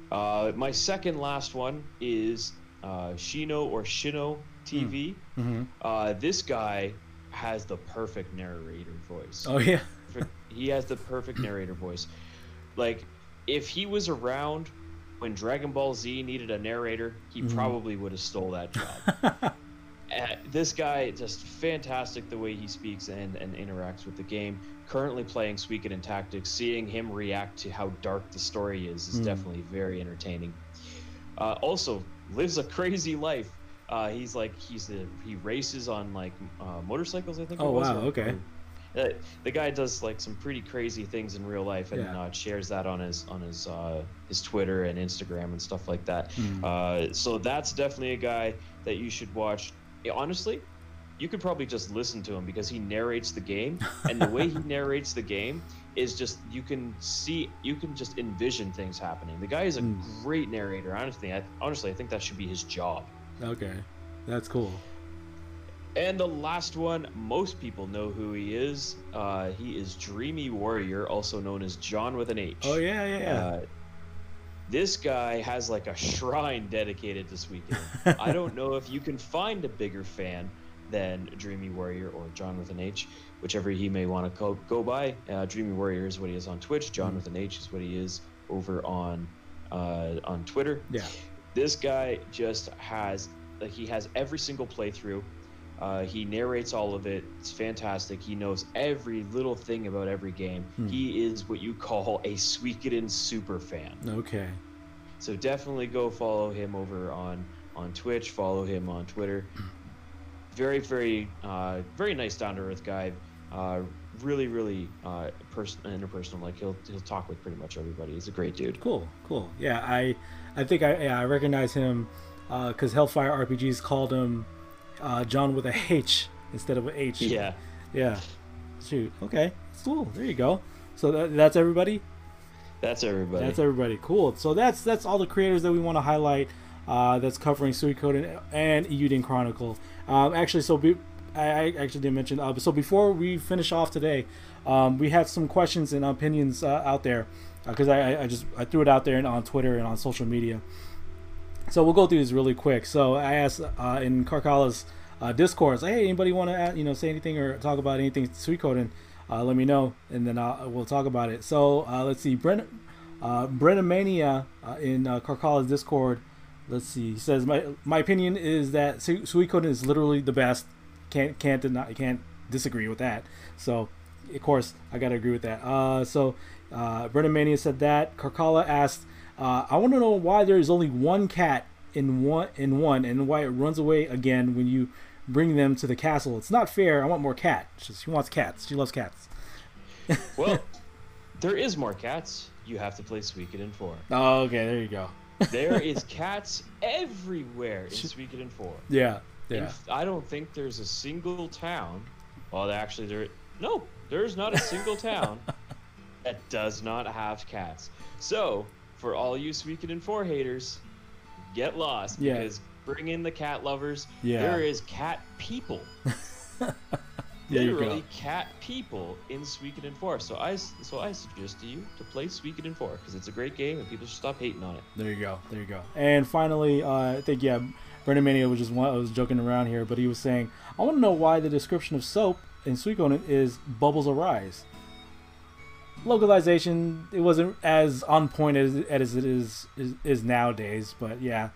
Uh, my second last one is uh, Shino or Shino T V. Mm. Mm-hmm. Uh, this guy has the perfect narrator voice. Oh yeah. He has the perfect narrator voice. Like, if he was around when Dragon Ball Z needed a narrator, he mm. probably would have stole that job. Uh, this guy, just fantastic the way he speaks and, and interacts with the game. Currently playing Suikoden Tactics, seeing him react to how dark the story is is mm. definitely very entertaining. Uh, also, lives a crazy life. Uh, he's like, he's the, he races on like uh, motorcycles, I think. Oh, it was, wow, or, okay. Or, uh, the guy does like some pretty crazy things in real life, and yeah. uh, shares that on his on his uh, his Twitter and Instagram and stuff like that. Mm. Uh, so that's definitely a guy that you should watch. Honestly, you could probably just listen to him because he narrates the game, and the way he narrates the game is just, you can see, you can just envision things happening. The guy is a mm. great narrator. Honestly, I, honestly, I think that should be his job. Okay, that's cool. And the last one, most people know who he is. Uh, he is Dreamy Warrior, also known as John with an H. Oh, yeah, yeah, yeah. Uh, this guy has like a shrine dedicated this weekend. I don't know if you can find a bigger fan than Dreamy Warrior or John with an H, whichever he may want to go, go by. Uh, Dreamy Warrior is what he is on Twitch. John mm. with an H is what he is over on uh, on Twitter. Yeah. This guy just has, like, he has every single playthrough. Uh, he narrates all of it. It's fantastic. He knows every little thing about every game. Hmm. He is what you call a Suikoden super fan. Okay. So definitely go follow him over on, on Twitch. Follow him on Twitter. Very, very, uh, very nice, down-to-earth guy. Uh, really, really uh, person interpersonal. Like, he'll he'll talk with pretty much everybody. He's a great dude. Cool, cool. Yeah, I I think I yeah, I recognize him because uh, Hellfire R P Gs called him uh, John with a H instead of an H. Yeah, yeah. Shoot. Okay. Cool. There you go. So that, that's everybody. That's everybody. That's everybody. Cool. So that's that's all the creators that we want to highlight. Uh, that's covering Suikoden and Eiyuden Chronicle. Um, actually, so be. I actually didn't mention, uh, so before we finish off today, um, we had some questions and opinions uh, out there because uh, I, I just I threw it out there and on Twitter and on social media. So we'll go through this really quick. So I asked uh, in Karkala's uh, Discord, hey, anybody want to you know say anything or talk about anything Suikoden? Uh, let me know, and then I'll, we'll talk about it. So uh, let's see, Brenna uh, Mania uh, in uh, Karkala's Discord. Let's see, he says my my opinion is that Su Suikoden is literally the best. Can't can't deny, can't disagree with that. So, of course, I gotta agree with that. Uh, so, uh, Brennan Mania said that. Karkala asked, uh, "I want to know why there is only one cat in one in one, and why it runs away again when you bring them to the castle. It's not fair. I want more cat. She, she wants cats. She loves cats." Well, there is more cats. You have to play Suikoden four. Oh, okay. There you go. There is cats everywhere in Suikoden four. Yeah. Yeah. I don't think there's a single town. Well, actually, there. No, there's not a single town that does not have cats. So, for all you Suikoden four haters, get lost yeah. because bring in the cat lovers. Yeah. There is cat people. Literally cat people in Suikoden four. So I so I suggest to you to play Suikoden four because it's a great game and people should stop hating on it. There you go. There you go. And finally, uh, I think yeah. Brennan Mania was just one, I was joking around here, but he was saying, I want to know why the description of soap in Suikoden is bubbles arise. Localization, it wasn't as on point as, as it is, is is nowadays, but yeah,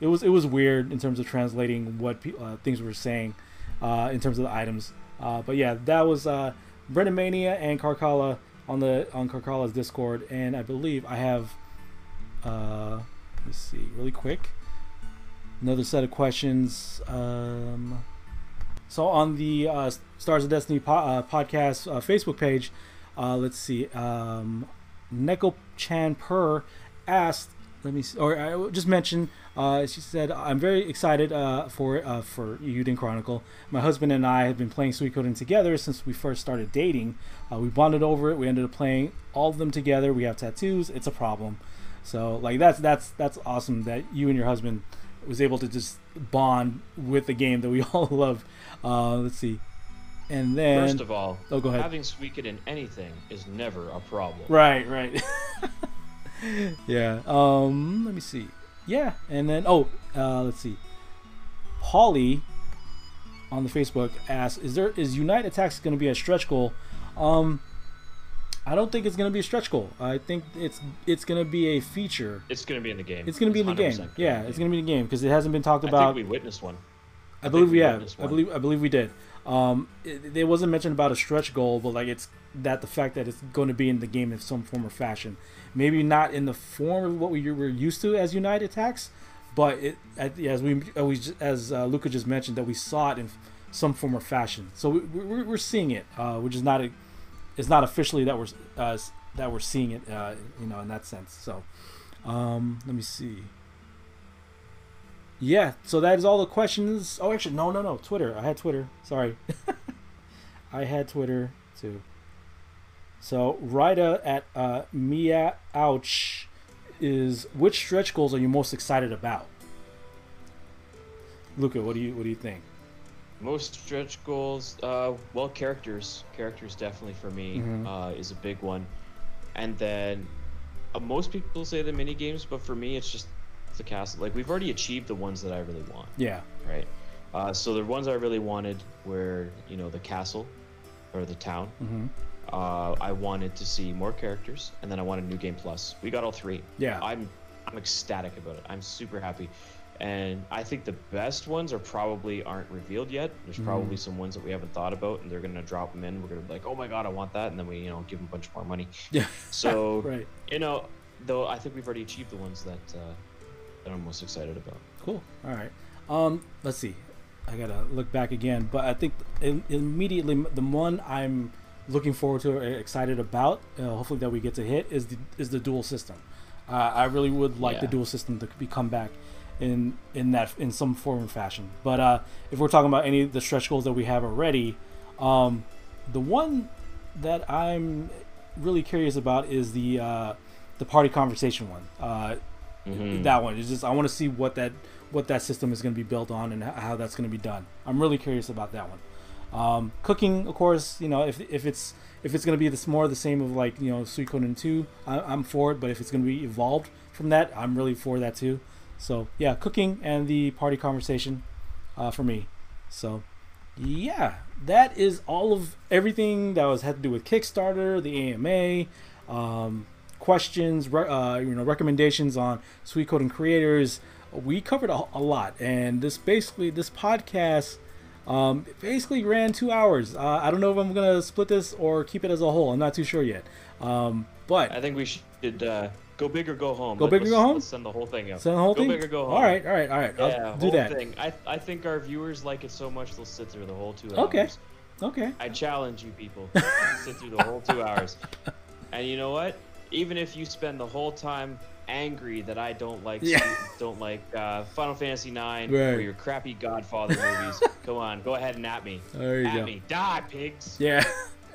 it was it was weird in terms of translating what pe uh, things were saying uh, in terms of the items. Uh, but yeah, that was uh, Brennan Mania and Karkala on the on Karkala's Discord, and I believe I have. Uh, let's see. really quick. Another set of questions. Um, so on the uh, Stars of Destiny po uh, podcast uh, Facebook page, uh, let's see, um, Neko Chan Per asked, let me see, or I just mentioned, uh, she said, I'm very excited uh, for uh, for Eiyuden Chronicle. My husband and I have been playing Suikoden together since we first started dating. Uh, we bonded over it. We ended up playing all of them together. We have tattoos. It's a problem. So like that's that's that's awesome that you and your husband was able to just bond with the game that we all love. Uh, let's see. And then first of all, oh, go ahead. Having Suikoden in anything is never a problem. Right, right. Yeah. Um, let me see. Yeah, and then oh, uh, let's see. Holly on the Facebook asks, "Is there is Unite Attacks going to be a stretch goal?" Um, I don't think it's going to be a stretch goal. I think it's it's going to be a feature. It's going to be in the game. It's going to be in the game. Yeah, it's going to be in the game because it hasn't been talked about. I think we witnessed one. I, I believe we have. I believe I believe we did. Um, it, it wasn't mentioned about a stretch goal, but like it's that the fact that it's going to be in the game in some form or fashion. Maybe not in the form of what we were used to as Unite Attacks, but it as we as, as uh, Luca just mentioned that we saw it in some form or fashion. So we, we're we're seeing it, uh, which is not a. It's not officially that we're uh, that we're seeing it, uh, you know, in that sense. So, um, let me see. Yeah, so that is all the questions. Oh, actually, no, no, no. Twitter. I had Twitter. Sorry, I had Twitter too. So, Ryda at uh, Mia Ouch is which stretch goals are you most excited about? Luca, what do you what do you think? Most stretch goals, uh, well, characters. Characters definitely for me mm-hmm. uh, is a big one. And then uh, most people say the mini games, but for me it's just the castle. Like we've already achieved the ones that I really want. Yeah. Right. Uh, so the ones I really wanted were, you know, the castle or the town. Mm-hmm. Uh, I wanted to see more characters, and then I wanted New Game Plus. We got all three. Yeah. I'm I'm ecstatic about it. I'm super happy. And I think the best ones are probably aren't revealed yet. There's probably mm. some ones that we haven't thought about, and they're gonna drop them in. We're gonna be like, oh my god, I want that, and then we, you know, give them a bunch more money. Yeah. So, right. you know, though I think we've already achieved the ones that uh, that I'm most excited about. Cool. All right. Um, let's see. I gotta look back again, but I think immediately the one I'm looking forward to, or excited about, uh, hopefully that we get to hit, is the is the dual system. Uh, I really would like yeah. the dual system to be come back. in in that in some form or fashion, but uh if we're talking about any of the stretch goals that we have already, um the one that I'm really curious about is the uh the party conversation one. uh mm-hmm. That one is just, I want to see what that what that system is going to be built on and how that's going to be done. I'm really curious about that one. Um cooking, of course, you know, if if it's if it's going to be this more the same of like, you know, Suikoden two, I, I'm for it, but if it's going to be evolved from that, I'm really for that too. So yeah, cooking and the party conversation uh, for me. So yeah, that is all of everything that was had to do with Kickstarter, the A M A, um, questions, re uh, you know, recommendations on Suikoden creators. We covered a, a lot, and this basically this podcast um, basically ran two hours. Uh, I don't know if I'm gonna split this or keep it as a whole. I'm not too sure yet. Um, but I think we should. Uh... Go big or go home. Go big or go home? Let's send the whole thing out. Send the whole thing? Go big or go home. All right, all right, all right. Yeah, I'll do that. Thing. I, I think our viewers like it so much they'll sit through the whole two hours. Okay, okay. I challenge you people to sit through the whole two hours. And you know what? Even if you spend the whole time angry that I don't like yeah. don't like uh, Final Fantasy nine right. or your crappy Godfather movies, come on, go ahead and at me. There you at go. me. Die, pigs. Yeah.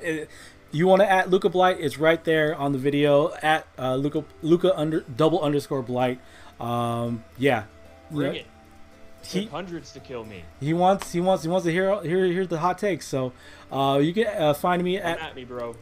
It, you want to at Luca Blight? It's right there on the video at uh, Luca Luca under double underscore Blight. Um, yeah, bring yeah. it. He, hundreds to kill me. He wants he wants he wants to hear hear hear the hot takes. So uh, you can uh, find me at, at me, bro.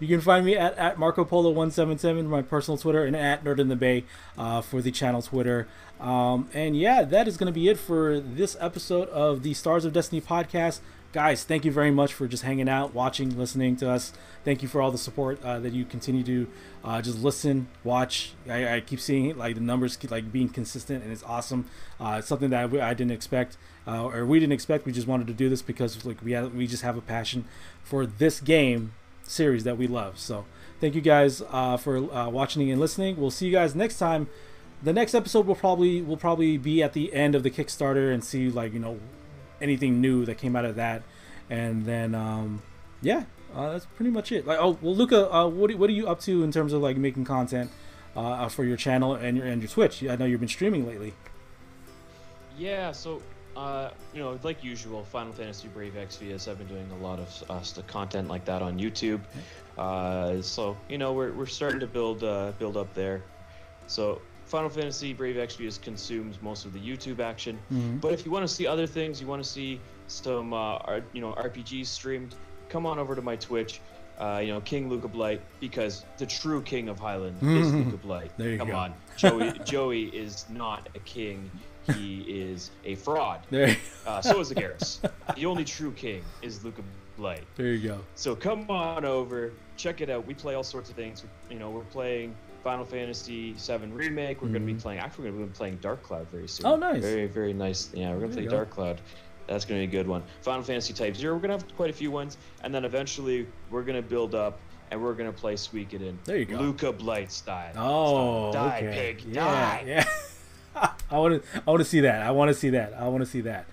You can find me at, at Marco Polo one seven seven for my personal Twitter, and at Nerd in the Bay uh, for the channel Twitter. Um, and yeah, that is going to be it for this episode of the Stars of Destiny podcast. Guys, thank you very much for just hanging out, watching, listening to us. Thank you for all the support uh, that you continue to uh, just listen, watch. I, I keep seeing like the numbers keep like being consistent, and it's awesome. Uh, it's something that I, I didn't expect, uh, or we didn't expect. We just wanted to do this because like we have, we just have a passion for this game series that we love. So thank you guys uh, for uh, watching and listening. We'll see you guys next time the next episode will probably will probably be at the end of the Kickstarter and see, like, you know, anything new that came out of that. And then um yeah, uh, that's pretty much it. Like, oh well, Luca, uh what, what are you up to in terms of, like, making content uh for your channel and your and your Twitch? I know you've been streaming lately. Yeah, so uh you know, like usual, Final Fantasy Brave Exvius, I've been doing a lot of uh, stuff, content like that on YouTube. Uh so, you know, we're we're starting to build uh build up there. So Final Fantasy Brave Exvius consumes most of the YouTube action, mm-hmm. but if you want to see other things, you want to see some, uh, art, you know, R P Gs streamed, come on over to my Twitch, uh, you know, King Luca Blight, because the true king of Highland mm-hmm. is Luca Blight. There you come go. on, Joey. Joey is not a king; he is a fraud. There. Uh, so is Agarus. The only true king is Luca Blight. There you go. So come on over, check it out. We play all sorts of things. You know, we're playing Final Fantasy seven Remake. We're mm-hmm. going to be playing. Actually, we're going to be playing Dark Cloud very soon. Oh, nice! Very, very nice. Yeah, we're going to play go. Dark Cloud. That's going to be a good one. Final Fantasy Type Zero. We're going to have quite a few ones, and then eventually we're going to build up, and we're going to play Suikoden. There you go. Luca Blight style. Oh, style. Die, okay. pig, yeah, die. Yeah. I want to. I want to see that. I want to see that. I want to see that.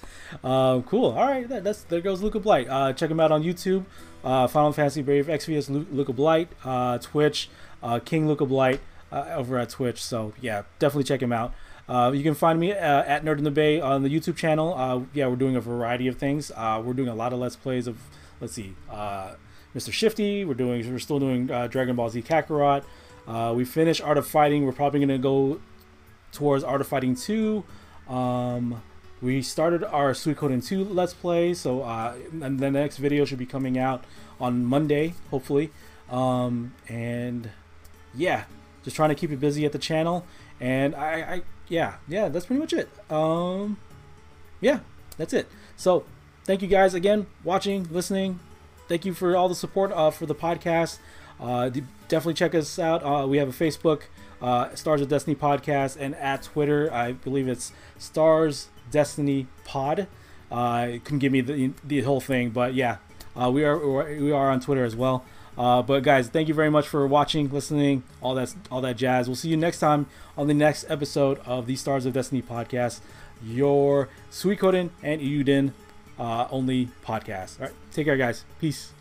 Um, cool. All right. That, that's there goes Luca Blight. Uh, check him out on YouTube. Uh, Final Fantasy Brave Exvius Lu Luca Blight. Uh, Twitch. Uh, King Luca Blight uh, over at Twitch. So yeah, definitely check him out. Uh, you can find me uh, at Nerd in the Bay on the YouTube channel. Uh, yeah, we're doing a variety of things. Uh, we're doing a lot of Let's Plays of, let's see, uh, Mister Shifty. We're doing, we're still doing uh, Dragon Ball Z Kakarot. Uh, we finished Art of Fighting. We're probably gonna go towards Art of Fighting two. Um, we started our Suikoden two Let's Play. So uh, and the next video should be coming out on Monday, hopefully. Um, and yeah, just trying to keep you busy at the channel. And I, I yeah yeah that's pretty much it. Um yeah, that's it. So thank you guys again, watching, listening. Thank you for all the support uh for the podcast. Uh definitely check us out. Uh we have a Facebook, uh Stars of Destiny Podcast, and at Twitter I believe it's Stars Destiny Pod. Uh it couldn't give me the the whole thing, but yeah, uh we are we are on Twitter as well. Uh, but guys, thank you very much for watching, listening, all that, all that jazz. We'll see you next time on the next episode of the Stars of Destiny podcast, your Suikoden and Eiyuden uh, only podcast. All right, take care, guys. Peace.